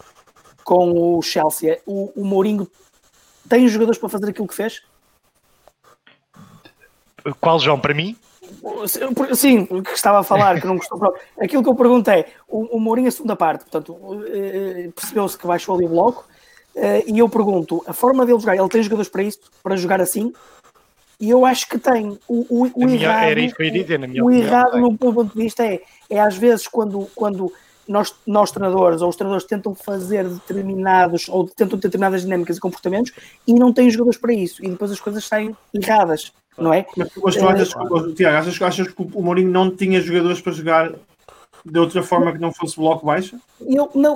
com o Chelsea, o Mourinho tem jogadores para fazer aquilo que fez? Qual, João? Para mim? Sim, que estava a falar, que não gostou próprio. Aquilo que eu pergunto é, o Mourinho a segunda parte, portanto, percebeu-se que baixou ali o bloco. E eu pergunto, a forma dele jogar, ele tem jogadores para isso, para jogar assim? E eu acho que tem. O errado no meu ponto de vista é às vezes quando nós treinadores, ou os treinadores tentam fazer determinados, ou tentam ter determinadas dinâmicas e comportamentos, e não têm jogadores para isso, e depois as coisas saem erradas, não é? Mas tu achas que o Mourinho não tinha jogadores para jogar de outra forma que não fosse bloco baixo?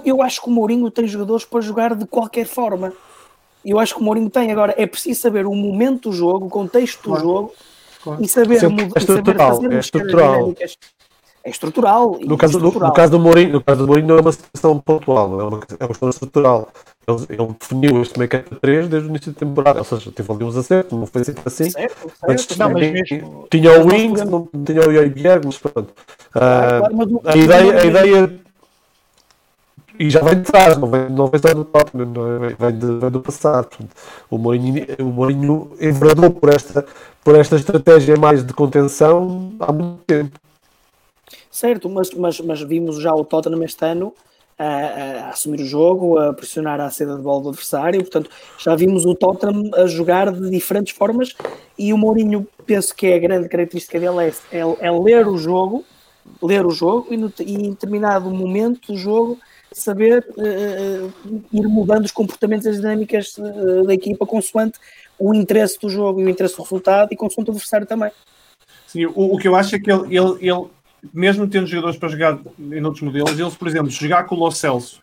Eu acho que o Mourinho tem jogadores para jogar de qualquer forma. Eu acho que o Mourinho tem. Agora, é preciso saber o momento do jogo, o contexto do jogo, e saber fazer estrutural. É estrutural. No caso do Mourinho não é uma situação pontual, não é uma questão estrutural. Ele definiu este meio campo 3 desde o início da temporada, ou seja, teve ali uns acertos, não foi sempre assim. Mas tinha o Wings, não tinha o Yoibier, mas pronto. A ideia... E já vem de trás, não vem só do top, vem do passado. Portanto, o Mourinho enveredou por esta estratégia mais de contenção há muito tempo. Certo, mas vimos já o Tottenham este ano a assumir o jogo, a pressionar a saída de bola do adversário, portanto já vimos o Tottenham a jogar de diferentes formas, e o Mourinho, penso que é a grande característica dele é ler o jogo e em determinado momento do jogo saber ir mudando os comportamentos e as dinâmicas da equipa consoante o interesse do jogo e o interesse do resultado, e consoante o adversário também. Sim, o que eu acho é que ele mesmo tendo jogadores para jogar em outros modelos, eles, por exemplo, jogar com o Lo Celso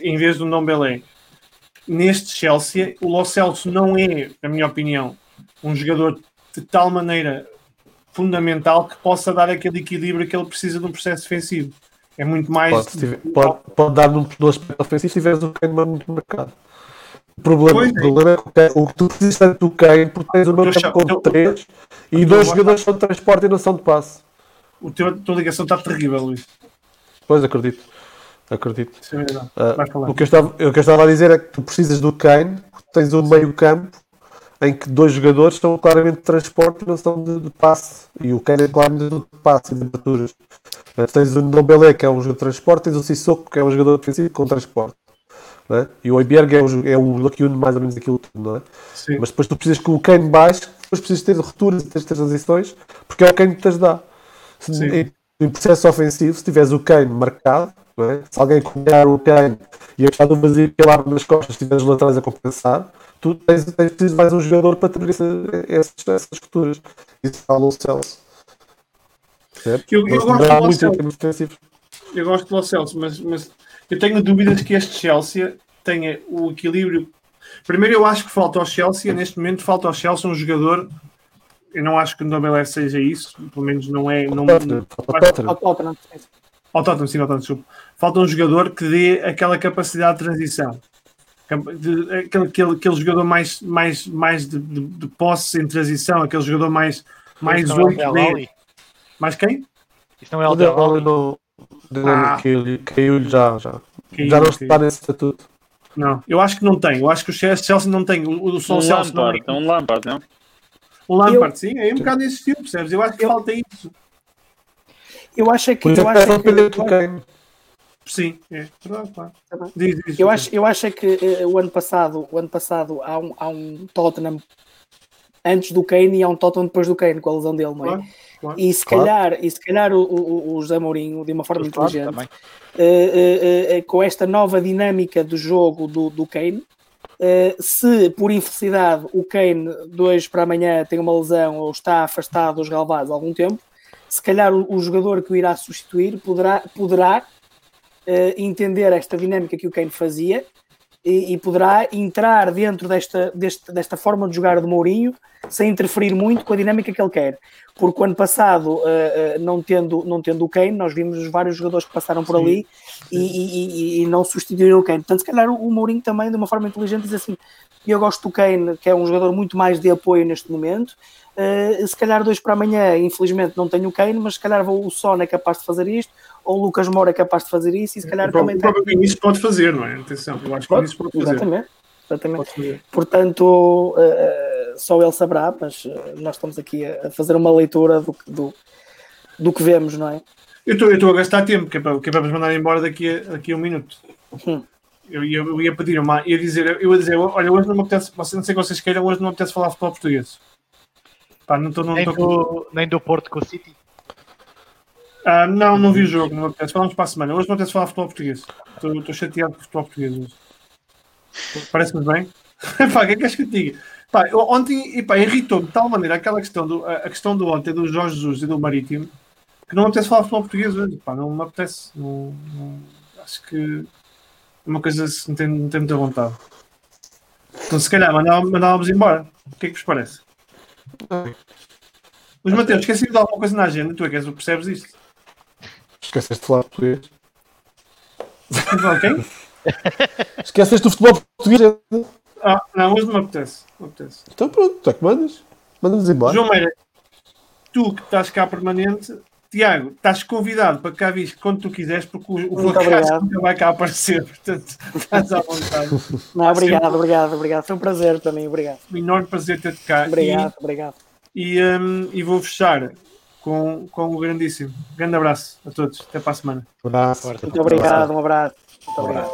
em vez do Ndombélé neste Chelsea, o Lo Celso não é, na minha opinião, um jogador de tal maneira fundamental que possa dar aquele equilíbrio que ele precisa de um processo defensivo. É muito mais... Pode dar num aspecto ofensivo se tiveres o Kahneman muito marcado. O problema é que o que tu precisas do Kahneman, porque tens o meu campo com 3 e 2 jogadores são de transporte e não são de passe. A tua ligação está terrível, Luís. Pois, acredito. Sim, o que eu estava a dizer é que tu precisas do Kane, tens um meio campo em que dois jogadores são claramente de transporte e não são de passe, e o Kane é claramente de passe e de aberturas. Tens o Ndombele, que é um jogador de transporte, tens o Sissoko, que é um jogador defensivo com transporte, não é? E o Højbjerg é um jogador que une mais ou menos aquilo tudo, não é? Sim. Mas depois tu precisas que o Kane baixe, depois precisas ter returas e ter transições, porque é o Kane que te ajuda. Em processo ofensivo, se tiveres o Kane marcado, não é? Se alguém cobrar o Kane e achar do vazio que ele abre nas costas, tiveres os laterais a compensar, tu tens mais um jogador para ter essas futuras. Isso fala o Celso. Eu gosto do Celso, mas eu tenho dúvidas que este Chelsea tenha o equilíbrio. Primeiro, eu acho que falta ao Chelsea neste momento um jogador. Eu não acho que o Ndombele seja isso, pelo menos não é... Ao Tottenham, falta um jogador que dê aquela capacidade de transição. Aquele jogador mais de posse em transição, aquele jogador mais oito. Mais quem? Isto não é o Delali. Caiu-lhe já. Já não está nesse estatuto. Não, eu acho que não tem. Eu acho que o Chelsea não tem. O Chelsea não tem. É um Lampard, não? O Lampard, sim, é um bocado nesse estilo, percebes? Eu acho que falta isso. Eu acho é que... Sim, é verdade, claro. Eu acho que o ano passado há um Tottenham antes do Kane e há um Tottenham depois do Kane, com a lesão dele, não é? Claro. E se calhar o José Mourinho, de uma forma inteligente, com esta nova dinâmica do jogo do Kane, se por infelicidade o Kane 2 para amanhã tem uma lesão ou está afastado dos galvados há algum tempo, se calhar o jogador que o irá substituir poderá entender esta dinâmica que o Kane fazia e poderá entrar dentro desta forma de jogar do Mourinho sem interferir muito com a dinâmica que ele quer, porque o ano passado não tendo o Kane, nós vimos vários jogadores que passaram por ali e não substituíram o Kane. Portanto, se calhar o Mourinho também, de uma forma inteligente, diz assim: eu gosto do Kane, que é um jogador muito mais de apoio neste momento. Se calhar 2 para amanhã, infelizmente não tenho o Kane, mas se calhar o Son é capaz de fazer isto, ou o Lucas Moura é capaz de fazer isso, e se calhar também... Provavelmente isso pode fazer, não é? Atenção, eu acho que isso pode fazer. Exatamente. Portanto, só ele saberá, mas nós estamos aqui a fazer uma leitura do que vemos, não é? Eu estou a gastar tempo, que é para vos mandar embora daqui a um minuto. Eu ia pedir uma... Eu ia dizer, olha, hoje não me apetece... Não sei o que vocês queiram, hoje não me apetece falar futebol português. Pá, nem do Porto com o City? Não vi o jogo, não apetece. Falamos para a semana. Hoje não apetece falar futebol português. Estou chateado com futebol português hoje. Parece-me bem. Pá, o que é que és que eu te diga? Pá, ontem, irritou-me de tal maneira aquela questão do ontem, do Jorge Jesus e do Marítimo, que não me apetece falar futebol português hoje. Pá, não me apetece. Não, acho que... uma coisa que não tem muita vontade. Então, se calhar, mandávamos embora. O que é que vos parece? Mas, Mateus, esqueci de alguma coisa na agenda. Tu é que percebes isto? Esqueceste de falar português. Quem? Esqueceste do futebol português? Não, hoje não me apetece. Então, pronto, tu é que mandas. Manda-nos embora. João Meira, tu que estás cá permanente... Tiago, estás convidado para cá vir quando tu quiseres, porque o podcast nunca vai cá aparecer, portanto, estás à vontade. Não, obrigado. Foi um prazer também, obrigado. Um enorme prazer ter-te cá. Obrigado. E vou fechar com o grandíssimo. Grande abraço a todos. Até para a semana. Um abraço. Muito obrigado, um abraço. Muito obrigado.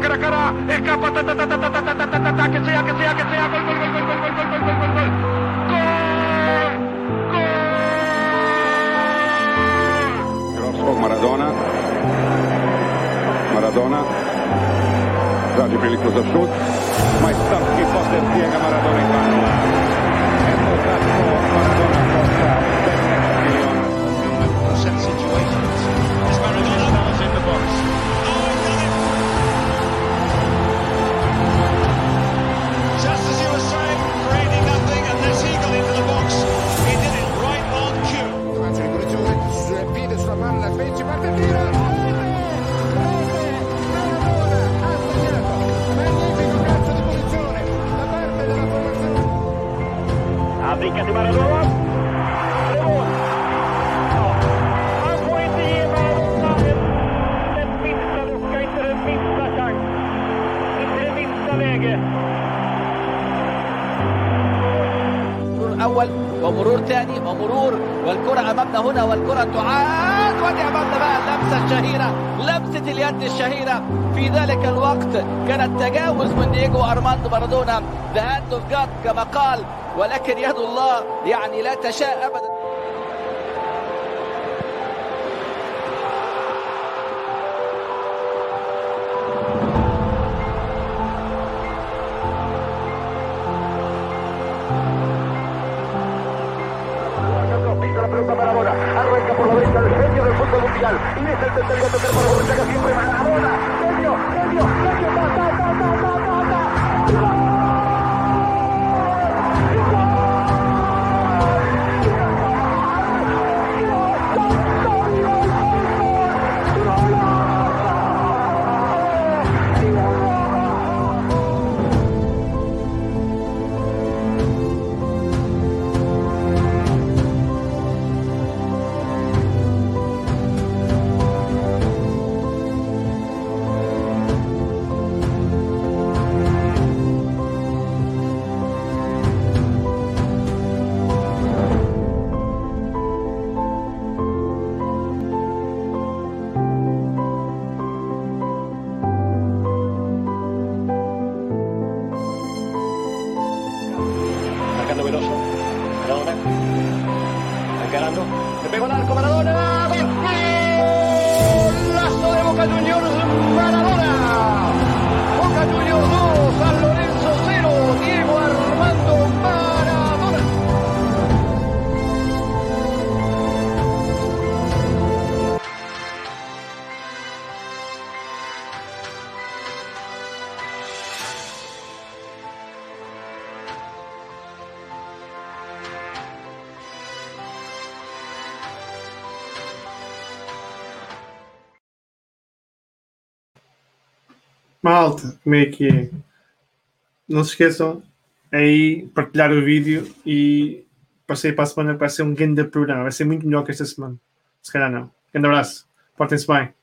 cara, escapa, que sea, gol, gol, gol, gol, gol, gol, gol, gol, gol, gol. Maradona, Maradona traži priliku za šut, majstarski potez Diego Maradona i Pano. Eto zato Maradona košta 10 miliona. أول ومرور ثاني ومرور والكرة أمامنا هنا والكرة تعاد ودي أمامنا بقى اللمسة الشهيرة لمسة اليد الشهيرة في ذلك الوقت كانت تجاوز من دييجو أرماندو مارادونا ذا هاند أوف جاد كما قال ولكن يد الله يعني لا تشاء أبدا. Malta, como é que é? Não se esqueçam aí partilhar o vídeo e passei para a semana que vai ser um grande programa, vai ser muito melhor que esta semana, se calhar não. Grande abraço, portem-se bem.